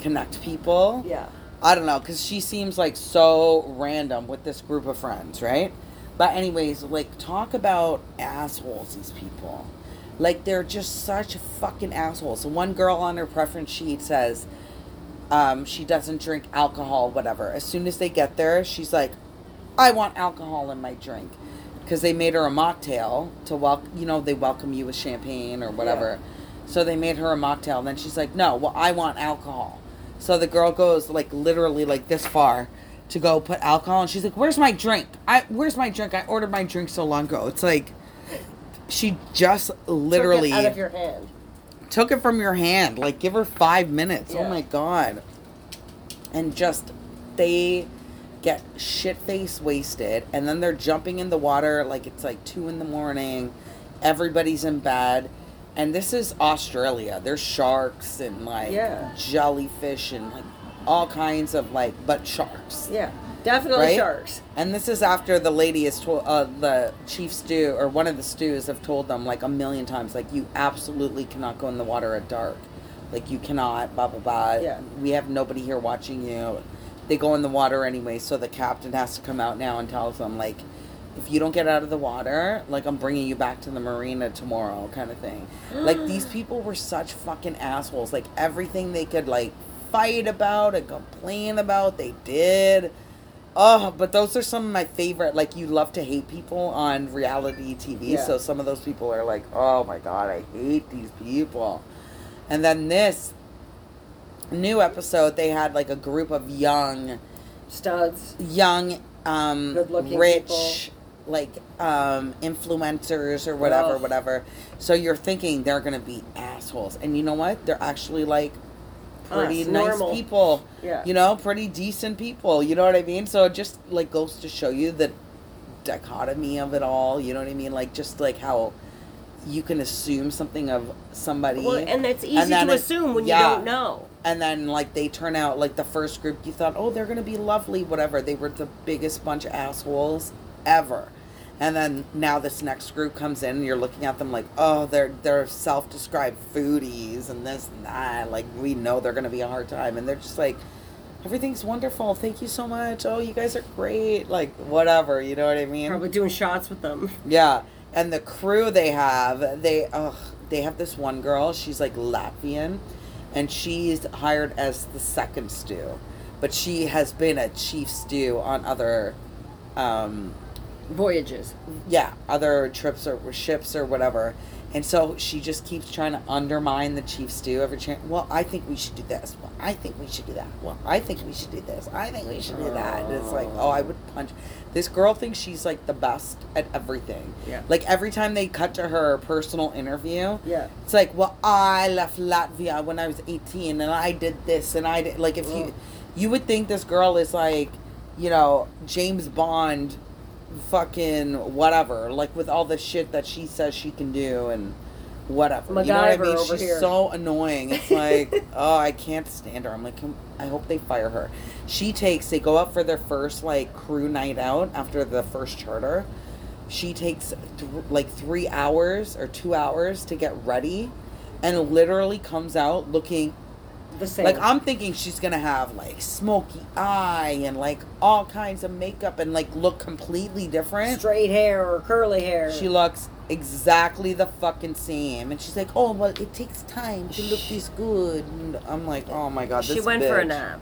connect people. Yeah. I don't know, because she seems like so random with this group of friends, right? But anyways, like, talk about assholes, these people. Like, they're just such fucking assholes. One girl on her preference sheet says um, she doesn't drink alcohol, whatever. As soon as they get there, she's like, I want alcohol in my drink. Because they made her a mocktail to welcome, you know, they welcome you with champagne or whatever. Yeah. So they made her a mocktail. And then she's like, no, well, I want alcohol. So the girl goes, like, literally, like, this far to go put alcohol. And she's like, where's my drink? I Where's my drink? I ordered my drink so long ago. It's like, she just literally... Took it out of your hand. Took it from your hand. Like, give her five minutes. Yeah. Oh, my God. And just, they get shit-faced wasted. And then they're jumping in the water. Like, it's, like, two in the morning. Everybody's in bed. And this is Australia. There's sharks and, like, yeah. jellyfish and, like, all kinds of, like, but sharks. Yeah, definitely right? Sharks. And this is after the lady is told, uh, the chief stew, or one of the stews have told them, like, a million times, like, you absolutely cannot go in the water at dark. Like, you cannot, blah, blah, blah. Yeah. We have nobody here watching you. They go in the water anyway, so the captain has to come out now and tells them, like, if you don't get out of the water, like, I'm bringing you back to the marina tomorrow kind of thing. Like, these people were such fucking assholes. Like, everything they could, like, fight about and complain about, they did. Oh, but those are some of my favorite. Like, you love to hate people on reality T V. Yeah. So some of those people are like, oh, my God, I hate these people. And then this new episode, they had, like, a group of young... Studs. Young, um, good-looking rich... people. Like um, influencers or whatever, Love. whatever. So you're thinking they're gonna be assholes, and you know what? They're actually like pretty Us, nice normal. people. Yeah. You know, pretty decent people. You know what I mean? So it just like goes to show you the dichotomy of it all. You know what I mean? Like just like how you can assume something of somebody, well, and that's easy and to assume when yeah. you don't know. And then like they turn out like the first group you thought, oh, they're gonna be lovely, whatever. They were the biggest bunch of assholes ever. And then now this next group comes in and you're looking at them like, oh, they're they're self-described foodies and this and that. Like, we know they're going to be a hard time. And they're just like, everything's wonderful. Thank you so much. Oh, you guys are great. Like, whatever. You know what I mean? Probably doing shots with them. Yeah. And the crew they have, they, ugh, they have this one girl. She's like Latvian. And she's hired as the second stew. But she has been a chief stew on other... Um, voyages yeah other trips or ships or whatever, and so she just keeps trying to undermine the chief stew every chance. Well, I think we should do this. Well, I think we should do that. Well, I think we should do this. I think we should do that. And it's like, oh, I would punch this girl. Thinks she's like the best at everything. Yeah, like every time they cut to her personal interview, yeah, it's like, well, I left Latvia when I was eighteen and I did this and I did, like, if oh. you you would think this girl is like, you know, James Bond fucking whatever, like with all the shit that she says she can do and whatever. MacGyver, you know what I mean? She's here. So annoying. It's like, oh, I can't stand her. I'm like, I hope they fire her. She takes, they go out for their first like crew night out after the first charter. She takes th- like three hours or two hours to get ready and literally comes out looking the same. Like, I'm thinking she's gonna have like smoky eye and like all kinds of makeup and like look completely different. Straight hair or curly hair. She looks exactly the fucking same. And she's like, oh, well, it takes time to look this good. And I'm like, oh my God, this She went bitch. for a nap.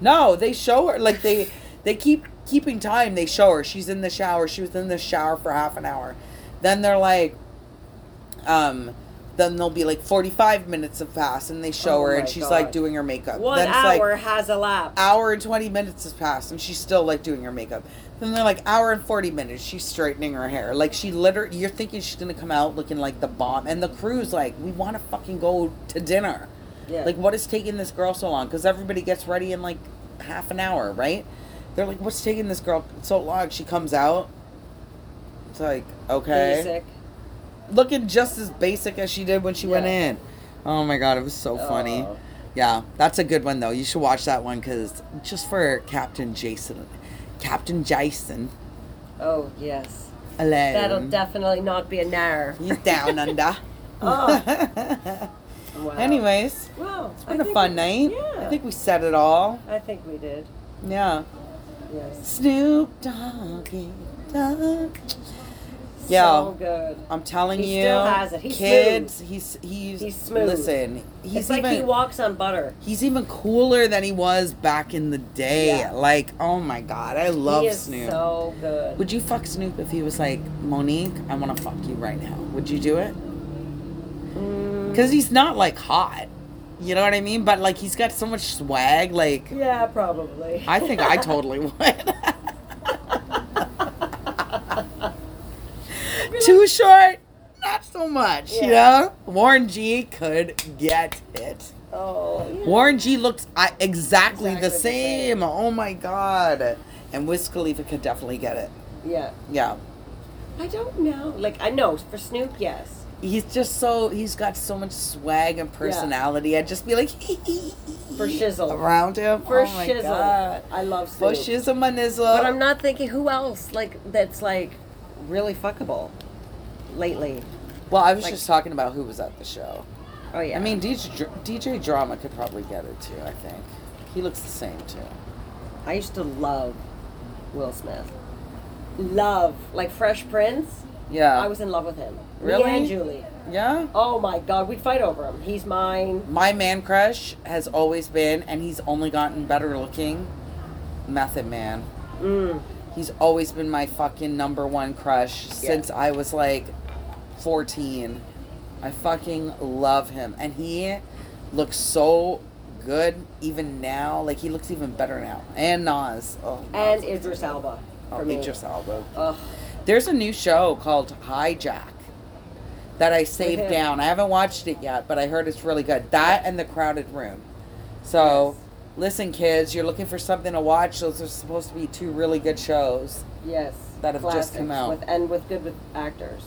No, they show her. Like, they they keep keeping time. They show her. She's in the shower. She was in the shower for half an hour. Then they're like, um... then there'll be like forty-five minutes have passed and they show oh her and she's God. like doing her makeup. One then hour like has elapsed. Hour and twenty minutes has passed and she's still like doing her makeup. Then they're like hour and forty minutes. She's straightening her hair. Like she literally, you're thinking she's going to come out looking like the bomb. And the crew's like, we want to fucking go to dinner. Yeah. Like, what is taking this girl so long? Because everybody gets ready in like half an hour, right? They're like, what's taking this girl so long? She comes out. It's like, okay. Basic. looking just as basic as she did when she yeah. went in. Oh my God, it was so oh. funny. Yeah, that's a good one though. You should watch that one because just for Captain Jason, Captain Jason. Oh yes. Alone. That'll definitely not be a narr. He's down under. Oh. Wow. Anyways, well, it's been I a fun we, night. Yeah. I think we said it all. I think we did. Yeah. Yes. Snoop Doggy Dogg. Yeah. So good. I'm telling he you. He still has it. He's kids, smooth. He's, he's, he's smooth. Listen. He's it's even, like he walks on butter. He's even cooler than he was back in the day. Yeah. Like, oh my God. I love he is Snoop. So good. Would you fuck Snoop if he was like, Monique, I want to fuck you right now? Would you do it? Because he's not, like, hot. You know what I mean? But, like, he's got so much swag, like... Yeah, probably. I think I totally would. Too short, not so much, yeah. you know? Warren G could get it. Oh. Yeah. Warren G looks exactly, exactly the, same. the same. Oh, my God. And Wiz Khalifa could definitely get it. Yeah. Yeah. I don't know. Like, I know. For Snoop, yes. He's just so, he's got so much swag and personality. Yeah. I'd just be like, hee hee hee. For shizzle. Around him. For oh my shizzle. God. I love Snoop. For shizzle, my nizzle. But I'm not thinking who else, like, that's, like, really fuckable lately. Well, I was like, just talking about who was at the show. Oh, yeah. I mean, D J, D J Drama could probably get it, too, I think. He looks the same, too. I used to love Will Smith. Love. Like, Fresh Prince. Yeah. I was in love with him. Really? Me and Julie. Yeah? Oh my God, we'd fight over him. He's mine. My man crush has always been, and he's only gotten better looking, Method Man. Mm. He's always been my fucking number one crush yeah. since I was like fourteen. I fucking love him. And he looks so good even now. Like, he looks even better now. And Nas. Oh, and Nas. Idris Elba. Oh, me. Idris Elba. Ugh. There's a new show called Hijack that I saved mm-hmm. down. I haven't watched it yet, but I heard it's really good. That and The Crowded Room. So, yes. Listen, kids, you're looking for something to watch. Those are supposed to be two really good shows. Yes. That have classics, just come out. With, and with good with actors.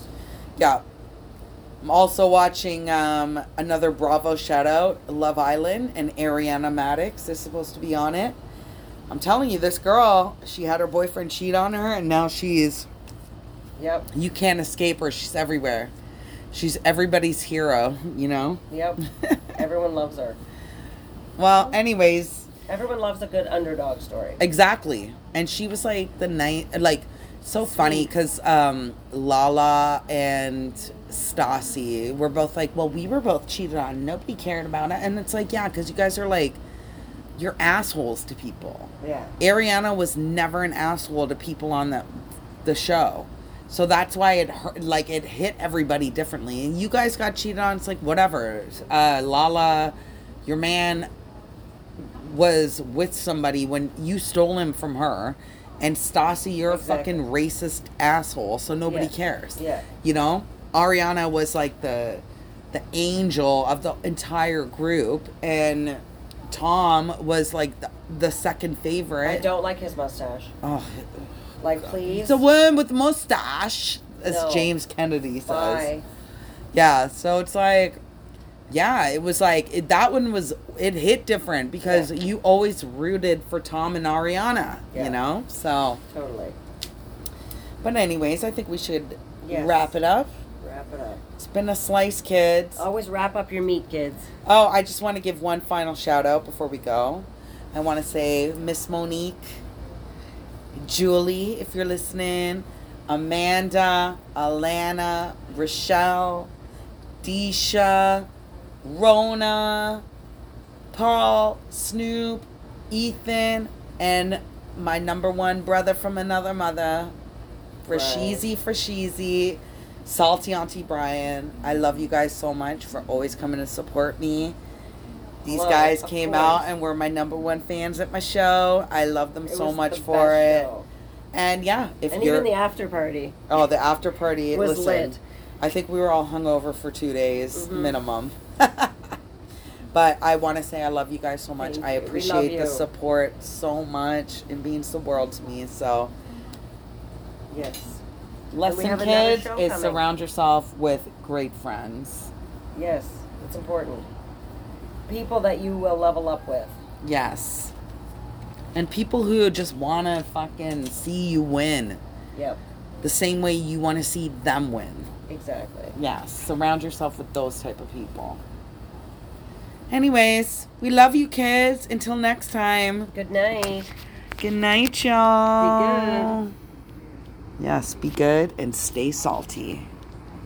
Yeah. I'm also watching um, another Bravo shout-out, Love Island, and Ariana Madix is supposed to be on it. I'm telling you, this girl, she had her boyfriend cheat on her, and now she's... Yep. You can't escape her. She's everywhere. She's everybody's hero, you know? Yep. Everyone loves her. Well, anyways. Everyone loves a good underdog story. Exactly. And she was like the night, like, so Sweet. funny because um, Lala and Stassi were both like, well, we were both cheated on. Nobody cared about it. And it's like, yeah, because you guys are like, you're assholes to people. Yeah. Ariana was never an asshole to people on the, the show. So that's why it hurt, like it hit everybody differently. And you guys got cheated on. It's like whatever. Uh, Lala, your man was with somebody when you stole him from her, and Stassi, you're exactly. a fucking racist asshole. So nobody yeah. cares. Yeah. You know, Ariana was like the the angel of the entire group, and Tom was like the, the second favorite. I don't like his mustache. Oh. Like, please. It's a woman with a mustache, as no. James Kennedy says. Bye. Yeah, so it's like, yeah, it was like, it, that one was, it hit different because yeah. you always rooted for Tom and Ariana, yeah. you know? So. Totally. But anyways, I think we should yes. wrap it up. Wrap it up. It's been a slice, kids. Always wrap up your meat, kids. Oh, I just want to give one final shout out before we go. I want to say Miss Monique. Julie, if you're listening, Amanda, Alana, Rochelle, Deisha, Rona, Paul, Snoop, Ethan, and my number one brother from another mother, Rashizi, right. Frashizi, Salty Auntie Brian. I love you guys so much for always coming to support me. These love, guys came course. out and were my number one fans at my show. I love them it so much the for it. Show. And yeah, if and you're even the after party. Oh, the after party was listen, lit. I think we were all hungover for two days mm-hmm. minimum. But I want to say I love you guys so much. Thank I appreciate the support so much and being so world to me. So yes, Lesson, kid, is surround yourself with great friends. Yes, it's important. People that you will level up with. Yes. And people who just want to fucking see you win. Yep. The same way you want to see them win. Exactly. Yes. Surround yourself with those type of people. Anyways, we love you, kids. Until next time. Good night. Good night, y'all. Be good. Yes, be good and stay salty.